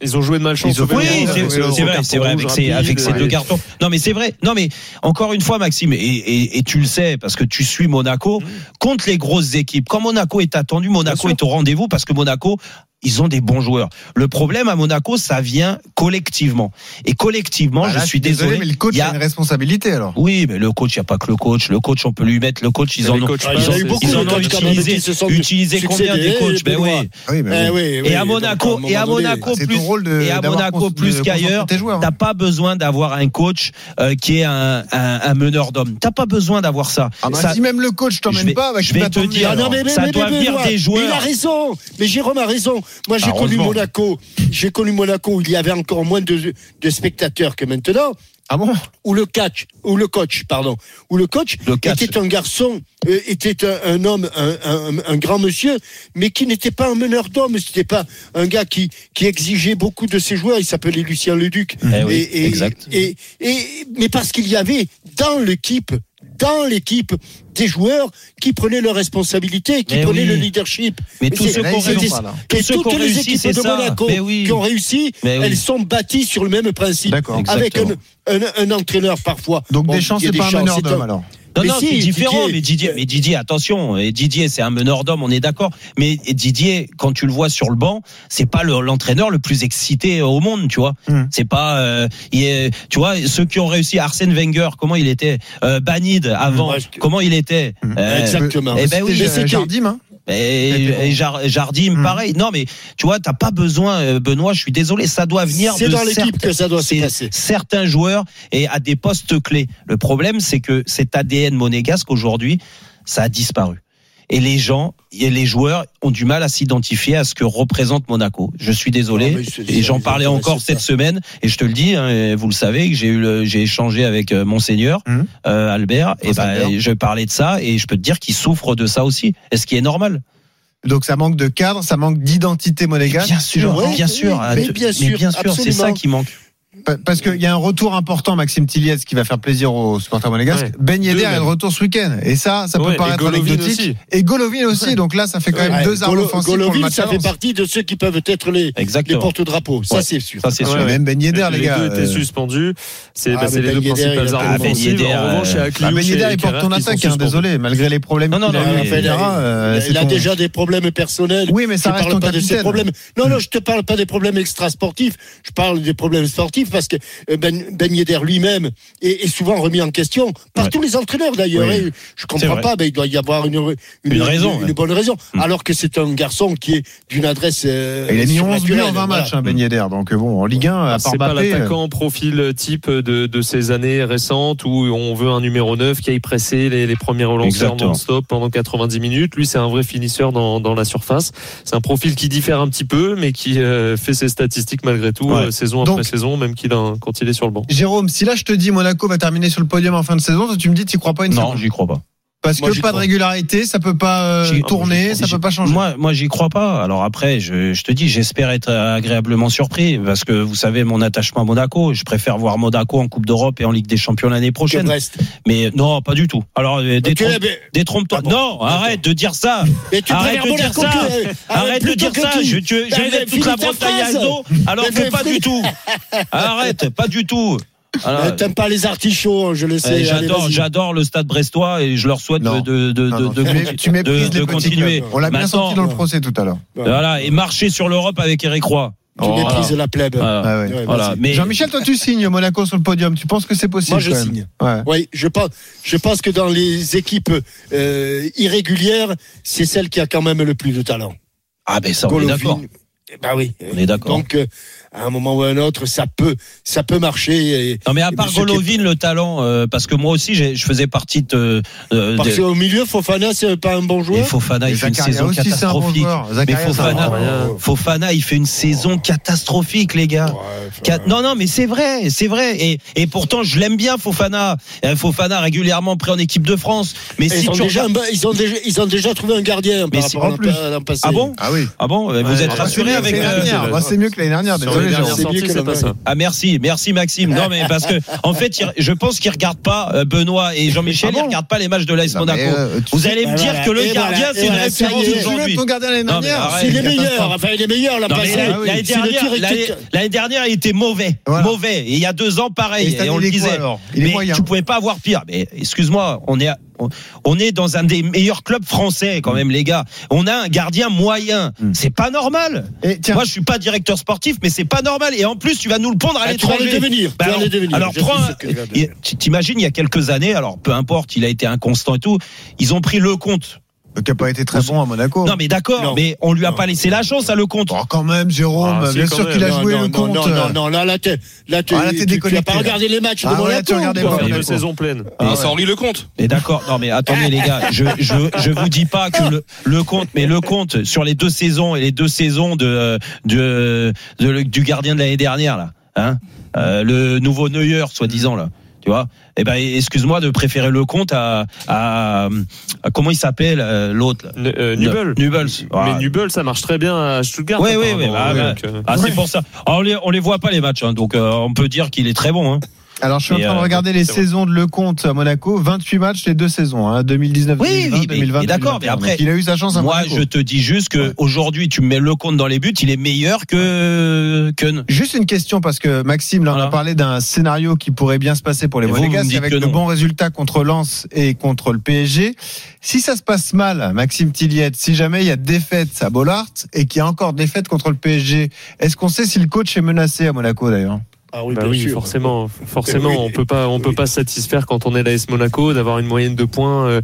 Ils ont joué de malchance. Ils ont... Oui, c'est, c'est, c'est vrai, c'est vrai, avec, rapide, ces, avec ces deux cartons. Non, mais c'est vrai. Non, mais encore une fois, Maxime, et, et, et tu le sais parce que tu suis Monaco, mmh. contre les grosses équipes. Quand Monaco est attendu, Monaco est au rendez-vous parce que Monaco, ils ont des bons joueurs. Le problème à Monaco, ça vient collectivement. Et collectivement, ah là, je suis désolé, désolé, mais le coach il a... a une responsabilité alors. Oui, mais le coach, il n'y a pas que le coach. Le coach, on peut lui mettre le coach. Ils mais en ont, coachs, ils, ils, ont, beaucoup ils en ont utilisé, se utilisé combien des coachs ben oui. Ah oui, ben oui. Eh oui, oui. Et à Monaco, donc, à et à Monaco donné, plus, de, et à Monaco plus qu'ailleurs, t'as pas besoin d'avoir un coach euh, qui est un, un, un meneur d'hommes. T'as pas besoin d'avoir ça. Ah ben ça si même le coach t'emmène pas, je vais te dire, ça doit venir des joueurs. Il a raison. Mais Jérôme a raison. Moi, j'ai connu Monaco. J'ai connu Monaco où il y avait encore moins de, de spectateurs que maintenant. Ah bon? Ou le coach, ou le coach, pardon, ou le coach, le coach. était un garçon, euh, était un, un homme, un, un, un grand monsieur, mais qui n'était pas un meneur d'hommes, c'était pas un gars qui qui exigeait beaucoup de ses joueurs. Il s'appelait Lucien Leduc. Mmh. Et, oui, et, exact. Et, et, et mais parce qu'il y avait dans l'équipe, dans l'équipe des joueurs qui prenaient leurs responsabilités, qui mais prenaient oui. le leadership. Mais, mais tous ceux qui ont réussi, et toutes les réussit, équipes de ça. Monaco oui. qui ont réussi, oui. elles sont bâties sur le même principe, d'accord, avec un, un, un entraîneur parfois. Donc bon, Deschamps, c'est pas un meneur d'homme alors. Non, mais non, si, c'est différent. Didier... Mais, Didier, mais Didier, attention, et Didier, c'est un meneur d'homme, on est d'accord. Mais Didier, quand tu le vois sur le banc, c'est pas le, l'entraîneur le plus excité au monde, tu vois. Mmh. C'est pas, euh, il est, tu vois, ceux qui ont réussi, Arsène Wenger, comment il était, euh, Banid avant, mmh. comment il était. Mmh. Euh, Exactement. Et ben oui, mais c'est Jardim, hein. Et Jardim, pareil. Non, mais tu vois, t'as pas besoin, Benoît. Je suis désolé, ça doit venir. C'est de dans l'équipe certes, que ça doit se passer. Certains joueurs et à des postes clés. Le problème, c'est que cet A D N monégasque aujourd'hui, ça a disparu. Et les gens, et les joueurs ont du mal à s'identifier à ce que représente Monaco. Je suis désolé. Non, je, et j'en parlais encore cette ça. semaine. Et je te le dis, hein, vous le savez, que j'ai eu, le, j'ai échangé avec Monseigneur mmh. euh, Albert. Et bah, je parlais de ça. Et je peux te dire qu'ils souffrent de ça aussi. Est-ce qui est normal? Donc ça manque de cadre, ça manque d'identité monégasque. Bien sûr, ouais, bien sûr, oui, mais bien sûr, mais bien sûr, c'est ça qui manque. Parce qu'il y a un retour important, Maxime Tilliez, qui va faire plaisir aux supporters monégasques. Ouais. Ben Yedder est de retour ce week-end. Et ça, ça ouais, peut paraître anecdotique. Et Golovin aussi. Ouais. Donc là, ça fait quand même ouais. deux armes Golo- offensives Golovin, pour le match. Golovin, ça fait partie de ceux qui peuvent être les, les porte-drapeaux. Ça, ouais. c'est sûr. Ça, c'est sûr. Ouais, ouais. Même Ben Yedder, les, les gars. Les deux étaient suspendus. C'est, ah, bah, c'est ben les deux principales armes offensives. En revanche, Ben Yedder, il porte ton attaque, désolé. Malgré les problèmes qu'il a. Il a déjà des problèmes personnels. Oui, mais ça reste ton capitaine. Non, non, je te parle pas des problèmes extra-sportifs. Je parle des problèmes sportifs. Parce que Ben, Ben Yedder lui-même est, est souvent remis en question par ouais. tous les entraîneurs d'ailleurs. Oui. Je comprends pas, mais il doit y avoir une, une, une, une raison, une, une bonne raison. Mmh. Alors que c'est un garçon qui est d'une adresse. Euh, il a mis onze buts en vingt matchs, hein, Ben Yedder. Donc bon, en Ligue un, à part Mbappé, c'est pas l'attaquant euh... profil type de, de ces années récentes où on veut un numéro neuf qui aille presser les, les premiers relanceurs non-stop pendant quatre-vingt-dix minutes. Lui, c'est un vrai finisseur dans, dans la surface. C'est un profil qui diffère un petit peu, mais qui euh, fait ses statistiques malgré tout, ouais. euh, saison après Donc, saison. Même qu'il a, quand il est sur le banc. Jérôme, si là je te dis Monaco va terminer sur le podium en fin de saison, tu me dis tu n'y crois pas une seconde ? Non, j'y crois pas. Parce moi, que pas crois. de régularité, ça peut pas euh, tourner, ça peut pas changer. Moi, moi, j'y crois pas. Alors après, je, je te dis, j'espère être agréablement surpris, parce que vous savez mon attachement à Monaco. Je préfère voir Monaco en Coupe d'Europe et en Ligue des Champions l'année prochaine. Mais non, pas du tout. Alors détrompe, okay, détrompe-toi. Mais... Non, arrête de dire ça. Mais tu arrête de dire ça. Arrête de dire ça. Je, tu, je vais mettre toute la Bretagne à dos. Alors que pas du tout. Arrête, pas du tout. Alors, t'aimes pas les artichauts, je le sais. Allez, j'adore, allez, j'adore le Stade brestois et je leur souhaite non. de, de, non, non, de, de, tu de, de, de continuer. Clubs. On l'a bien senti dans le procès tout à l'heure. Voilà, et marcher sur l'Europe avec Éric Roy. Tu oh, méprises voilà. la plèbe. Voilà. Ah ouais. Ouais, voilà. Mais... Jean-Michel, toi tu signes Monaco sur le podium. Tu penses que c'est possible? Moi je signe. Ouais. Oui, je pense. Je pense que dans les équipes euh, irrégulières, c'est celle qui a quand même le plus de talent. Ah ben ça, on est d'accord. Bah oui. On est d'accord. Donc euh, à un moment ou à un autre, ça peut, ça peut marcher. Et, non mais à part Golovin, le talent, euh, parce que moi aussi, j'ai, je faisais partie de. Euh, parce qu'au milieu, Fofana, c'est pas un bon joueur. Et Fofana, il fait une saison catastrophique. Mais Fofana, Fofana, il fait une saison catastrophique, les gars. Ouais, non, non, mais c'est vrai, c'est vrai. Et, et pourtant, je l'aime bien, Fofana. Fofana régulièrement pris en équipe de France. Mais si ils, ont déjà, ils ont déjà, ils ont déjà trouvé un gardien. Mais par si rapport à l'an passé. Ah bon ? Ah oui. Ah bon ? Vous êtes rassuré avec l'année dernière. C'est mieux que l'année dernière. Sorties, c'est pas ça. Ah merci, merci Maxime. Non mais parce que en fait, je pense qu'ils regardent pas Benoît et Jean-Michel, ah bon ils regardent pas les matchs de l'A S Monaco. Euh, vous allez me dire voilà, que le gardien voilà, c'est une référence aujourd'hui. Le gardien l'année dernière, c'est les meilleurs. Enfin, il est meilleur là, non, mais, ah, oui. l'année dernière. L'année, l'année dernière, il était mauvais, voilà. mauvais. Et il y a deux ans pareil et, et on le disait. Mais tu pouvais pas avoir pire. Mais excuse-moi, on est on est dans un des meilleurs clubs français quand même les gars. On a un gardien moyen, c'est pas normal. Moi, je suis pas directeur sportif mais c'est pas normal et en plus tu vas nous le pondre à ah, l'étranger. Tu vas le devenir. Bah, alors, devenir. Alors prends, t'imagines il y a quelques années, alors peu importe, il a été inconstant et tout, ils ont pris Lecomte. qui n'a pas été très bon à Monaco. Non mais d'accord, non. mais on lui a non. pas laissé la chance à Lecomte. Oh, quand même Jérôme, ah, bien sûr même. qu'il a non, joué non, Lecomte. Non, non, non, non, là, là, t'es, là t'es, ah, là, t'es déconnecté. Tu n'as pas regardé les matchs ah, de Monaco. Ouais, tu as une saison pleine. Ah, et ça Henri Lecomte. Mais d'accord, non mais attendez les gars, je je je vous dis pas que le Lecomte, mais Lecomte sur les deux saisons et les deux saisons de de, de, de du gardien de l'année dernière là, hein, euh, le nouveau Neuer soi-disant là. Tu vois, eh ben, excuse-moi de préférer Lecomte à, à, à comment il s'appelle euh, l'autre Le, euh, Nubel. Nubel. Ah. Mais Nubel, ça marche très bien à Stuttgart. Oui, oui, oui. Bah, bah, donc, euh... ah, c'est pour ça. Alors, on les, on les voit pas les matchs, hein, donc euh, on peut dire qu'il est très bon. Hein. Alors, je suis et en train euh, de regarder les saisons de Lecomte à Monaco, vingt-huit matchs les deux saisons, hein, deux mille dix-neuf, oui, deux mille vingt, oui, mais, deux mille vingt. Et d'accord, deux mille vingt, mais après, il a eu sa chance à Monaco. Moi, je te dis juste que ouais. aujourd'hui, tu mets Lecomte dans les buts, il est meilleur que Keun. Juste une question parce que Maxime, là, on voilà. a parlé d'un scénario qui pourrait bien se passer pour les Monégasques, vous avec de bons résultats contre Lens et contre le P S G. Si ça se passe mal, Maxime Tilliette, si jamais il y a défaite à Bollaert et qu'il y a encore défaite contre le P S G, est-ce qu'on sait si le coach est menacé à Monaco d'ailleurs? Ah oui, bah oui forcément, forcément, oui. on peut pas, on peut oui. pas se satisfaire quand on est l'A S Monaco d'avoir une moyenne de points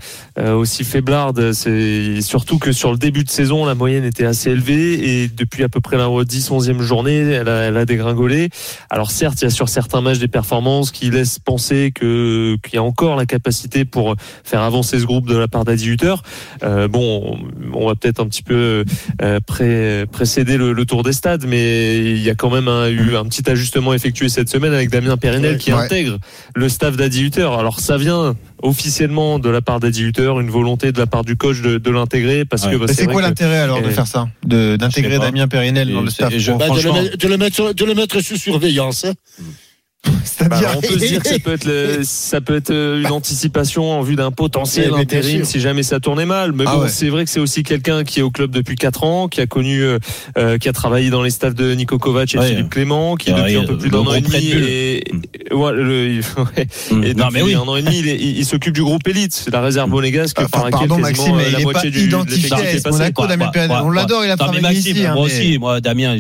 aussi faiblarde. C'est surtout que sur le début de saison, la moyenne était assez élevée et depuis à peu près la dix, onzième journée, elle a, elle a dégringolé. Alors certes, il y a sur certains matchs des performances qui laissent penser que qu'il y a encore la capacité pour faire avancer ce groupe de la part d'Adi Hutter. Euh, bon, on va peut-être un petit peu euh, pré, précéder le, le tour des stades, mais il y a quand même un, eu un petit ajustement effectué cette semaine avec Damien Pérenel ouais, qui ouais. intègre le staff d'Adi Hutter. Alors ça vient officiellement de la part d'Adi Hutter, une volonté de la part du coach de, de l'intégrer parce ouais. que bah, c'est, c'est quoi vrai l'intérêt que, alors de faire ça, de, d'intégrer Damien Pérenel dans le staff je, bon, bah, franchement... de, le, de, le mettre, de le mettre sous surveillance hein. C'est-à-dire bah, on peut se dire que ça peut être, le, ça peut être une anticipation en vue d'un potentiel intérim si jamais ça tournait mal. Mais bon, ah ouais. c'est vrai que c'est aussi quelqu'un qui est au club depuis quatre ans, qui a connu, euh, qui a travaillé dans les staffs de Niko Kovac et ouais. Philippe Clément, qui ah, depuis un peu plus d'un an et demi. Et, et, ouais, le, ouais, mmh. et non, mais oui. un an et demi, il, il, il s'occupe du groupe élite, c'est la réserve monégasque enfin, par laquelle quasiment la moitié du effectif est passé. On l'adore, il a travaillé ici. Moi aussi, moi Damien,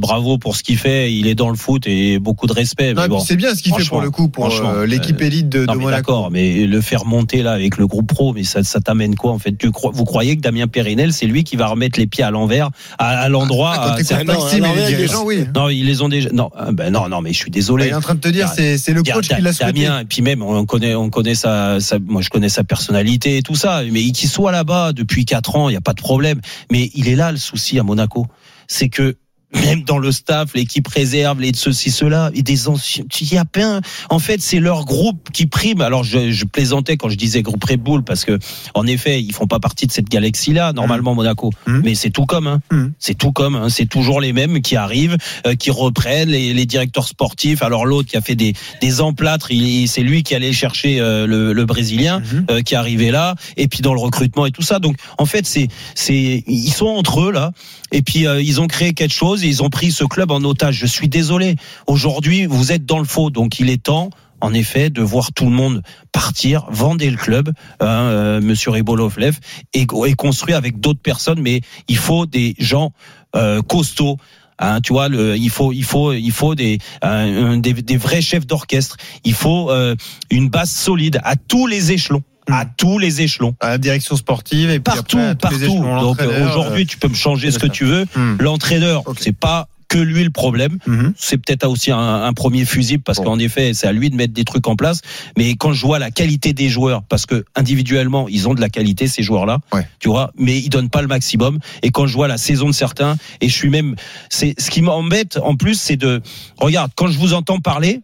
bravo pour ce qu'il fait. Il est dans le foot et beaucoup de respect. Non, mais bon, c'est bien ce qu'il fait pour le coup pour euh, l'équipe élite de, non, de Monaco. D'accord, mais le faire monter là avec le groupe pro, mais ça, ça t'amène quoi en fait? Tu crois, vous croyez que Damien Pérenel c'est lui qui va remettre les pieds à l'envers, à, à l'endroit ah, à certains... non, Maxime, non, les dirigeants, oui. Non, ils les ont déjà. Non, ben non, non, mais je suis désolé. Bah, il est en train de te dire, c'est, c'est le coach qui l'a souhaité. Damien, et puis même on connaît, on connaît sa, sa, moi je connais sa personnalité et tout ça, mais qu'il soit là-bas depuis quatre ans, il y a pas de problème. Mais il est là le souci à Monaco, c'est que même dans le staff, l'équipe réserve, les ceci, cela, et des anciens, il y a plein. En fait, c'est leur groupe qui prime. Alors, je, je plaisantais quand je disais groupe Red Bull parce que, en effet, ils font pas partie de cette galaxie-là, normalement, mmh. Monaco. Mmh. Mais c'est tout comme, hein. Mmh. C'est tout comme, hein. C'est toujours les mêmes qui arrivent, euh, qui reprennent les, les directeurs sportifs. Alors, l'autre qui a fait des, des emplâtres, il, c'est lui qui allait chercher, euh, le, le Brésilien, mmh. euh, qui arrivait là. Et puis, dans le recrutement et tout ça. Donc, en fait, c'est, c'est, ils sont entre eux, là. Et puis, euh, ils ont créé quelque chose. Ils ont pris ce club en otage. Je suis désolé. Aujourd'hui, vous êtes dans le faux. Donc, il est temps, en effet, de voir tout le monde partir, vendez le club, hein, Monsieur Ribolovlev, et, et construire avec d'autres personnes. Mais il faut des gens euh, costauds. Hein, tu vois, le, il faut, il faut, il faut des, euh, des, des vrais chefs d'orchestre. Il faut euh, une base solide à tous les échelons. À tous les échelons, à la direction sportive et puis partout, après, partout. Donc aujourd'hui, euh... tu peux me changer ce que tu veux. Mmh. L'entraîneur, okay. c'est pas que lui le problème. Mmh. C'est peut-être aussi un, un premier fusible parce bon. qu'en effet, c'est à lui de mettre des trucs en place. Mais quand je vois la qualité des joueurs, parce que individuellement, ils ont de la qualité ces joueurs-là, ouais. tu vois. Mais ils donnent pas le maximum. Et quand je vois la saison de certains, et je suis même, c'est ce qui m'embête en plus, c'est de regarde quand je vous entends parler.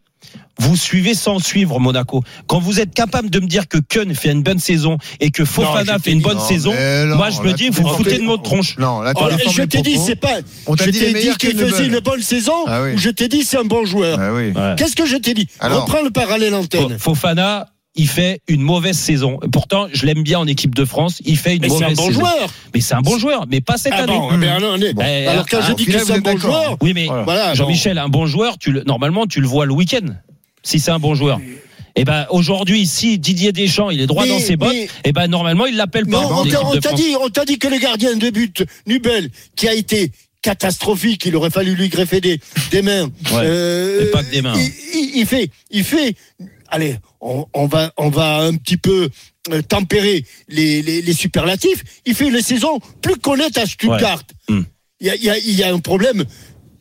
Vous suivez sans suivre Monaco. Quand vous êtes capable de me dire que Keun fait une bonne saison et que Fofana non, fait une bonne non, saison, non, moi je me dis vous foutez de notre tronche. Non, là, oh, je t'ai dit c'est pas. On t'a je dit t'ai dit qu'il faisait une bonne saison. Ah oui. Ou je t'ai dit c'est un bon joueur. Ah oui. ouais. Qu'est-ce que je t'ai dit? Alors, reprends le parallèle antenne. Fofana. Il fait une mauvaise saison. Pourtant, je l'aime bien en équipe de France. Il fait une mais mauvaise saison. Mais c'est un bon saison. joueur. Mais c'est un bon joueur. Mais pas cette ah année. Bon, mmh. mais alors, mais, bon. euh, alors quand je dis que c'est un bon joueur, oui, mais voilà, Jean-Michel, un bon joueur, tu le, normalement, tu le vois le week-end. Si c'est un bon joueur. Eh ben aujourd'hui, si Didier Deschamps il est droit mais, dans ses bottes, mais, eh ben normalement il l'appelle pas. Non, on t'a, on t'a dit, on t'a dit que le gardien de but Nubel, qui a été catastrophique, il aurait fallu lui greffer des, des mains. Ouais, euh, pas que des mains. Il, il, il fait, il fait. Allez, on, on, va, on va un petit peu tempérer les, les, les superlatifs. Il fait une saison plus qu'on est à Stuttgart. Il ouais. y, a, y, a, y a un problème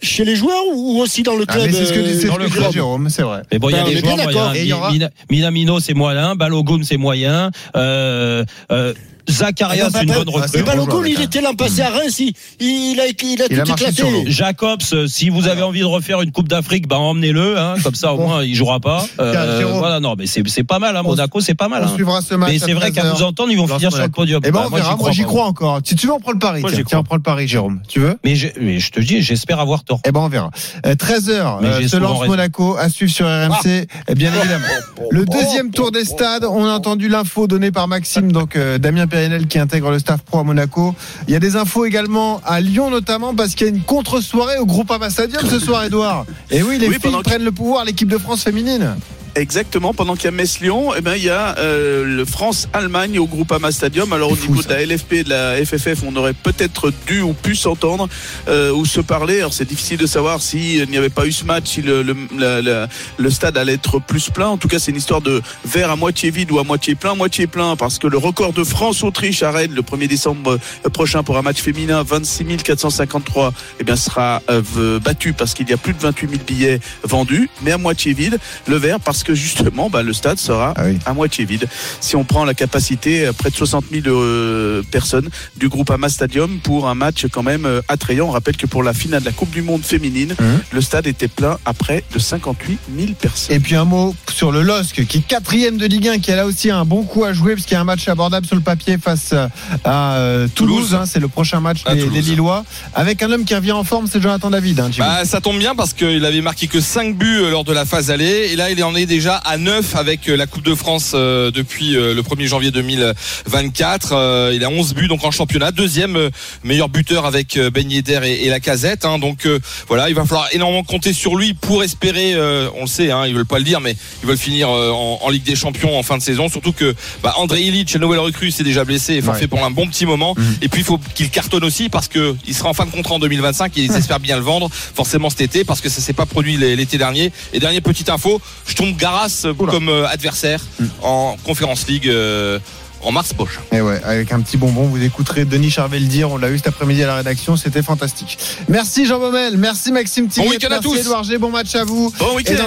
chez les joueurs ou aussi dans le club? Ah, mais c'est ce que disait euh, Jérôme, c'est vrai. Mais bon, il ben, y a des joueurs moyens. Et aura... Minamino, c'est moyen. Balogun, c'est moyen. Euh, euh, Zakaria, c'est une bonne recrue. Mais Balogun, il était l'an passé à Reims. Il, il a, il a il tout a éclaté. Jacobs, si vous avez envie de refaire une Coupe d'Afrique, ben emmenez-le. Hein, comme ça, au bon. moins, il jouera pas. Euh, voilà, non, mais c'est, c'est pas mal. Hein, Monaco, c'est pas mal. On hein. suivra ce match. Mais c'est vrai qu'à nous entendre, ils vont finir sur le podium. Eh ben, on verra. Moi, j'y crois encore. Si tu veux, on prend le pari. Tiens, on prend le pari, Jérôme. Tu veux? Mais je te dis, j'espère avoir tort. Eh ben, on verra. treize heures, se lance Monaco à suivre sur R M C. Bien évidemment. Le deuxième tour des stades. On a entendu l'info donnée par Maxime. Donc, Damien Périnel qui intègre le staff pro à Monaco. Il y a des infos également à Lyon, notamment parce qu'il y a une contre-soirée au Groupama Stadium ce soir, Edouard. Et oui, les oui, filles prennent que... le pouvoir, l'équipe de France féminine. Exactement, pendant qu'il y a Metz-Lyon, eh ben, il y a euh, le France-Allemagne au Groupama Stadium. Alors, au niveau de la L F P et de la F F F, on aurait peut-être dû ou pu s'entendre euh, ou se parler. Alors, c'est difficile de savoir s'il n'y avait pas eu ce match, si le, le, la, la, le stade allait être plus plein. En tout cas, c'est une histoire de verre à moitié vide ou à moitié plein. Moitié plein, parce que le record de France-Autriche à Rennes le premier décembre prochain pour un match féminin, vingt-six mille quatre cent cinquante-trois, eh bien, sera euh, battu parce qu'il y a plus de vingt-huit mille billets vendus, mais à moitié vide. Le verre, parce Parce que justement, bah, le stade sera ah oui. à moitié vide. Si on prend la capacité, près de soixante mille euh, personnes du Groupama Stadium pour un match quand même euh, attrayant. On rappelle que pour la finale de la Coupe du Monde féminine, mmh. le stade était plein à près de cinquante-huit mille personnes. Et puis un mot sur le LOSC qui est quatrième de Ligue un, qui a là aussi un bon coup à jouer parce qu'il y a un match abordable sur le papier face à euh, Toulouse. Toulouse hein, c'est le prochain match des, des Lillois. Avec un homme qui revient en forme, c'est Jonathan David. Hein, bah, ça tombe bien parce qu'il avait marqué que cinq buts lors de la phase aller et là il est en est déjà à neuf avec la Coupe de France depuis le premier janvier deux mille vingt-quatre. Il a onze buts donc en championnat, deuxième meilleur buteur avec Ben Yedder et Lacazette. Donc voilà, il va falloir énormément compter sur lui pour espérer, on le sait, hein, ils veulent pas le dire, mais ils veulent finir en, en Ligue des Champions en fin de saison. Surtout que bah, André Illich, le nouvel recrue, s'est déjà blessé et forfait ouais. pour un bon petit moment. Mmh. Et puis il faut qu'il cartonne aussi parce qu'il sera en fin de contrat en deux mille vingt-cinq et ils espèrent bien le vendre forcément cet été parce que ça s'est pas produit l'été dernier. Et dernière petite info, je tombe Garas Oula. comme adversaire mmh. en Conférence League euh, en mars prochain. Et ouais, avec un petit bonbon, vous écouterez Denis Charvet le dire. On l'a eu cet après-midi à la rédaction, c'était fantastique. Merci Jean Baumel, merci Maxime Thillet, bon week-end à tous. Edouard G, bon match à vous. Bon week-end.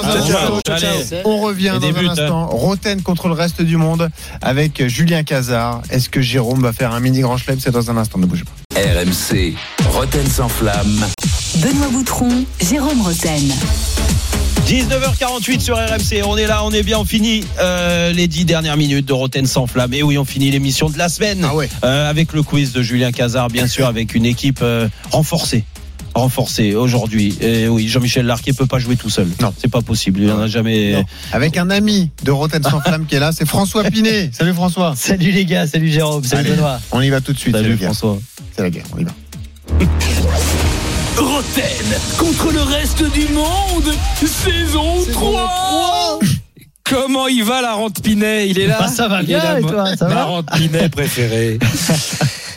On revient dans buts, un instant. Hein. Rothen contre le reste du monde avec Julien Cazarre. Est-ce que Jérôme va faire un mini grand chelem? C'est dans un instant. Ne bougez pas. R M C Rothen sans flamme. Benoît Boutron, Jérôme Rothen. dix-neuf heures quarante-huit sur R M C, on est là, on est bien, on finit euh, les dix dernières minutes de Rothen sans flamme. Et oui, on finit l'émission de la semaine ah ouais. euh, avec le quiz de Julien Cazarre, bien sûr, avec une équipe euh, renforcée. Renforcé aujourd'hui. Et oui, Jean-Michel Larqué peut pas jouer tout seul. Non, c'est pas possible. Il n'en a jamais. Non. Avec un ami de Rothen sans flamme qui est là, c'est François Pinet. Salut François. Salut les gars. Salut Jérôme. Salut Allez, Benoît. On y va tout de suite. Salut, salut François. C'est la guerre. On y va. Rothen contre le reste du monde, saison, saison trois. Comment il va la rente Pinet? Il est là. Bah, ça va bien. La, et toi, ça va la rente Pinet préférée.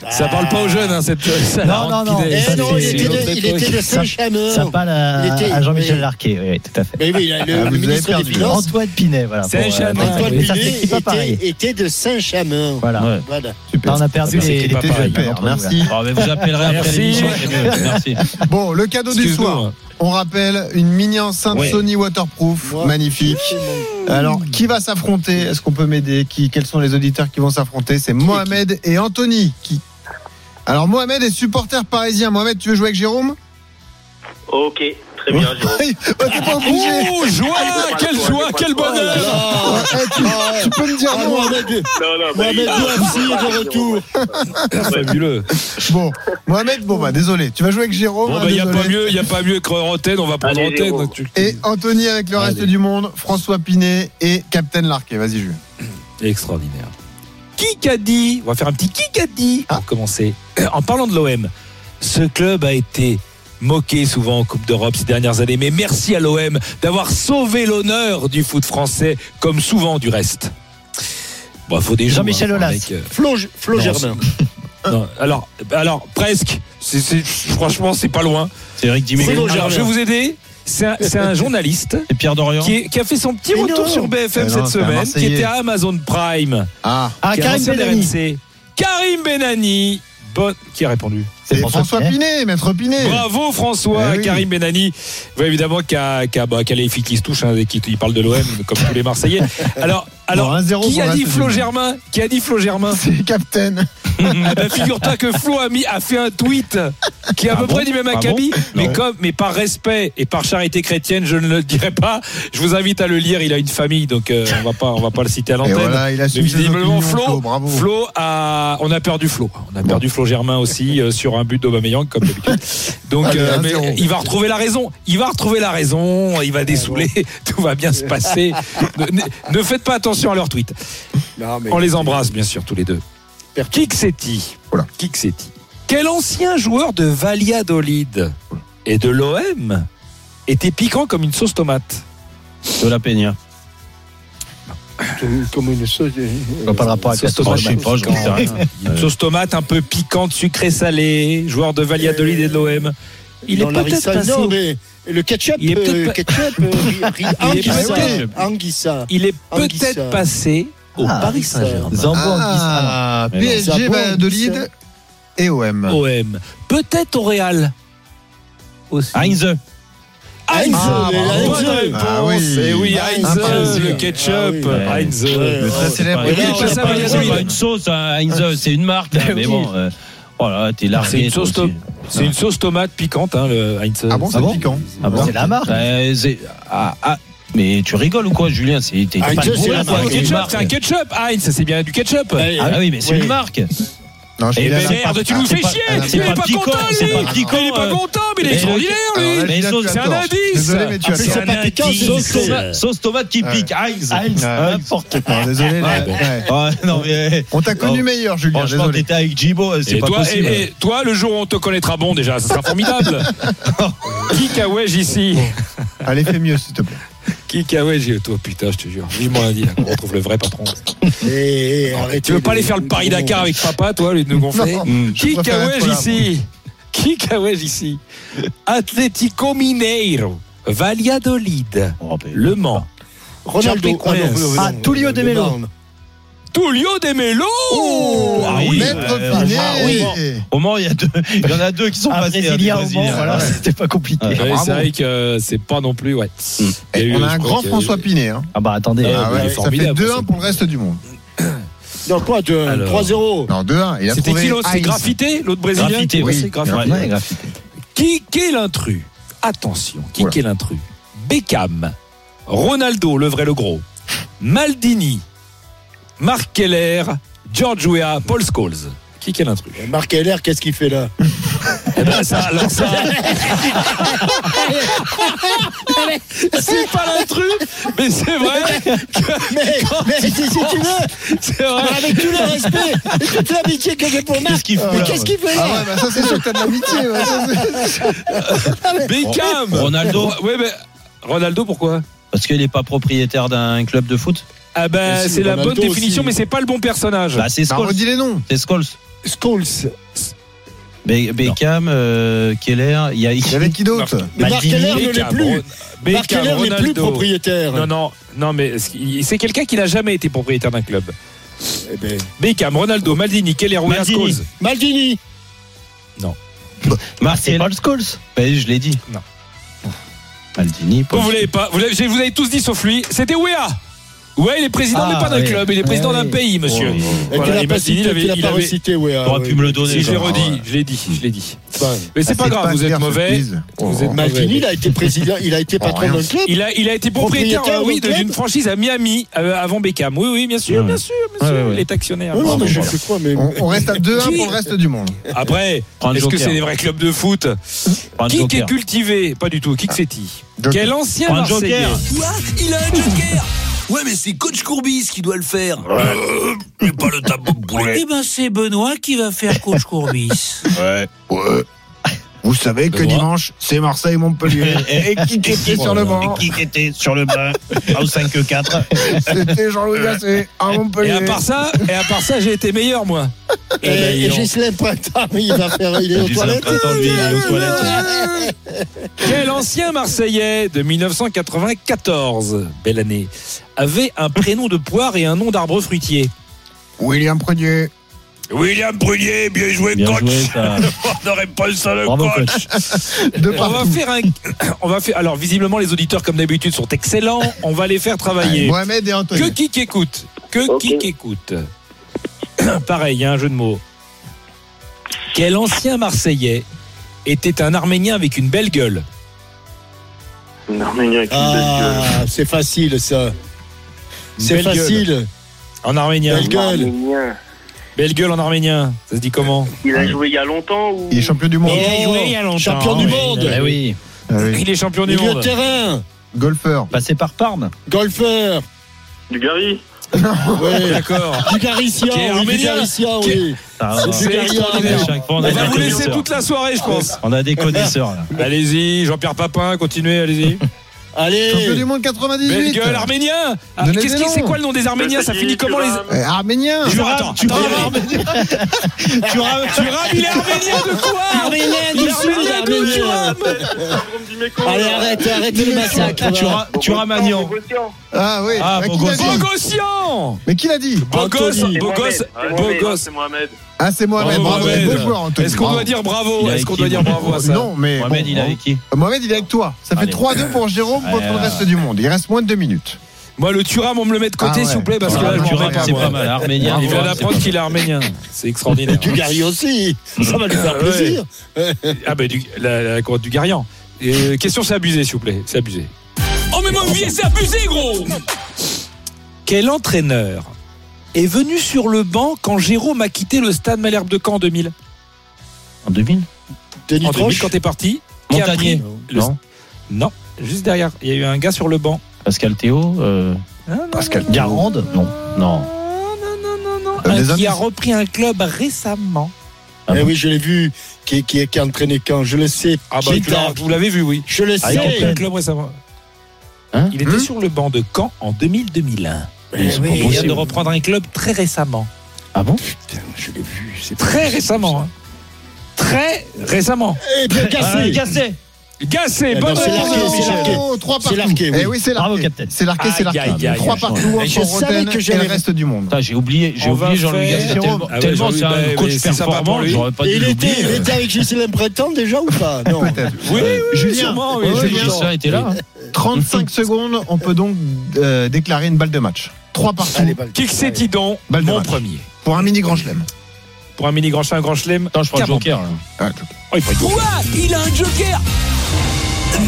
Ça parle pas aux jeunes, hein, cette. Non, non, non. Eh non, il était, de, il était le seul chameur. Ça parle à, à Jean-Michel Larqué, oui, oui, tout à fait. Mais oui, le, ah, le ministre des Finances. Antoine Pinet, voilà. Saint-Chameur. Euh, Antoine Pinet était, était de Saint-Chameur. Voilà. Ouais. voilà. Super. On a perdu les, les, les pareil, père, merci. Oh, mais vous appellerez après l'émission. Merci. Bon, le cadeau du soir. On rappelle une mini enceinte ouais. Sony waterproof, wow. magnifique. Mmh. Alors, qui va s'affronter? Est-ce qu'on peut m'aider? Qui, quels sont les auditeurs qui vont s'affronter? C'est Mohamed et Anthony. Qui... Alors, Mohamed est supporter parisien. Mohamed, tu veux jouer avec Jérôme? Ok, très bien, Jérôme. bah, t'es pas obligé. Oh, joie, quelle joie, quel bonheur. Oh, hey, tu, tu peux me dire ah, Mohamed, non, non, Mohamed U F C est de retour. Fabuleux. Bon, Mohamed, bon bah désolé, tu vas jouer avec Jérôme. Il n'y a pas mieux, il y a pas mieux que Rothen, on va prendre Rothen. Tu... Et Anthony avec le Allez. reste du monde, François Pinet et Captain Larqué. Vas-y, Jules. Extraordinaire. Kikadi, on va faire un petit Kikadi ah. pour commencer. En parlant de l'O M, ce club a été moqué souvent en Coupe d'Europe ces dernières années, mais merci à l'O M d'avoir sauvé l'honneur du foot français, comme souvent du reste. Bon, faut des Jean-Michel Aulas, euh... Flo, Flo non, Germain. Non, alors, alors presque. C'est, c'est, franchement, c'est pas loin. C'est Eric Dimeco. Je vais vous aider. c'est un, c'est un journaliste et Pierre Dorian qui, est, qui a fait son petit retour non. sur B F M ah cette non, semaine, qui était à Amazon Prime. Ah, ah Karim Benani. Karim Benani. Bon, qui a répondu? C'est, c'est François, François Pinet, maître Pinet. Bravo François, eh oui. Karim Benani. Oui, évidemment, qu'il y bah, a les filles qui se touchent, hein, qui, il parle de l'O M comme tous les Marseillais. Alors, alors bon, qui, a dit Flo Germain qui a dit Flo Germain? C'est Captain. Ah ben, figure-toi que Flo a, mis, a fait un tweet qui est à ah peu bon près du même acabit, ah bon mais, comme, mais par respect et par charité chrétienne, je ne le dirai pas. Je vous invite à le lire. Il a une famille, donc euh, on va pas, on va pas le citer à l'antenne. Voilà, il a mais visiblement, Flo, Flo, Flo a, on a perdu Flo. On a bon. perdu Flo Germain aussi euh, sur un but d'Aubameyang comme d'habitude. Donc allez, euh, mais il va retrouver la raison. Il va retrouver la raison. Il va dessouler. Tout va bien se passer. Ne, ne faites pas attention à leurs tweets. Non, mais on les embrasse bien sûr tous les deux. Kiksetti. Voilà. Kiksetti. Quel ancien joueur de Valladolid et de l'O M était piquant comme une sauce tomate? De la Peña. Comme une sauce. On pas de rapport avec la tomate. Je sais pas, je une sauce tomate un peu piquante, sucrée, salée. Joueur de Valladolid et de l'O M. Il non, est peut-être Larissa, passé. Non, mais le ketchup. Il est peut-être, euh, ketchup, euh, Anguissa. Il est peut-être passé au ah, Paris Saint-Germain. Zambo ah, P S G, Valladolid et O M. O M. Peut-être au Real aussi. Heinze. Heinze. Ah, bonne réponse. Ah, oui. Et oui, Heinze, ah, le ketchup. Ah, oui. Heinze. Le très célèbre. C'est pas une sauce, Heinze, c'est une marque. Mais bon, voilà, t'es largué. C'est une sauce top. C'est une sauce tomate piquante, hein, le Heinz. Ah bon, c'est piquant. C'est la marque. Mais tu rigoles ou quoi, Julien? C'est, ah, pas c'est, un marque, ketchup, marque. C'est un ketchup. Ah, ça c'est bien du ketchup. Allez, ah oui, mais c'est oui. une marque. Non, je eh ben merde, tu nous fais chier. Il est pas content, lui. Il est pas content, mais il est extraordinaire, lui. C'est un indice. C'est un indice. Sauce tomate qui pique. Heinz. N'importe quoi. Désolé. On t'a connu meilleur, Julien. Je pense que t'étais avec Djibo. C'est pas possible. Et toi, le jour où on te connaîtra bon, déjà, ça sera formidable. Kick away ici. Allez, fais mieux, s'il te plaît. Kikaway, j'ai eu toi, putain, je te jure. Vivement lundi, là, qu'on retrouve le vrai patron. Et, non, tu veux pas aller faire le Paris Dakar avec papa, toi, lui de nous gonfler? Kikaway ici. Kikaway ici. Atlético Mineiro, Valladolid, oh, ben, Le Mans, Ronaldo, ah, Tulio de Melo. Tulio de Melo. Oh, ah oui, euh, Pinet. Ah, oui. Au Mans, il y a deux, il y en a deux qui sont ah, passés. Brésilien, Brésilien, Mans, voilà, ouais. C'était pas compliqué. Ah, ouais, c'est vrai que euh, c'est pas non plus, ouais. Et eu, on a un grand François Pinet. Hein. Ah bah attendez, ah, ouais, ouais, ça fait deux un pour le reste du monde. Non quoi, trois zéro. Non deux un. Il a C'était qui l'autre? C'est Graffité, l'autre Brésilien. Graffité, oui. C'est Graffité. Qui est l'intrus? Attention, qui est l'intrus? Beckham, Ronaldo, le vrai le gros, Maldini, Marc Keller, George Weah, Paul Scholes. Qui est l'intrus? Marc Keller, qu'est-ce qu'il fait là? Eh ben ça, alors ça. C'est pas l'intrus, mais c'est vrai que. Mais, mais si, si tu veux, c'est vrai. Avec tout le respect et toute l'amitié que j'ai pour Marc, mais qu'est-ce qu'il fait là? Ah ouais, bah ça c'est sûr que t'as de l'amitié. Ouais, Beckham, Ronaldo. Oui, mais Ronaldo, pourquoi? Parce qu'il n'est pas propriétaire d'un club de foot. Ah ben bah, c'est Ronaldo la bonne définition aussi. Mais c'est pas le bon personnage. Bah c'est Scholes. Bah, redis les noms. C'est Scholes. Scholes. Be- Beckham, euh, Keller, il y, a... y avait qui d'autre? Mar- Marc Keller ne l'est plus. Marc Keller n'est plus propriétaire. Non non non mais c'est quelqu'un qui n'a jamais été propriétaire d'un club. Eh ben... Beckham, Ronaldo, Maldini, Keller, Weah, Scholes. Maldini. Non. Marcel. Paul Scholes. Ben je l'ai dit. Non. Maldini. Paul vous l'avez pas. Vous l'avez, vous avez tous dit sauf lui. C'était Weah. Ouais, il est président, ah, mais pas d'un oui. club, il est président oui. d'un pays, monsieur. Oui. Voilà, il m'a dit, il avait, il avait cité, ouais. T'aurais pu me le donner. Si je l'ai redit, ouais. je l'ai dit, je l'ai dit. Ouais. Mais c'est ah, pas c'est grave, pas vous êtes mauvais. Oh, vous êtes Maldini, il a été président, il a été patron d'un club. Il a, il a été propriétaire, propriétaire oui, club. d'une franchise à Miami euh, avant Beckham. Oui, oui, bien sûr, ouais. bien sûr, bien sûr. Ouais, ouais, ouais. Il est actionnaire. Ouais, non, mais je sais quoi, mais on reste à deux un pour le reste du monde. Après, est-ce que c'est des vrais clubs de foot? Qui est cultivé? Pas du tout. Qui que c'est-il? Quel ancien Marseillais? Quoi? Il a un joker. Ouais, mais c'est coach Courbis qui doit le faire. Ouais. Euh, mais pas le tabou de poulet. Eh ben, c'est Benoît qui va faire coach Courbis. Ouais. Ouais. Vous savez que dimanche, c'est Marseille-Montpellier. Et qui était sur le banc. Et qui était sur le banc au cinq quatre. C'était Jean-Louis Gasset à Montpellier. Et à part ça, et à part ça, j'ai été meilleur, moi. Et, et, et Gislain Printemps, il va faire, il est aux toilettes. Lui, il est aux toilettes. Quel ancien Marseillais de dix-neuf cent quatre-vingt-quatorze, belle année, avait un prénom de poire et un nom d'arbre fruitier? William Prunier. William Prunier, bien joué, bien coach. Joué, on aurait pas ça le bravo, coach. De on va faire un, on va faire. Alors visiblement les auditeurs comme d'habitude sont excellents. On va les faire travailler. Allez, Mohamed et Anthony. Que qui écoute, que okay. qui écoute. Pareil, il y a un jeu de mots. Quel ancien Marseillais était un Arménien avec une belle gueule? Un Arménien avec une ah, belle gueule. C'est facile ça. C'est facile. Gueule. En Arménien. Belle gueule. Belle gueule en arménien, ça se dit comment? Il a joué il y a longtemps ou... Il est champion du monde. Il a joué il y a longtemps. Champion du monde. Ah oui. Ah oui. Il est champion du milieu monde. Milieu de terrain. Golfeur. Passé par Parme. Golfeur. Dugarry. Oui, d'accord. Dugarrycien. Dugarrycien, oui. Qui... Ah, c'est extraordinaire. On va vous laisser toute la soirée, je pense. On a des connaisseurs là. Allez-y, Jean-Pierre Papin, continuez, allez-y. Allez. Champion du monde quatre-vingt-dix-huit. Belle gueule arménien. Ah, qu'est-ce qui c'est quoi le nom des Arméniens? Ça finit comment les eh, Arméniens. Tu rames, tu rames, tu rames, il est arménien de quoi? Arménien du sud, arménien. Allez, arrête, arrêtez le massacre. Tu rames Agnan. Ah oui. Ah Bogossian. Mais qui l'a dit? Bogos, Bogos, Bogos. C'est Mohamed. Ah c'est Mohamed, bravo, bravo. Beau joueur Anthony. Est-ce qu'on bravo. doit dire bravo? Est-ce qu'on doit dire bravo à ça? Non mais Mohamed bon, il est avec qui? Mohamed il est avec toi. Ça fait Allez. trois deux pour Jérôme contre euh... le reste du monde. Il reste moins de deux minutes. Moi le Thuram on me le met de côté ah, ouais. s'il vous plaît parce ah, que là je remets pas c'est moi. Pas mal arménien. Il vient d'apprendre qu'il est arménien. C'est extraordinaire. Et Dugarry aussi. Ça va lui faire plaisir. Ah ben la courte Dugarian. Question c'est abusé s'il vous plaît, c'est abusé. Oh mais mon vieux c'est abusé gros. Quel entraîneur est venu sur le banc quand Jérôme a quitté le stade Malherbe de Caen en deux mille? En deux mille Denis en deux mille, quand t'es parti. Montagnier le... non. non, juste derrière. Il y a eu un gars sur le banc. Pascal Théo euh... ah, non, Pascal non, Garande Non, non. Non, non, non, non. Euh, un qui a repris un club récemment. Ah eh bon. Oui, je l'ai vu. Qui, qui, qui a entraîné Caen? Je le sais. Ah bah, là, vous l'avez vu, oui. Je le ah, sais. Un club récemment. Hein il était hum sur le banc de Caen en deux mille à deux mille un. Oui, il vient de reprendre un club très récemment. Ah bon? Putain, je l'ai vu. C'est très récemment. Hein. Très récemment. Et puis Gasset. Gasset. Gasset. Bonne réponse. C'est Larqué. Eh oui, c'est Larqué. Bravo, capitaine. C'est Larqué, c'est Larqué. Trois partout. Je savais que j'avais le reste du monde. Putain, j'ai oublié. J'ai oublié Jean-Louis Gasset. Tellement c'est un coach performant. Il était avec Gislain Printemps déjà ou pas? Non. Oui, Julien. Julien était là. trente-cinq secondes, on peut donc euh, déclarer une balle de match. Trois partout. Kixetti donc, mon premier. Pour un mini grand chelem. Pour un mini grand chelem, un grand chelem. Attends, je prends le joker. Là. Oh, il prend joker. Ouais, il a un joker.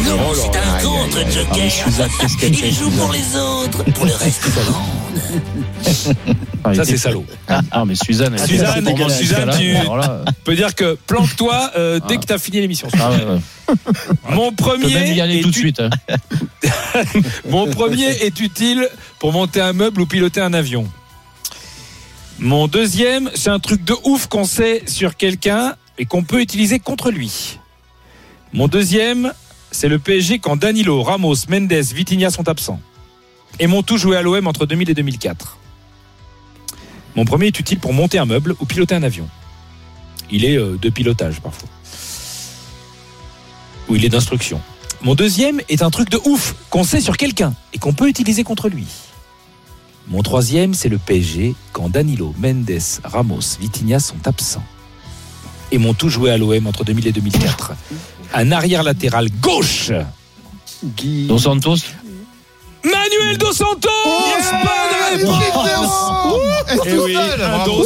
Non, oh, c'est un aïe, contre aïe, aïe. joker. Ah, mais il fait, joue pour les autres, pour le reste du monde. Ah, ça c'est salaud. Ah, ah mais Suzanne, elle Suzanne, est Suzanne, Suzanne tu voilà. peux dire que planque-toi euh, dès ah. que t'as fini l'émission. Ah, ouais, ouais. Mon premier je peux même y aller tout de ut... suite. Hein. Mon premier est utile pour monter un meuble ou piloter un avion. Mon deuxième, c'est un truc de ouf qu'on sait sur quelqu'un et qu'on peut utiliser contre lui. Mon deuxième, c'est le P S G quand Danilo, Ramos, Mendes, Vitinha sont absents. Et mon tout joué à l'O M entre deux mille et deux mille quatre. Mon premier est utile pour monter un meuble ou piloter un avion. Il est de pilotage parfois. Ou il est d'instruction. Mon deuxième est un truc de ouf qu'on sait sur quelqu'un et qu'on peut utiliser contre lui. Mon troisième, c'est le P S G quand Danilo, Mendes, Ramos, Vitinha sont absents. Et mon tout joué à l'O M entre deux mille et deux mille quatre. Un arrière latéral gauche. Guy... Dos Santos. Manuel Dos Santos. Yes, bonne réponse. Et oui, un dos,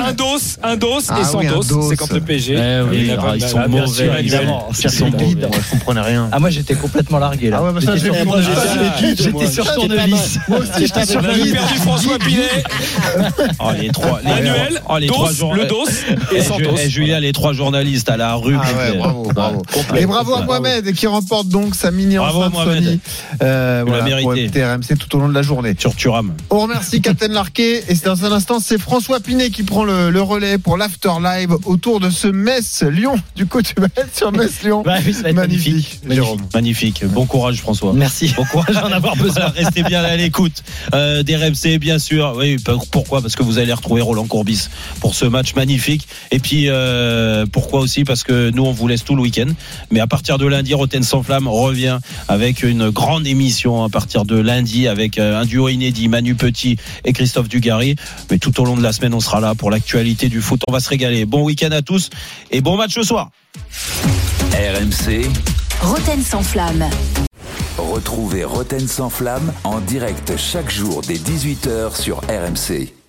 un dos, un dos ah et sans oui, dos, dos, c'est contre le P S G. Eh oui, il ah, ils sont mauvais, évidemment. Ils sont vides, je comprenais rien. Ah moi j'étais complètement largué là. Ah ouais, bah ça, j'étais, moi, j'étais, ah, j'étais, j'étais sur tournevis. Moi aussi j'étais sur tournevis. On a perdu François Pinet. Oh les trois, les Manuel, oh, les dos, trois jour... le dos et sans dos. Et Julien, les trois journalistes à la rue. Ah ouais, bravo, bravo. Et bravo à Mohamed qui remporte donc sa mini enceinte Sony. Euh voilà. vérité. R M C tout au long de la journée. Sur Thuram. On remercie Captain Larqué et c'est dans un instant c'est François Pinet qui prend le, le relais pour l'after live autour de ce Metz-Lyon. Du coup, tu vas être sur Metz-Lyon. Bah oui, ça va être magnifique. Magnifique. Jérôme. Magnifique. Bon courage, François. Merci. Bon courage d'en avoir besoin. Restez bien à l'écoute euh, des R M C, bien sûr. Oui, pourquoi ? Parce que vous allez retrouver Roland Courbis pour ce match magnifique. Et puis, euh, pourquoi aussi ? Parce que nous, on vous laisse tout le week-end. Mais à partir de lundi, Rothen sans flamme revient avec une grande émission à partir de lundi avec un duo inédit, Manu Petit et Christophe Dugarry. Mais tout au long de la semaine, on sera là pour l'actualité du foot. On va se régaler. Bon week-end à tous et bon match ce soir. R M C Rothen sans flamme. Retrouvez Rothen sans flamme en direct chaque jour dès dix-huit heures sur R M C.